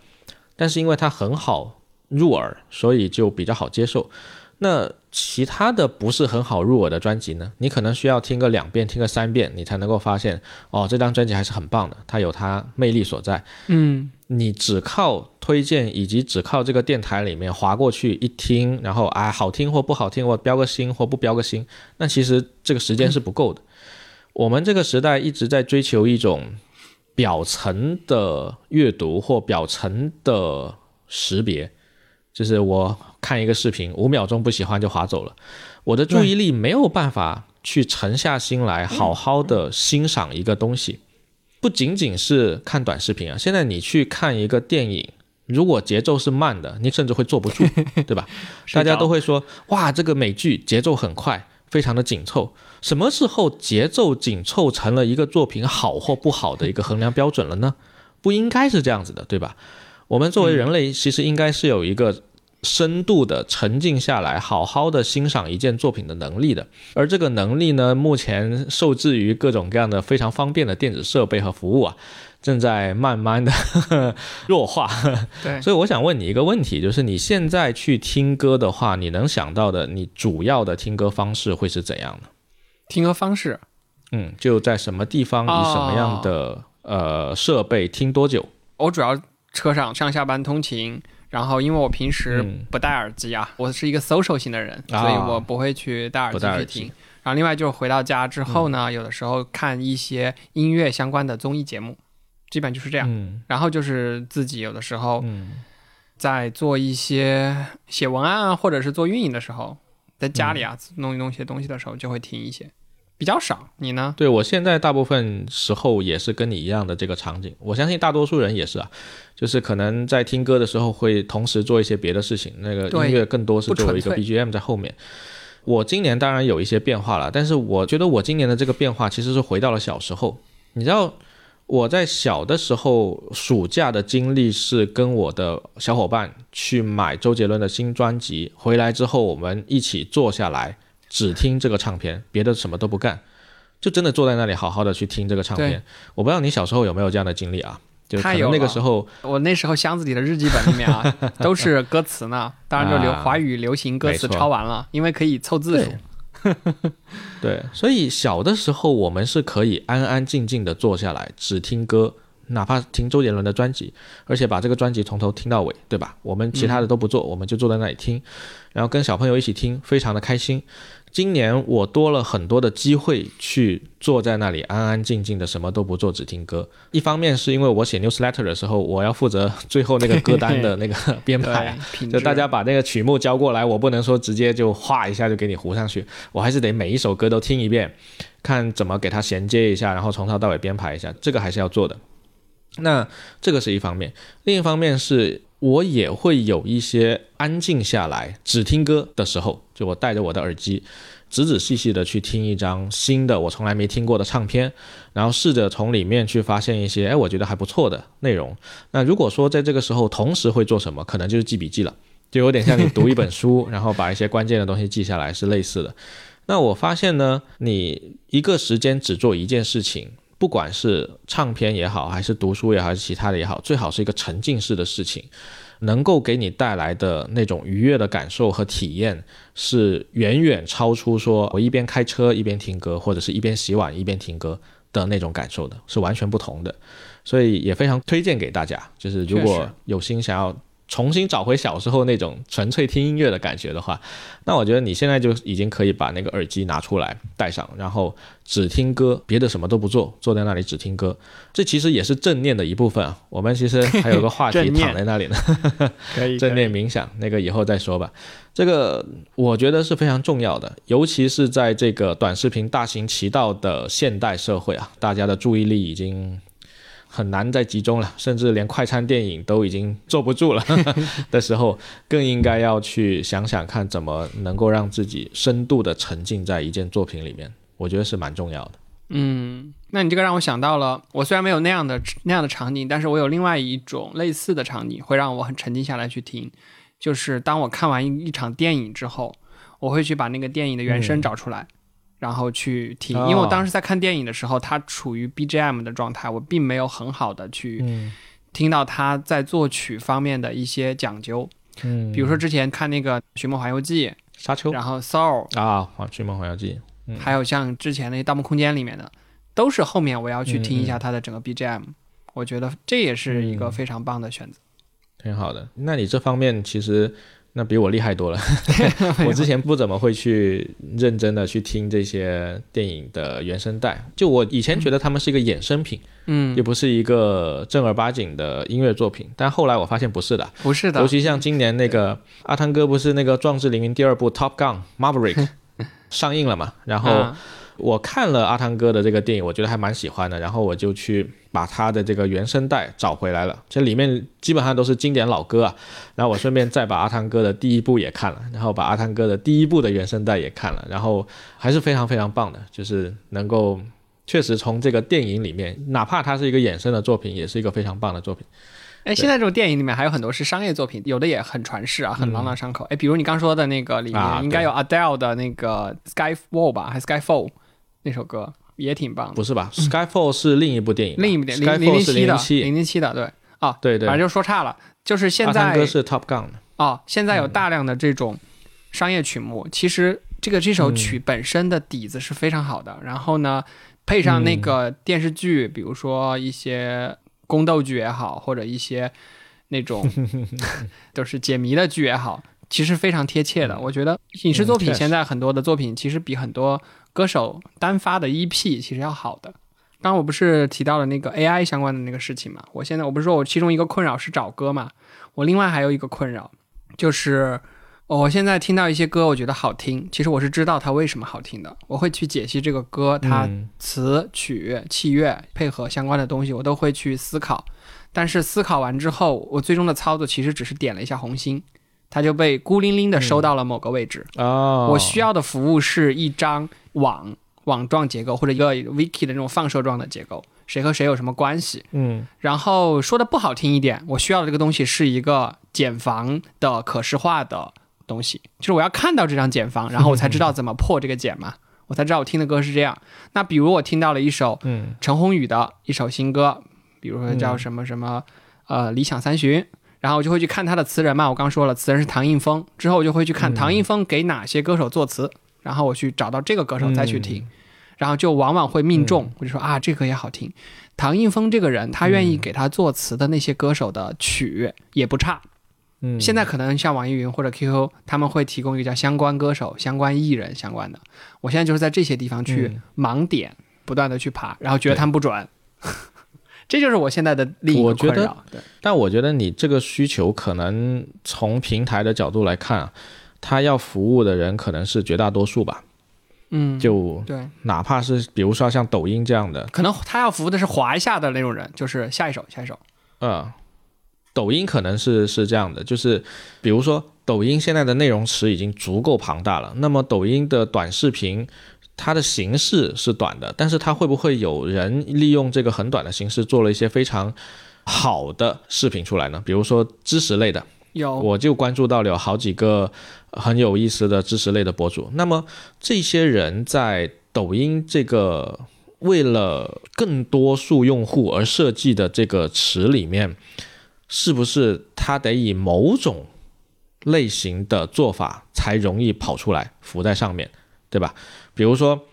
但是因为它很好入耳，所以就比较好接受。那其他的不是很好入耳的专辑呢，你可能需要听个两遍听个三遍，你才能够发现哦，这张专辑还是很棒的，它有它魅力所在。嗯，你只靠推荐以及只靠这个电台里面滑过去一听，然后啊好听或不好听，我标个星或不标个星，那其实这个时间是不够的、嗯、我们这个时代一直在追求一种表层的阅读或表层的识别，就是我看一个视频五秒钟不喜欢就滑走了，我的注意力没有办法去沉下心来好好的欣赏一个东西。不仅仅是看短视频啊，现在你去看一个电影，如果节奏是慢的，你甚至会坐不住，对吧？大家都会说哇，这个美剧节奏很快，非常的紧凑。什么时候节奏紧凑成了一个作品好或不好的一个衡量标准了呢？不应该是这样子的，对吧？我们作为人类其实应该是有一个深度的沉浸下来好好的欣赏一件作品的能力的，而这个能力呢，目前受制于各种各样的非常方便的电子设备和服务啊，正在慢慢的呵呵弱化。对，所以我想问你一个问题，就是你现在去听歌的话，你能想到的你主要的听歌方式会是怎样呢？听歌方式嗯，就在什么地方、哦、以什么样的呃设备听多久？我主要车上上下班通勤，然后因为我平时不戴耳机啊、嗯、我是一个 social 型的人、啊、所以我不会去戴耳机去听。然后另外就是回到家之后呢、嗯、有的时候看一些音乐相关的综艺节目，基本就是这样、嗯、然后就是自己有的时候在做一些写文案啊，或者是做运营的时候，在家里啊、嗯、弄一弄些东西的时候就会听一些，比较少。你呢？对，我现在大部分时候也是跟你一样的这个场景，我相信大多数人也是啊，就是可能在听歌的时候会同时做一些别的事情，那个音乐更多是作为一个 B G M 在后面。我今年当然有一些变化了，但是我觉得我今年的这个变化其实是回到了小时候。你知道我在小的时候暑假的经历是跟我的小伙伴去买周杰伦的新专辑，回来之后我们一起坐下来只听这个唱片，别的什么都不干，就真的坐在那里好好的去听这个唱片。我不知道你小时候有没有这样的经历啊？就可能那个时候，我那时候箱子里的日记本里面啊，都是歌词呢，当然就流、啊、华语流行歌词抄完了，因为可以凑字数。对，所以小的时候我们是可以安安静静的坐下来只听歌，哪怕听周杰伦的专辑，而且把这个专辑从头听到尾，对吧？我们其他的都不做，我们就坐在那里听，然后跟小朋友一起听，非常的开心。今年我多了很多的机会去坐在那里安安静静的什么都不做，只听歌。一方面是因为我写 newsletter 的时候，我要负责最后那个歌单的那个编排，就大家把那个曲目交过来，我不能说直接就画一下就给你糊上去，我还是得每一首歌都听一遍，看怎么给它衔接一下，然后从头到尾编排一下，这个还是要做的。那这个是一方面，另一方面是我也会有一些安静下来只听歌的时候，就我戴着我的耳机仔仔细细的去听一张新的我从来没听过的唱片，然后试着从里面去发现一些哎，我觉得还不错的内容。那如果说在这个时候同时会做什么，可能就是记笔记了，就有点像你读一本书然后把一些关键的东西记下来，是类似的。那我发现呢，你一个时间只做一件事情，不管是唱片也好，还是读书也好，还是其他的也好，最好是一个沉浸式的事情，能够给你带来的那种愉悦的感受和体验是远远超出说我一边开车一边听歌，或者是一边洗碗一边听歌的那种感受的，是完全不同的。所以也非常推荐给大家，就是如果有心想要重新找回小时候那种纯粹听音乐的感觉的话，那我觉得你现在就已经可以把那个耳机拿出来戴上，然后只听歌，别的什么都不做，坐在那里只听歌。这其实也是正念的一部分啊。我们其实还有个话题躺在那里呢正, 正念冥想，那个以后再说吧。这个我觉得是非常重要的，尤其是在这个短视频大行其道的现代社会啊，大家的注意力已经很难再集中了，甚至连快餐电影都已经坐不住了的时候，更应该要去想想看怎么能够让自己深度的沉浸在一件作品里面，我觉得是蛮重要的。嗯，那你这个让我想到了，我虽然没有那样的那样的场景，但是我有另外一种类似的场景会让我很沉浸下来去听，就是当我看完一, 一场电影之后，我会去把那个电影的原声找出来、嗯然后去听，因为我当时在看电影的时候、哦、它处于 B G M 的状态，我并没有很好的去听到它在作曲方面的一些讲究、嗯、比如说之前看那个《寻梦环游记》沙丘，然后 Soul 啊，《寻梦环游记》嗯、还有像之前那《盗梦空间》里面的，都是后面我要去听一下它的整个 B G M、嗯、我觉得这也是一个非常棒的选择、嗯、挺好的。那你这方面其实那比我厉害多了我之前不怎么会去认真的去听这些电影的原声带，就我以前觉得他们是一个衍生品，嗯，也不是一个正儿八经的音乐作品，但后来我发现不是的不是的尤其像今年那个阿汤哥不是那个壮志凌云第二部 Top Gun Maverick 上映了嘛，然后、嗯我看了阿汤哥的这个电影，我觉得还蛮喜欢的，然后我就去把他的这个原声带找回来了，这里面基本上都是经典老歌啊。然后我顺便再把阿汤哥的第一部也看了，然后把阿汤哥的第一部的原声带也看了，然后还是非常非常棒的，就是能够确实从这个电影里面，哪怕它是一个衍生的作品，也是一个非常棒的作品。哎，现在这种电影里面还有很多是商业作品，有的也很传世啊，很朗朗上口。哎、嗯，比如你刚说的那个里面，应该有 Adele 的那个 Skyfall 吧，还 Skyfall。那首歌也挺棒的，不是吧 ？Skyfall 是另一部电影，另一部电影 ，Skyfall 是零零七的，对啊，对对，反正就说差了。就是现在，阿汤哥是 Top Gun 的啊。现在有大量的这种商业曲目，嗯、其实这个这首曲本身的底子是非常好的，嗯、然后呢，配上那个电视剧，嗯、比如说一些宫斗剧也好，或者一些那种都是解谜的剧也好，其实非常贴切的。我觉得影视作品现在很多的作品，其实比很多歌手单发的 E P 其实要好的。刚刚我不是提到了那个 A I 相关的那个事情嘛？我现在我不是说我其中一个困扰是找歌嘛？我另外还有一个困扰就是，我现在听到一些歌，我觉得好听，其实我是知道它为什么好听的，我会去解析这个歌，它词曲器乐配合相关的东西，我都会去思考。但是思考完之后，我最终的操作其实只是点了一下红心，它就被孤零零的收到了某个位置。嗯哦、我需要的服务是一张网网状结构，或者一个 wiki 的那种放射状的结构，谁和谁有什么关系？嗯，然后说的不好听一点，我需要的这个东西是一个茧房的可视化的东西，就是我要看到这张茧房，然后我才知道怎么破这个茧嘛，我才知道我听的歌是这样。那比如我听到了一首陈鸿宇的一首新歌，比如说叫什么什么呃理想三旬。然后我就会去看他的词人嘛，我刚说了词人是唐映枫，之后我就会去看唐映枫给哪些歌手作词、嗯、然后我去找到这个歌手再去听、嗯、然后就往往会命中，嗯、我就说啊，这歌也好听。唐映枫这个人，他愿意给他作词的那些歌手的曲也不差。嗯，现在可能像网易云或者 Q Q， 他们会提供一个叫相关歌手、相关艺人、相关的。我现在就是在这些地方去盲点，嗯、不断的去爬，然后觉得他们不准。这就是我现在的另一个困扰。但我觉得你这个需求可能从平台的角度来看、啊，他要服务的人可能是绝大多数吧。嗯，就对，哪怕是比如说像抖音这样的，可能他要服务的是滑一下的那种人，就是下一首下一首。嗯，抖音可能是是这样的，就是比如说抖音现在的内容池已经足够庞大了，那么抖音的短视频它的形式是短的，但是它会不会有人利用这个很短的形式做了一些非常好的视频出来呢？比如说知识类的，有，我就关注到了有好几个很有意思的知识类的博主。那么这些人在抖音这个为了更多数用户而设计的这个池里面，是不是他得以某种类型的做法才容易跑出来浮在上面，对吧？比如说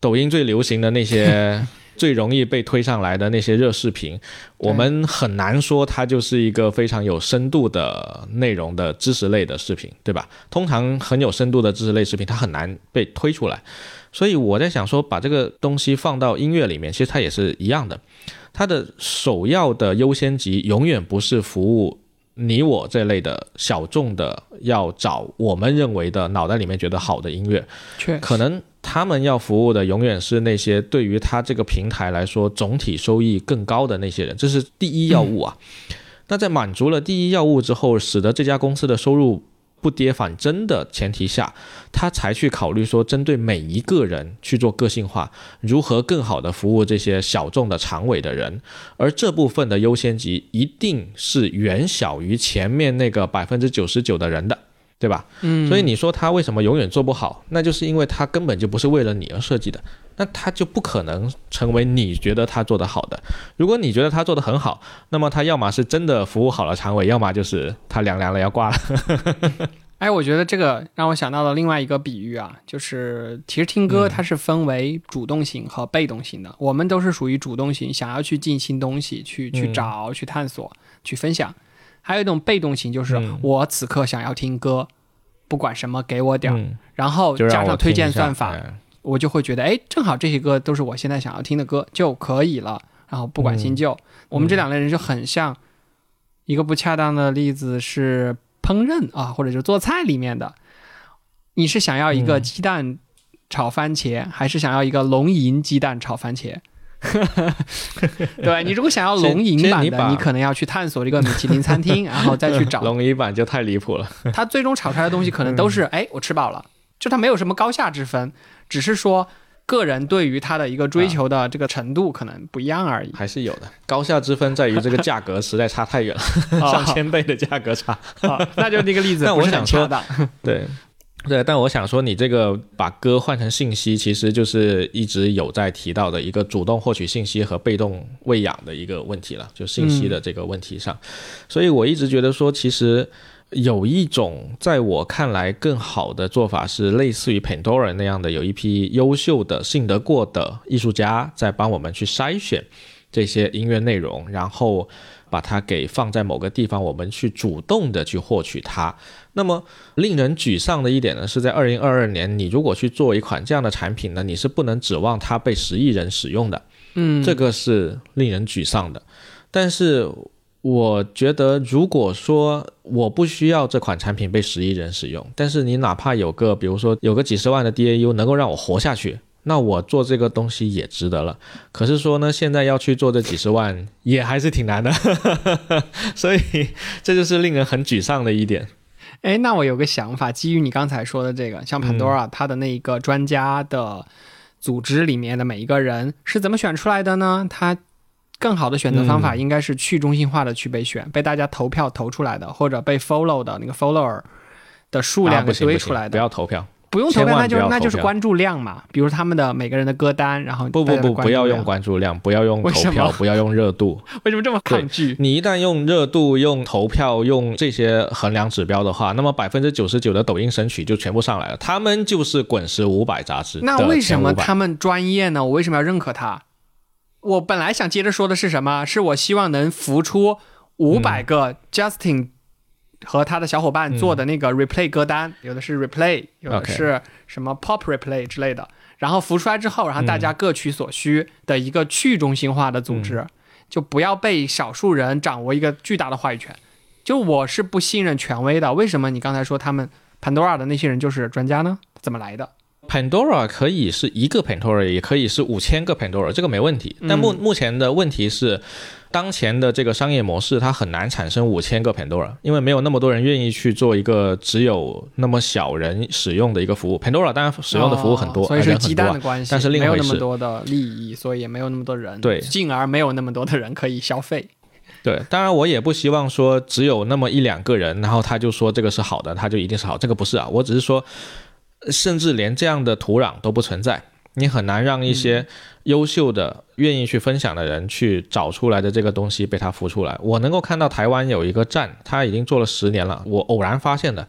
抖音最流行的那些最容易被推上来的那些热视频，我们很难说它就是一个非常有深度的内容的知识类的视频，对吧？通常很有深度的知识类视频它很难被推出来，所以我在想说把这个东西放到音乐里面，其实它也是一样的，它的首要的优先级永远不是服务你我这类的小众的，要找我们认为的脑袋里面觉得好的音乐，可能他们要服务的永远是那些对于他这个平台来说总体收益更高的那些人，这是第一要务啊。嗯、那在满足了第一要务之后，使得这家公司的收入不跌反增的前提下，他才去考虑说针对每一个人去做个性化，如何更好的服务这些小众的长尾的人，而这部分的优先级一定是远小于前面那个 百分之九十九 的人的，对吧？嗯，所以你说他为什么永远做不好，那就是因为他根本就不是为了你而设计的，那他就不可能成为你觉得他做得好的。如果你觉得他做得很好，那么他要么是真的服务好了长尾，要么就是他凉凉了要挂了。哎，我觉得这个让我想到了另外一个比喻啊，就是其实听歌它是分为主动型和被动型的，嗯、我们都是属于主动型，想要去进新东西，去去找、嗯、去探索，去分享。还有一种被动型，就是我此刻想要听歌，嗯、不管什么给我点儿，嗯、然后加上推荐算法， 我, 我就会觉得，哎，正好这些歌都是我现在想要听的歌就可以了，然后不管新旧。嗯、我们这两类人就很像，一个不恰当的例子是烹饪啊，或者就是做菜里面的，你是想要一个鸡蛋炒番茄，嗯、还是想要一个龙吟鸡蛋炒番茄？对，你如果想要龙吟版的， 你, 你可能要去探索这个米其林餐厅，然后再去找龙吟版就太离谱了。它最终炒出来的东西可能都是，哎，我吃饱了，就它没有什么高下之分，只是说个人对于它的一个追求的这个程度可能不一样而已。还是有的，高下之分在于这个价格实在差太远了，上千倍的价格差。哦、那就那个例子不是很恰当。对。对，但我想说你这个把歌换成信息，其实就是一直有在提到的一个主动获取信息和被动喂养的一个问题了，就信息的这个问题上。嗯、所以我一直觉得说其实有一种在我看来更好的做法是类似于 Pandora 那样的，有一批优秀的信得过的艺术家在帮我们去筛选这些音乐内容，然后把它给放在某个地方，我们去主动的去获取它。那么令人沮丧的一点呢，是在二零二二年你如果去做一款这样的产品呢，你是不能指望它被十亿人使用的，嗯，这个是令人沮丧的。但是我觉得如果说我不需要这款产品被十亿人使用，但是你哪怕有个比如说有个几十万的 D A U 能够让我活下去，那我做这个东西也值得了。可是说呢，现在要去做这几十万也还是挺难的。所以这就是令人很沮丧的一点。哎，那我有个想法，基于你刚才说的这个，像 Pandora 它的那一个专家的组织里面的每一个人是怎么选出来的呢？它更好的选择方法应该是去中心化的去被选，嗯、被大家投票投出来的，或者被 follow 的那个 follower 的数量给堆出来的。啊、不, 不要投票。不用投票，那就那就是关注量嘛，比如他们的每个人的歌单，然后不不不不要用关注量，不要用投票，不要用热度。为什么这么抗拒？你一旦用热度、用投票、用这些衡量指标的话，那么 百分之九十九 的抖音神曲就全部上来了，他们就是滚石五百杂志。那为什么他们专业呢？我为什么要认可他？我本来想接着说的是什么？是我希望能浮出五百个 Justin、嗯和他的小伙伴做的那个 replay 歌单、嗯、有的是 replay 有的是什么 pop replay 之类的、okay. 然后浮出来之后，然后大家各取所需的一个去中心化的组织、嗯、就不要被少数人掌握一个巨大的话语权。就我是不信任权威的，为什么你刚才说他们 Pandora 的那些人就是专家呢？怎么来的？ Pandora 可以是一个 Pandora 也可以是五千个 Pandora， 这个没问题，但目、嗯、目前的问题是当前的这个商业模式它很难产生五千个 Pandora， 因为没有那么多人愿意去做一个只有那么小人使用的一个服务。 Pandora 当然使用的服务很多、哦、所以是鸡蛋的关系，但是另一回事，没有那么多的利益，所以也没有那么多人，对，进而没有那么多的人可以消费。对，当然我也不希望说只有那么一两个人然后他就说这个是好的，他就一定是好，这个不是啊。我只是说甚至连这样的土壤都不存在，你很难让一些优秀的、嗯、愿意去分享的人去找出来的这个东西被他浮出来。我能够看到台湾有一个站，他已经做了十年了，我偶然发现的，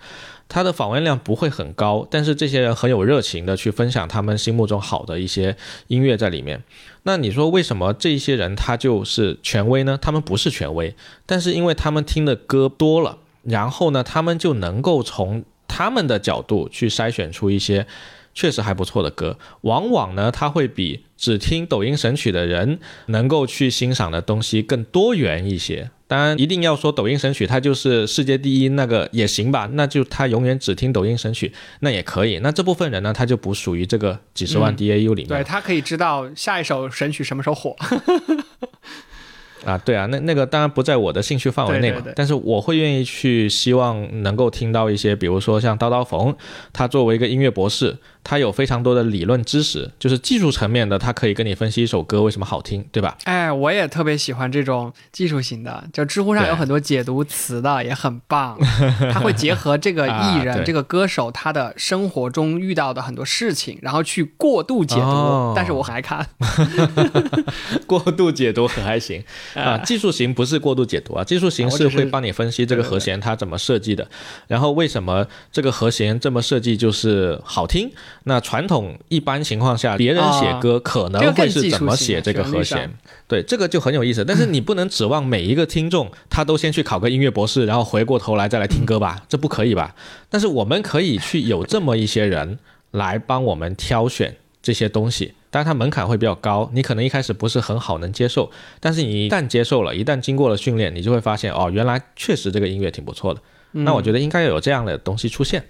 他的访问量不会很高，但是这些人很有热情的去分享他们心目中好的一些音乐在里面。那你说为什么这些人他就是权威呢？他们不是权威，但是因为他们听的歌多了，然后呢，他们就能够从他们的角度去筛选出一些确实还不错的歌，往往呢，它会比只听抖音神曲的人能够去欣赏的东西更多元一些。当然，一定要说抖音神曲它就是世界第一那个也行吧，那就他永远只听抖音神曲，那也可以。那这部分人呢，他就不属于这个几十万 D A U 里面、嗯、对，他可以知道下一首神曲什么时候火。啊，对啊，那那个当然不在我的兴趣范围内嘛，对对对，但是我会愿意去希望能够听到一些，比如说像刀刀冯，他作为一个音乐博士，他有非常多的理论知识，就是技术层面的，他可以跟你分析一首歌为什么好听，对吧？哎，我也特别喜欢这种技术型的，就知乎上有很多解读词的，也很棒，他会结合这个艺人、啊、这个歌手他的生活中遇到的很多事情，然后去过度解读、哦、但是我很爱看。过度解读很还行啊，技术型不是过度解读啊，技术型是会帮你分析这个和弦它怎么设计的，然后为什么这个和弦这么设计就是好听。那传统一般情况下别人写歌可能会是怎么写这个和弦，对，这个就很有意思。但是你不能指望每一个听众他都先去考个音乐博士然后回过头来再来听歌吧，这不可以吧。但是我们可以去有这么一些人来帮我们挑选这些东西，但它门槛会比较高，你可能一开始不是很好能接受，但是你一旦接受了，一旦经过了训练，你就会发现哦，原来确实这个音乐挺不错的、嗯、那我觉得应该有这样的东西出现。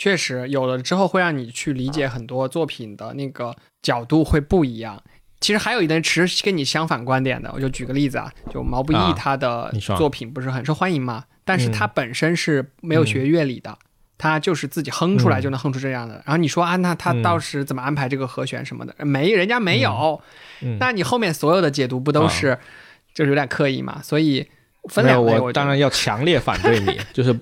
确实有了之后会让你去理解很多作品的那个角度会不一样。其实还有一点持跟你相反观点的，我就举个例子啊，就毛不易他的作品不是很受欢迎嘛、啊，但是他本身是没有学乐理的、嗯嗯，他就是自己哼出来就能哼出这样的、嗯、然后你说啊，那他到时怎么安排这个和弦什么的、嗯、没，人家没有、嗯嗯、那你后面所有的解读不都是、嗯、就是有点刻意嘛，所以分两类。 我, 我当然要强烈反对你。就是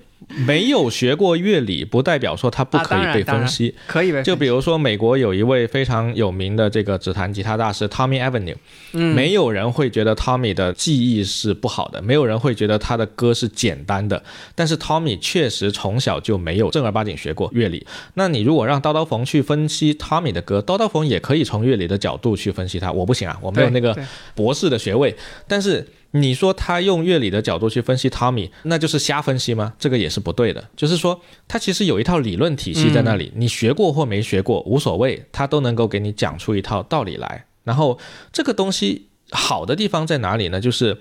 没有学过乐理不代表说他不可以被分析、啊、可以被分析。就比如说美国有一位非常有名的这个指弹吉他大师 DOMi Avenue、嗯、没有人会觉得 DOMi 的技艺是不好的，没有人会觉得他的歌是简单的，但是 DOMi 确实从小就没有正儿八经学过乐理。那你如果让刀刀冯去分析 DOMi 的歌，刀刀冯也可以从乐理的角度去分析他，我不行啊，我没有那个博士的学位，但是你说他用乐理的角度去分析 DOMi 那就是瞎分析吗？这个也是不对的。就是说他其实有一套理论体系在那里、嗯、你学过或没学过无所谓，他都能够给你讲出一套道理来。然后这个东西好的地方在哪里呢？就是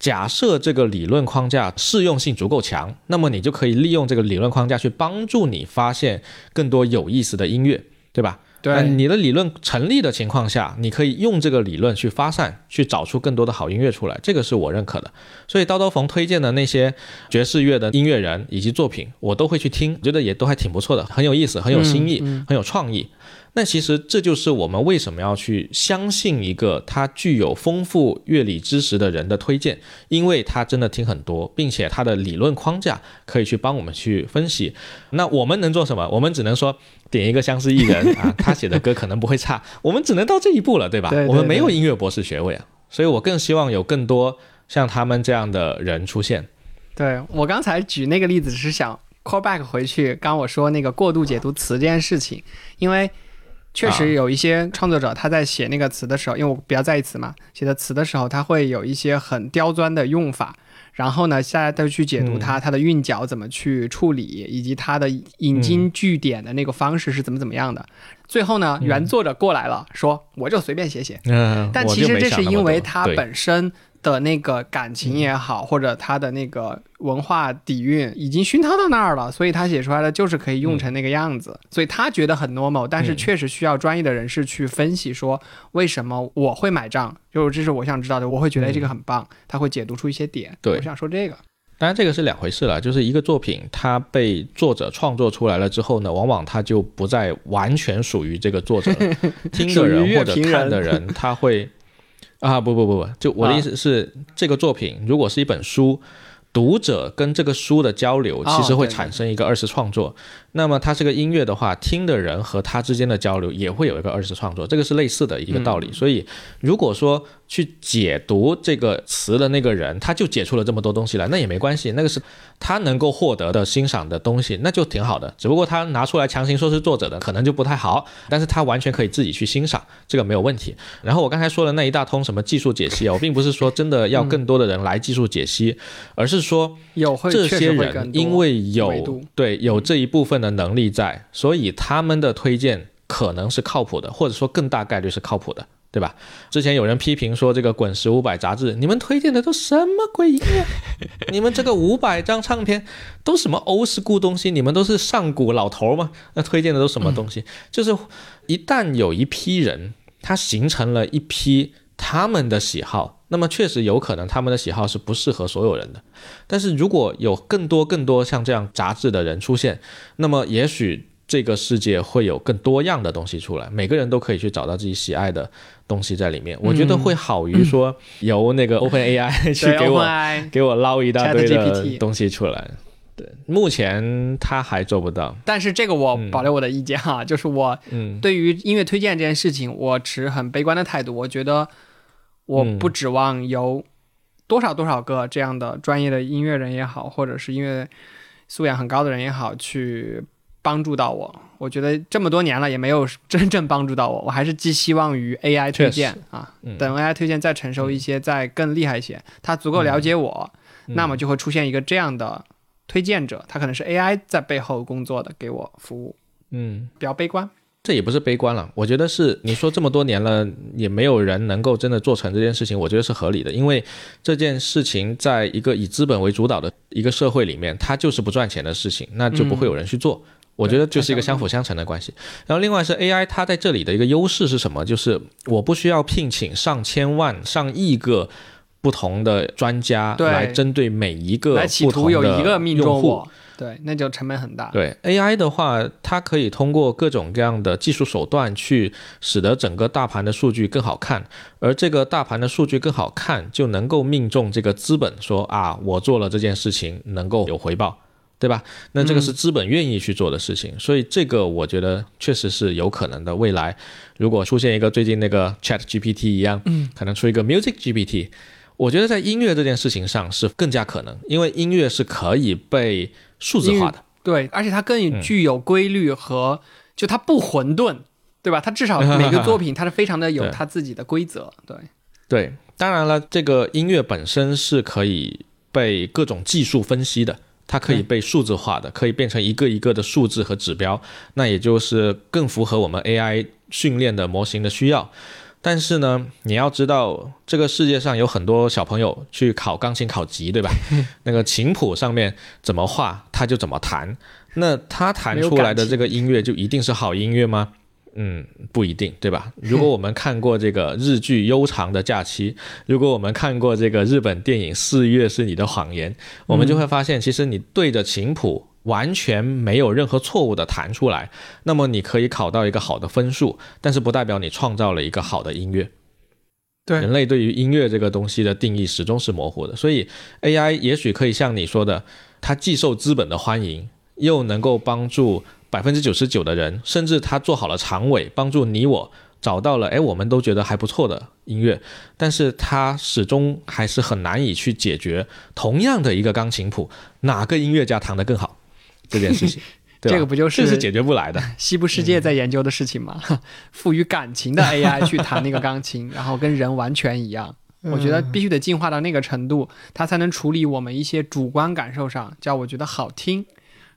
假设这个理论框架适用性足够强，那么你就可以利用这个理论框架去帮助你发现更多有意思的音乐，对吧？对，你的理论成立的情况下，你可以用这个理论去发散，去找出更多的好音乐出来，这个是我认可的。所以刀刀冯推荐的那些爵士乐的音乐人以及作品我都会去听，觉得也都还挺不错的，很有意思，很有新意、嗯嗯、很有创意。那其实这就是我们为什么要去相信一个他具有丰富乐理知识的人的推荐，因为他真的听很多，并且他的理论框架可以去帮我们去分析。那我们能做什么？我们只能说点一个相似艺人啊，他写的歌可能不会差，我们只能到这一步了，对吧？对对对，我们没有音乐博士学位啊，所以我更希望有更多像他们这样的人出现。对，我刚才举那个例子是想 call back 回去，刚我说那个过度解读词这件事情，因为确实有一些创作者他在写那个词的时候，因为我比较在意词嘛，写的词的时候他会有一些很刁钻的用法，然后呢大家都去解读它，它的韵脚怎么去处理，以及它的引经据典的那个方式是怎么怎么样的。最后呢原作者过来了说我就随便写写，但其实这是因为他本身的那个感情也好，或者他的那个文化底蕴已经熏陶到那儿了，所以他写出来的就是可以用成那个样子，所以他觉得很 normal。 但是确实需要专业的人士去分析说为什么我会买账，就是这是我想知道的，我会觉得这个很棒，他会解读出一些点。对，我想说这个当然这个是两回事了，就是一个作品它被作者创作出来了之后呢，往往它就不再完全属于这个作者了听的人或者看的人他会啊，不不不不，就我的意思是、啊、这个作品如果是一本书，读者跟这个书的交流其实会产生一个二次创作、哦、那么它这个音乐的话，听的人和他之间的交流也会有一个二次创作，这个是类似的一个道理、嗯、所以如果说去解读这个词的那个人他就解出了这么多东西来，那也没关系，那个是他能够获得的欣赏的东西，那就挺好的，只不过他拿出来强行说是作者的可能就不太好，但是他完全可以自己去欣赏，这个没有问题。然后我刚才说的那一大通什么技术解析、啊、我并不是说真的要更多的人来技术解析、嗯、而是说有这些人因为有对有这一部分的能力在，所以他们的推荐可能是靠谱的，或者说更大概率是靠谱的，对吧？之前有人批评说这个滚石五百杂志你们推荐的都什么鬼音乐你们这个五百张唱片都什么old school东西，你们都是上古老头吗？那推荐的都什么东西、嗯、就是一旦有一批人他形成了一批他们的喜好，那么确实有可能他们的喜好是不适合所有人的，但是如果有更多更多像这样杂志的人出现，那么也许这个世界会有更多样的东西出来，每个人都可以去找到自己喜爱的东西在里面，我觉得会好于说由那个 OpenAI 去给我、嗯、给我捞一大堆的东西出来。对，目前他还做不到，但是这个我保留我的意见哈、啊嗯，就是我对于音乐推荐这件事情我持很悲观的态度，我觉得我不指望由多少多少个这样的专业的音乐人也好，或者是音乐素养很高的人也好去帮助到我，我觉得这么多年了也没有真正帮助到我，我还是寄希望于 A I 推荐啊、嗯，等 A I 推荐再成熟一些、嗯、再更厉害一些，他足够了解我、嗯、那么就会出现一个这样的推荐者，他可能是 A I 在背后工作的给我服务。嗯，比较悲观，这也不是悲观了，我觉得是你说这么多年了也没有人能够真的做成这件事情，我觉得是合理的，因为这件事情在一个以资本为主导的一个社会里面，它就是不赚钱的事情，那就不会有人去做、嗯，我觉得就是一个相辅相成的关系。然后另外是 A I 它在这里的一个优势是什么，就是我不需要聘请上千万上亿个不同的专家来针对每一个不同的用户，来企图有一个命中我，对，那就成本很大。对 A I 的话，它可以通过各种各样的技术手段去使得整个大盘的数据更好看，而这个大盘的数据更好看就能够命中这个资本说啊，我做了这件事情能够有回报，对吧？那这个是资本愿意去做的事情、嗯、所以这个我觉得确实是有可能的，未来如果出现一个最近那个 ChatGPT 一样、嗯、可能出一个 MusicGPT， 我觉得在音乐这件事情上是更加可能，因为音乐是可以被数字化的，对，而且它更具有规律和、嗯、就它不混沌，对吧？它至少每个作品它是非常的有它自己的规则对对，当然了，这个音乐本身是可以被各种技术分析的，它可以被数字化的，可以变成一个一个的数字和指标，那也就是更符合我们 A I 训练的模型的需要。但是呢，你要知道这个世界上有很多小朋友去考钢琴考级，对吧？那个琴谱上面怎么画他就怎么弹，那他弹出来的这个音乐就一定是好音乐吗？嗯，不一定，对吧？如果我们看过这个日剧《悠长的假期》，如果我们看过这个日本电影《四月是你的谎言》，我们就会发现，其实你对着琴谱完全没有任何错误的弹出来，那么你可以考到一个好的分数，但是不代表你创造了一个好的音乐。对，人类对于音乐这个东西的定义始终是模糊的，所以 A I 也许可以像你说的，它既受资本的欢迎，又能够帮助 百分之九十九 的人，甚至它做好了长尾，帮助你我找到了，哎，我们都觉得还不错的音乐，但是它始终还是很难以去解决同样的一个钢琴谱，哪个音乐家弹得更好这件事情，对吧？这个不就是这是解决不来的。西部世界在研究的事情嘛，嗯、赋予感情的 A I 去弹那个钢琴，然后跟人完全一样。我觉得必须得进化到那个程度，它才能处理我们一些主观感受上，叫我觉得好听，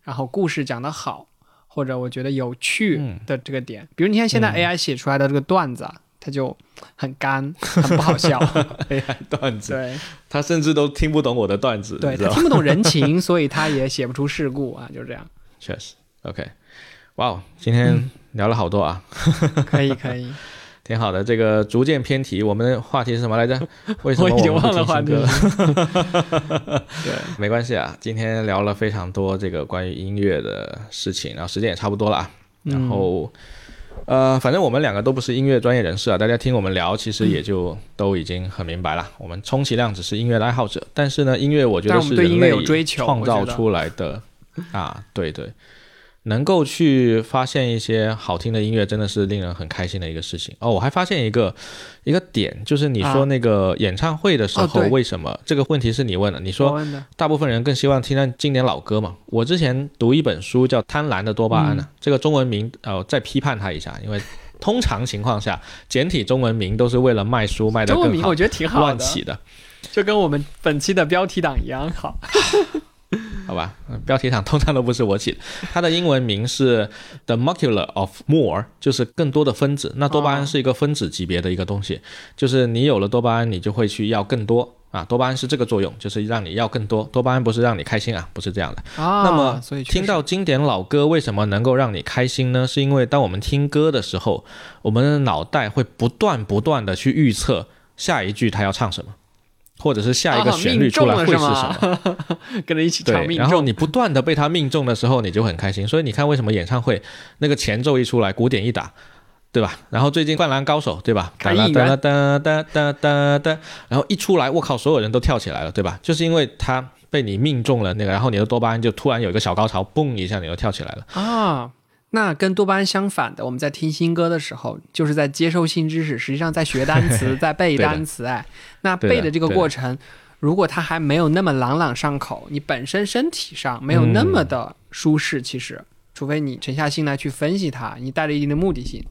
然后故事讲得好。或者我觉得有趣的这个点，嗯、比如你看现在 A I 写出来的这个段子啊，嗯、它就很干，很不好笑。A I 段子，对，他甚至都听不懂我的段子，对，他听不懂人情，所以他也写不出事故啊，就这样。确实 ，OK， 哇、wow, ，今天聊了好多啊，嗯、可以可以，挺好的。这个逐渐偏题，我们的话题是什么来着？为什么我已经忘了话题了？对，没关系啊，今天聊了非常多这个关于音乐的事情，然后时间也差不多了啊。然后、嗯、呃，反正我们两个都不是音乐专业人士啊，大家听我们聊，其实也就都已经很明白了。嗯、我们充其量只是音乐的爱好者，但是呢，音乐我觉得是人类创造出来的啊，对对。能够去发现一些好听的音乐真的是令人很开心的一个事情哦。我还发现一个一个点，就是你说那个演唱会的时候为什么、啊哦、这个问题是你问的，你说大部分人更希望听到经典老歌嘛。我之前读一本书叫《贪婪的多巴胺》、啊嗯、这个中文名呃，再批判它一下，因为通常情况下简体中文名都是为了卖书卖得更好，中文名我觉得挺好的，乱起的，就跟我们本期的标题党一样好。好吧，标题党通常都不是我起的。它的英文名是 The Molecule of More， 就是更多的分子。那多巴胺是一个分子级别的一个东西，哦、就是你有了多巴胺，你就会去要更多啊。多巴胺是这个作用，就是让你要更多。多巴胺不是让你开心啊，不是这样的。哦、那么听到经典老歌为什么能够让你开心呢？是因为当我们听歌的时候，我们的脑袋会不断不断的去预测下一句它要唱什么。或者是下一个旋律出来会是什么，跟着一起唱命中。然后你不断的被他命中的时候，你就很开心。所以你看，为什么演唱会那个前奏一出来，鼓点一打，对吧？然后最近《灌篮高手》，对吧？哒哒哒哒哒哒哒，然后一出来，我靠，所有人都跳起来了，对吧？就是因为他被你命中了那个，然后你的多巴胺就突然有一个小高潮，蹦一下，你就跳起来了啊。那跟多巴胺相反的，我们在听新歌的时候，就是在接受新知识，实际上在学单词，在背单词。哎，那背的这个过程，如果它还没有那么朗朗上口，你本身身体上没有那么的舒适，嗯、其实，除非你沉下心来去分析它，你带着一定的目的性，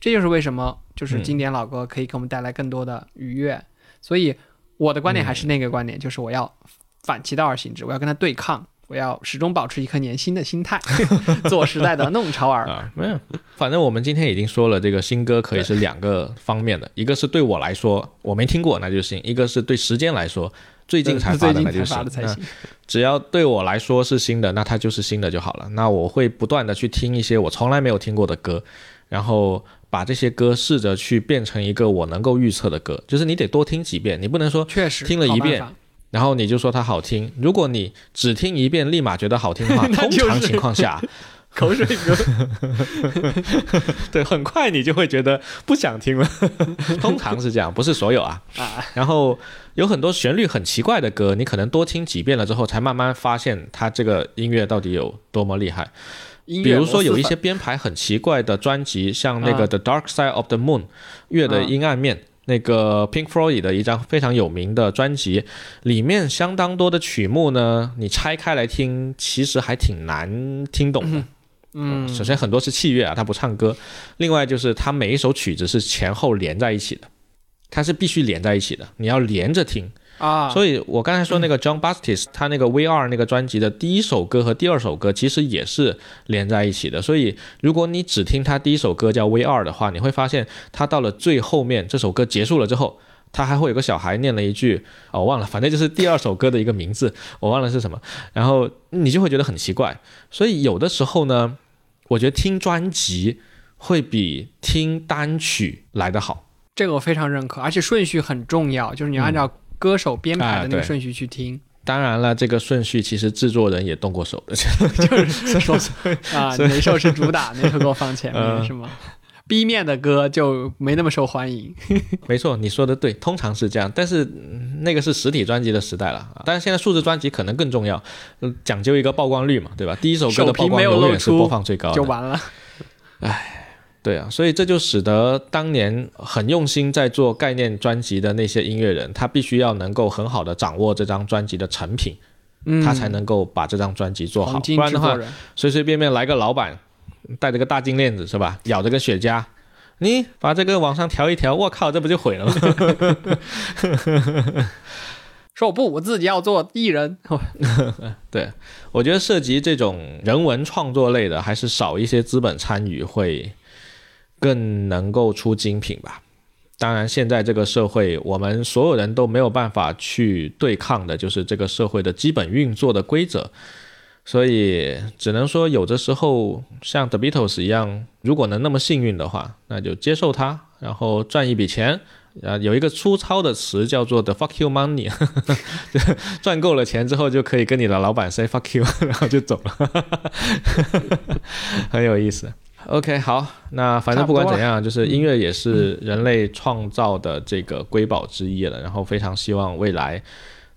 这就是为什么就是经典老歌可以给我们带来更多的愉悦。嗯、所以我的观点还是那个观点，嗯、就是我要反其道而行之，我要跟它对抗。我要始终保持一颗年轻的心态，做时代的弄潮儿。啊，没有，反正我们今天已经说了，这个新歌可以是两个方面的，一个是对我来说我没听过那就行，一个是对时间来说最近才发的那就行。嗯、只要对我来说是新的，那它就是新的就好了。那我会不断的去听一些我从来没有听过的歌，然后把这些歌试着去变成一个我能够预测的歌，就是你得多听几遍，你不能说确实听了一遍。然后你就说它好听，如果你只听一遍立马觉得好听的话，通常情况下口水歌。对，很快你就会觉得不想听了。通常是这样，不是所有啊。然后有很多旋律很奇怪的歌，你可能多听几遍了之后才慢慢发现它这个音乐到底有多么厉害。比如说有一些编排很奇怪的专辑，像那个 The Dark Side of the Moon， 月的阴暗面，那个 Pink Floyd 的一张非常有名的专辑，里面相当多的曲目呢，你拆开来听，其实还挺难听懂的。嗯，首先很多是器乐啊，他不唱歌。另外就是他每一首曲子是前后连在一起的，它是必须连在一起的，你要连着听啊。所以我刚才说那个 Jon Batiste， 他那个 We Are 那个专辑的第一首歌和第二首歌其实也是连在一起的。所以如果你只听他第一首歌叫 We Are 的话，你会发现他到了最后面，这首歌结束了之后，他还会有个小孩念了一句，哦，我忘了，反正就是第二首歌的一个名字，我忘了是什么。然后你就会觉得很奇怪。所以有的时候呢，我觉得听专辑会比听单曲来得好。这个我非常认可，而且顺序很重要，就是你按照歌手编排的那个顺序去听。嗯啊、当然了，这个顺序其实制作人也动过手的，就是说啊，哪首是主打，哪首歌放前面、嗯、是吗？ B 面的歌就没那么受欢迎。没错，你说的对，通常是这样，但是那个是实体专辑的时代了，但是现在数字专辑可能更重要，讲究一个曝光率嘛，对吧？第一首歌的曝光永远是播放最高的，就完了。唉，对啊，所以这就使得当年很用心在做概念专辑的那些音乐人，他必须要能够很好的掌握这张专辑的成品、嗯、他才能够把这张专辑做好，不然的话随随便便来个老板带着个大金链子是吧，咬着个雪茄，你把这个往上调一调，我靠，这不就毁了吗？说不，我自己要做艺人。对，我觉得涉及这种人文创作类的还是少一些资本参与会更能够出精品吧。当然现在这个社会我们所有人都没有办法去对抗的就是这个社会的基本运作的规则，所以只能说有的时候像 The Beatles 一样，如果能那么幸运的话，那就接受它，然后赚一笔钱。啊，有一个粗糙的词叫做 the fuck you money， 赚够了钱之后就可以跟你的老板 say fuck you， 然后就走了。很有意思。OK， 好，那反正不管怎样，就是音乐也是人类创造的这个瑰宝之一了，然后非常希望未来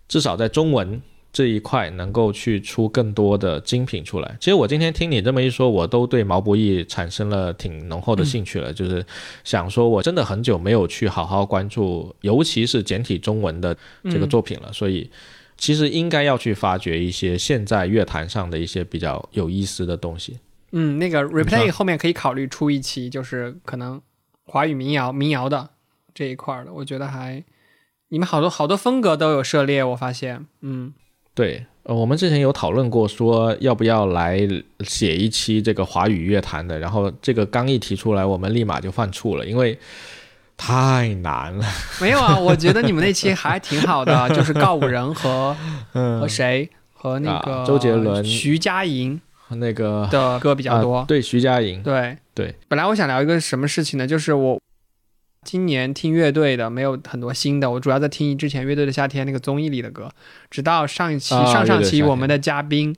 至少在中文这一块能够去出更多的精品出来。其实我今天听你这么一说，我都对毛不易产生了挺浓厚的兴趣了、嗯、就是想说我真的很久没有去好好关注尤其是简体中文的这个作品了、嗯、所以其实应该要去发掘一些现在乐坛上的一些比较有意思的东西。嗯，那个 replay 后面可以考虑出一期，就是可能华语民谣民谣的这一块的，我觉得还你们好多好多风格都有涉猎，我发现。嗯，对、呃、我们之前有讨论过说要不要来写一期这个华语乐坛的，然后这个刚一提出来我们立马就犯怵了，因为太难了。没有啊，我觉得你们那期还挺好的。就是告五人和、嗯、和谁和那个、啊、周杰伦徐佳莹那个的歌比较多、呃、对，徐佳莹，对对。本来我想聊一个什么事情呢，就是我今年听乐队的没有很多新的，我主要在听之前乐队的夏天那个综艺里的歌，直到上一期、啊、上上期我们的嘉宾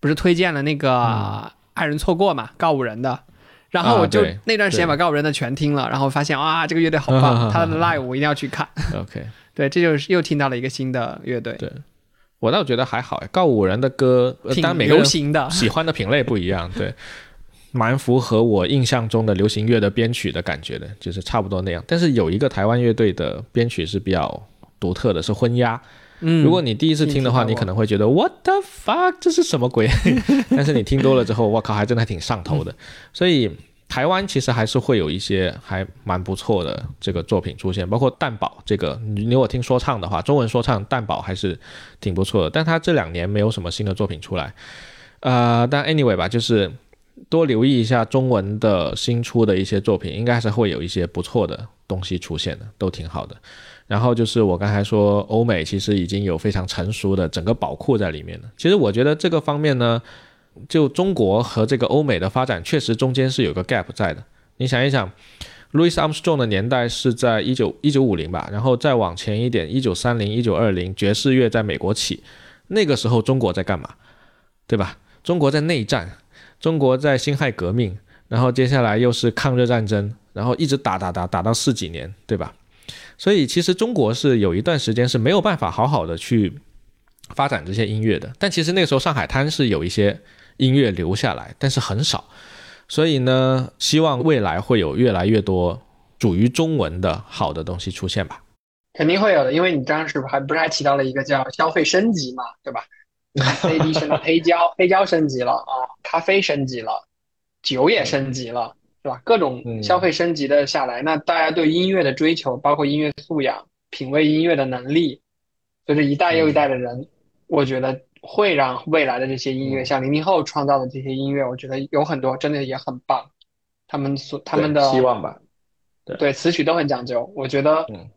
不是推荐了那个爱人错过嘛、嗯、告五人的，然后我就那段时间把告五人的全听了、啊、然后发现啊，这个乐队好棒、啊、他的 live 我一定要去看、啊、对，这就是又听到了一个新的乐队。对，我倒觉得还好，告五人的歌当每个人喜欢的品类不一样，对，蛮符合我印象中的流行乐的编曲的感觉的，就是差不多那样。但是有一个台湾乐队的编曲是比较独特的，是昏鸦、嗯、如果你第一次听的话，你可能会觉得 what the fuck 这是什么鬼。但是你听多了之后，我靠，还真的还挺上头的。所以台湾其实还是会有一些还蛮不错的这个作品出现，包括蛋堡这个，你如果听说唱的话，中文说唱蛋堡还是挺不错的，但他这两年没有什么新的作品出来。呃，但 anyway 吧，就是多留意一下中文的新出的一些作品，应该还是会有一些不错的东西出现的，都挺好的。然后就是我刚才说欧美其实已经有非常成熟的整个宝库在里面了。其实我觉得这个方面呢，就中国和这个欧美的发展确实中间是有个 gap 在的。你想一想 Louis Armstrong 的年代是在一九五零吧，然后再往前一点一九三零 一九二零爵士乐在美国起，那个时候中国在干嘛，对吧？中国在内战，中国在辛亥革命，然后接下来又是抗日战争，然后一直打打打打到四几年，对吧？所以其实中国是有一段时间是没有办法好好的去发展这些音乐的，但其实那个时候上海滩是有一些音乐留下来，但是很少。所以呢，希望未来会有越来越多属于中文的好的东西出现吧。肯定会有的，因为你当时还不是还提到了一个叫消费升级嘛，对吧？C D 升到黑胶，黑胶升级了啊，咖啡升级了，酒也升级了，是吧？各种消费升级的下来、嗯、那大家对音乐的追求，包括音乐素养、品味音乐的能力，就是一代又一代的人、嗯、我觉得会让未来的这些音乐，像零零后创造的这些音乐，我觉得有很多真的也很棒，他们所他们的希望吧，对对，词曲都很讲究，我觉得嗯。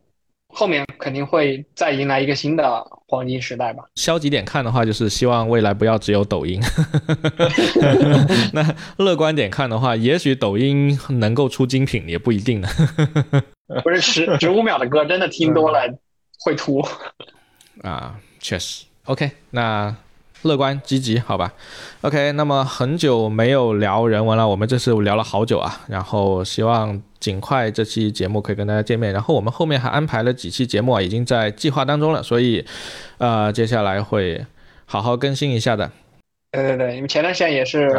后面肯定会再迎来一个新的黄金时代吧。消极点看的话，就是希望未来不要只有抖音。那乐观点看的话，也许抖音能够出精品也不一定呢。不是十五秒的歌真的听多了会秃啊，确实。OK， 那乐观积极好吧。 OK， 那么很久没有聊人文了，我们这次聊了好久啊，然后希望尽快这期节目可以跟大家见面，然后我们后面还安排了几期节目啊，已经在计划当中了，所以呃，接下来会好好更新一下的。对对对，因为前段时间也是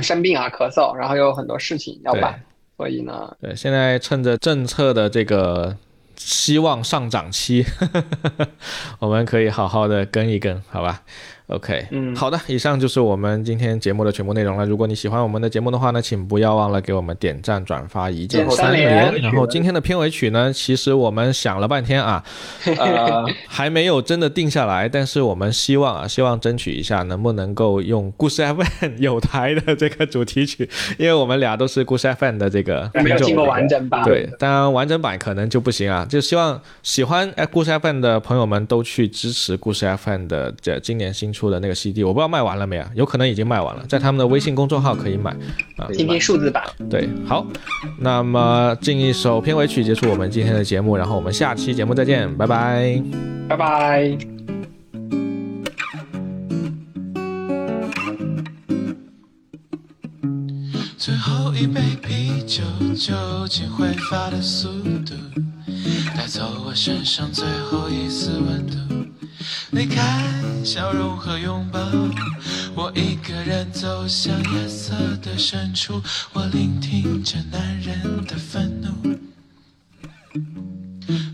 生病啊，咳嗽，然后有很多事情要办，所以呢，对，现在趁着政策的这个希望上涨期我们可以好好的跟一跟好吧。 OK，嗯，好的，以上就是我们今天节目的全部内容了。如果你喜欢我们的节目的话呢，请不要忘了给我们点赞转发一键三连。然后今天的片尾曲呢，其实我们想了半天啊，呃，还没有真的定下来，但是我们希望啊，希望争取一下能不能够用故事 F M 有台的这个主题曲，因为我们俩都是故事 F M 的这个没有听过完整版，对，当然完整版可能就不行啊，就希望喜欢故事 F M 的朋友们都去支持故事 F M 的这今年新出的那个 C D， 我不知道卖完了没有，有可能已经卖完了，在他们的微信公众号可以买，今天数字版。对，好，那么进一首片尾曲结束我们今天的节目，然后我们下期节目再见，拜拜，拜拜。最后一杯啤酒，酒精挥发的速度，带走我身上最后一丝温度。离开笑容和拥抱，我一个人走向夜色的深处，我聆听着男人的愤怒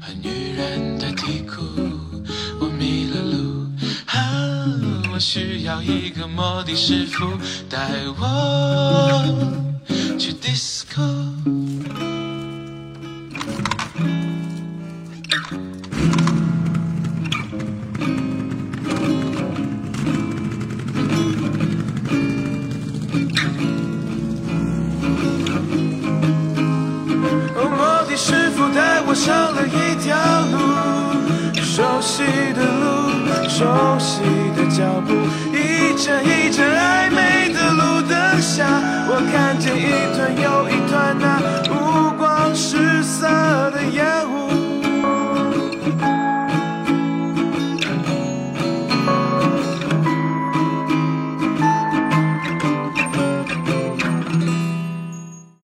和女人的啼哭，我迷了路啊，我需要一个摩的师傅带我去 disco。上了一条路，熟悉的路，熟悉的脚步，一阵一阵暧昧的路灯下，我看见一团幽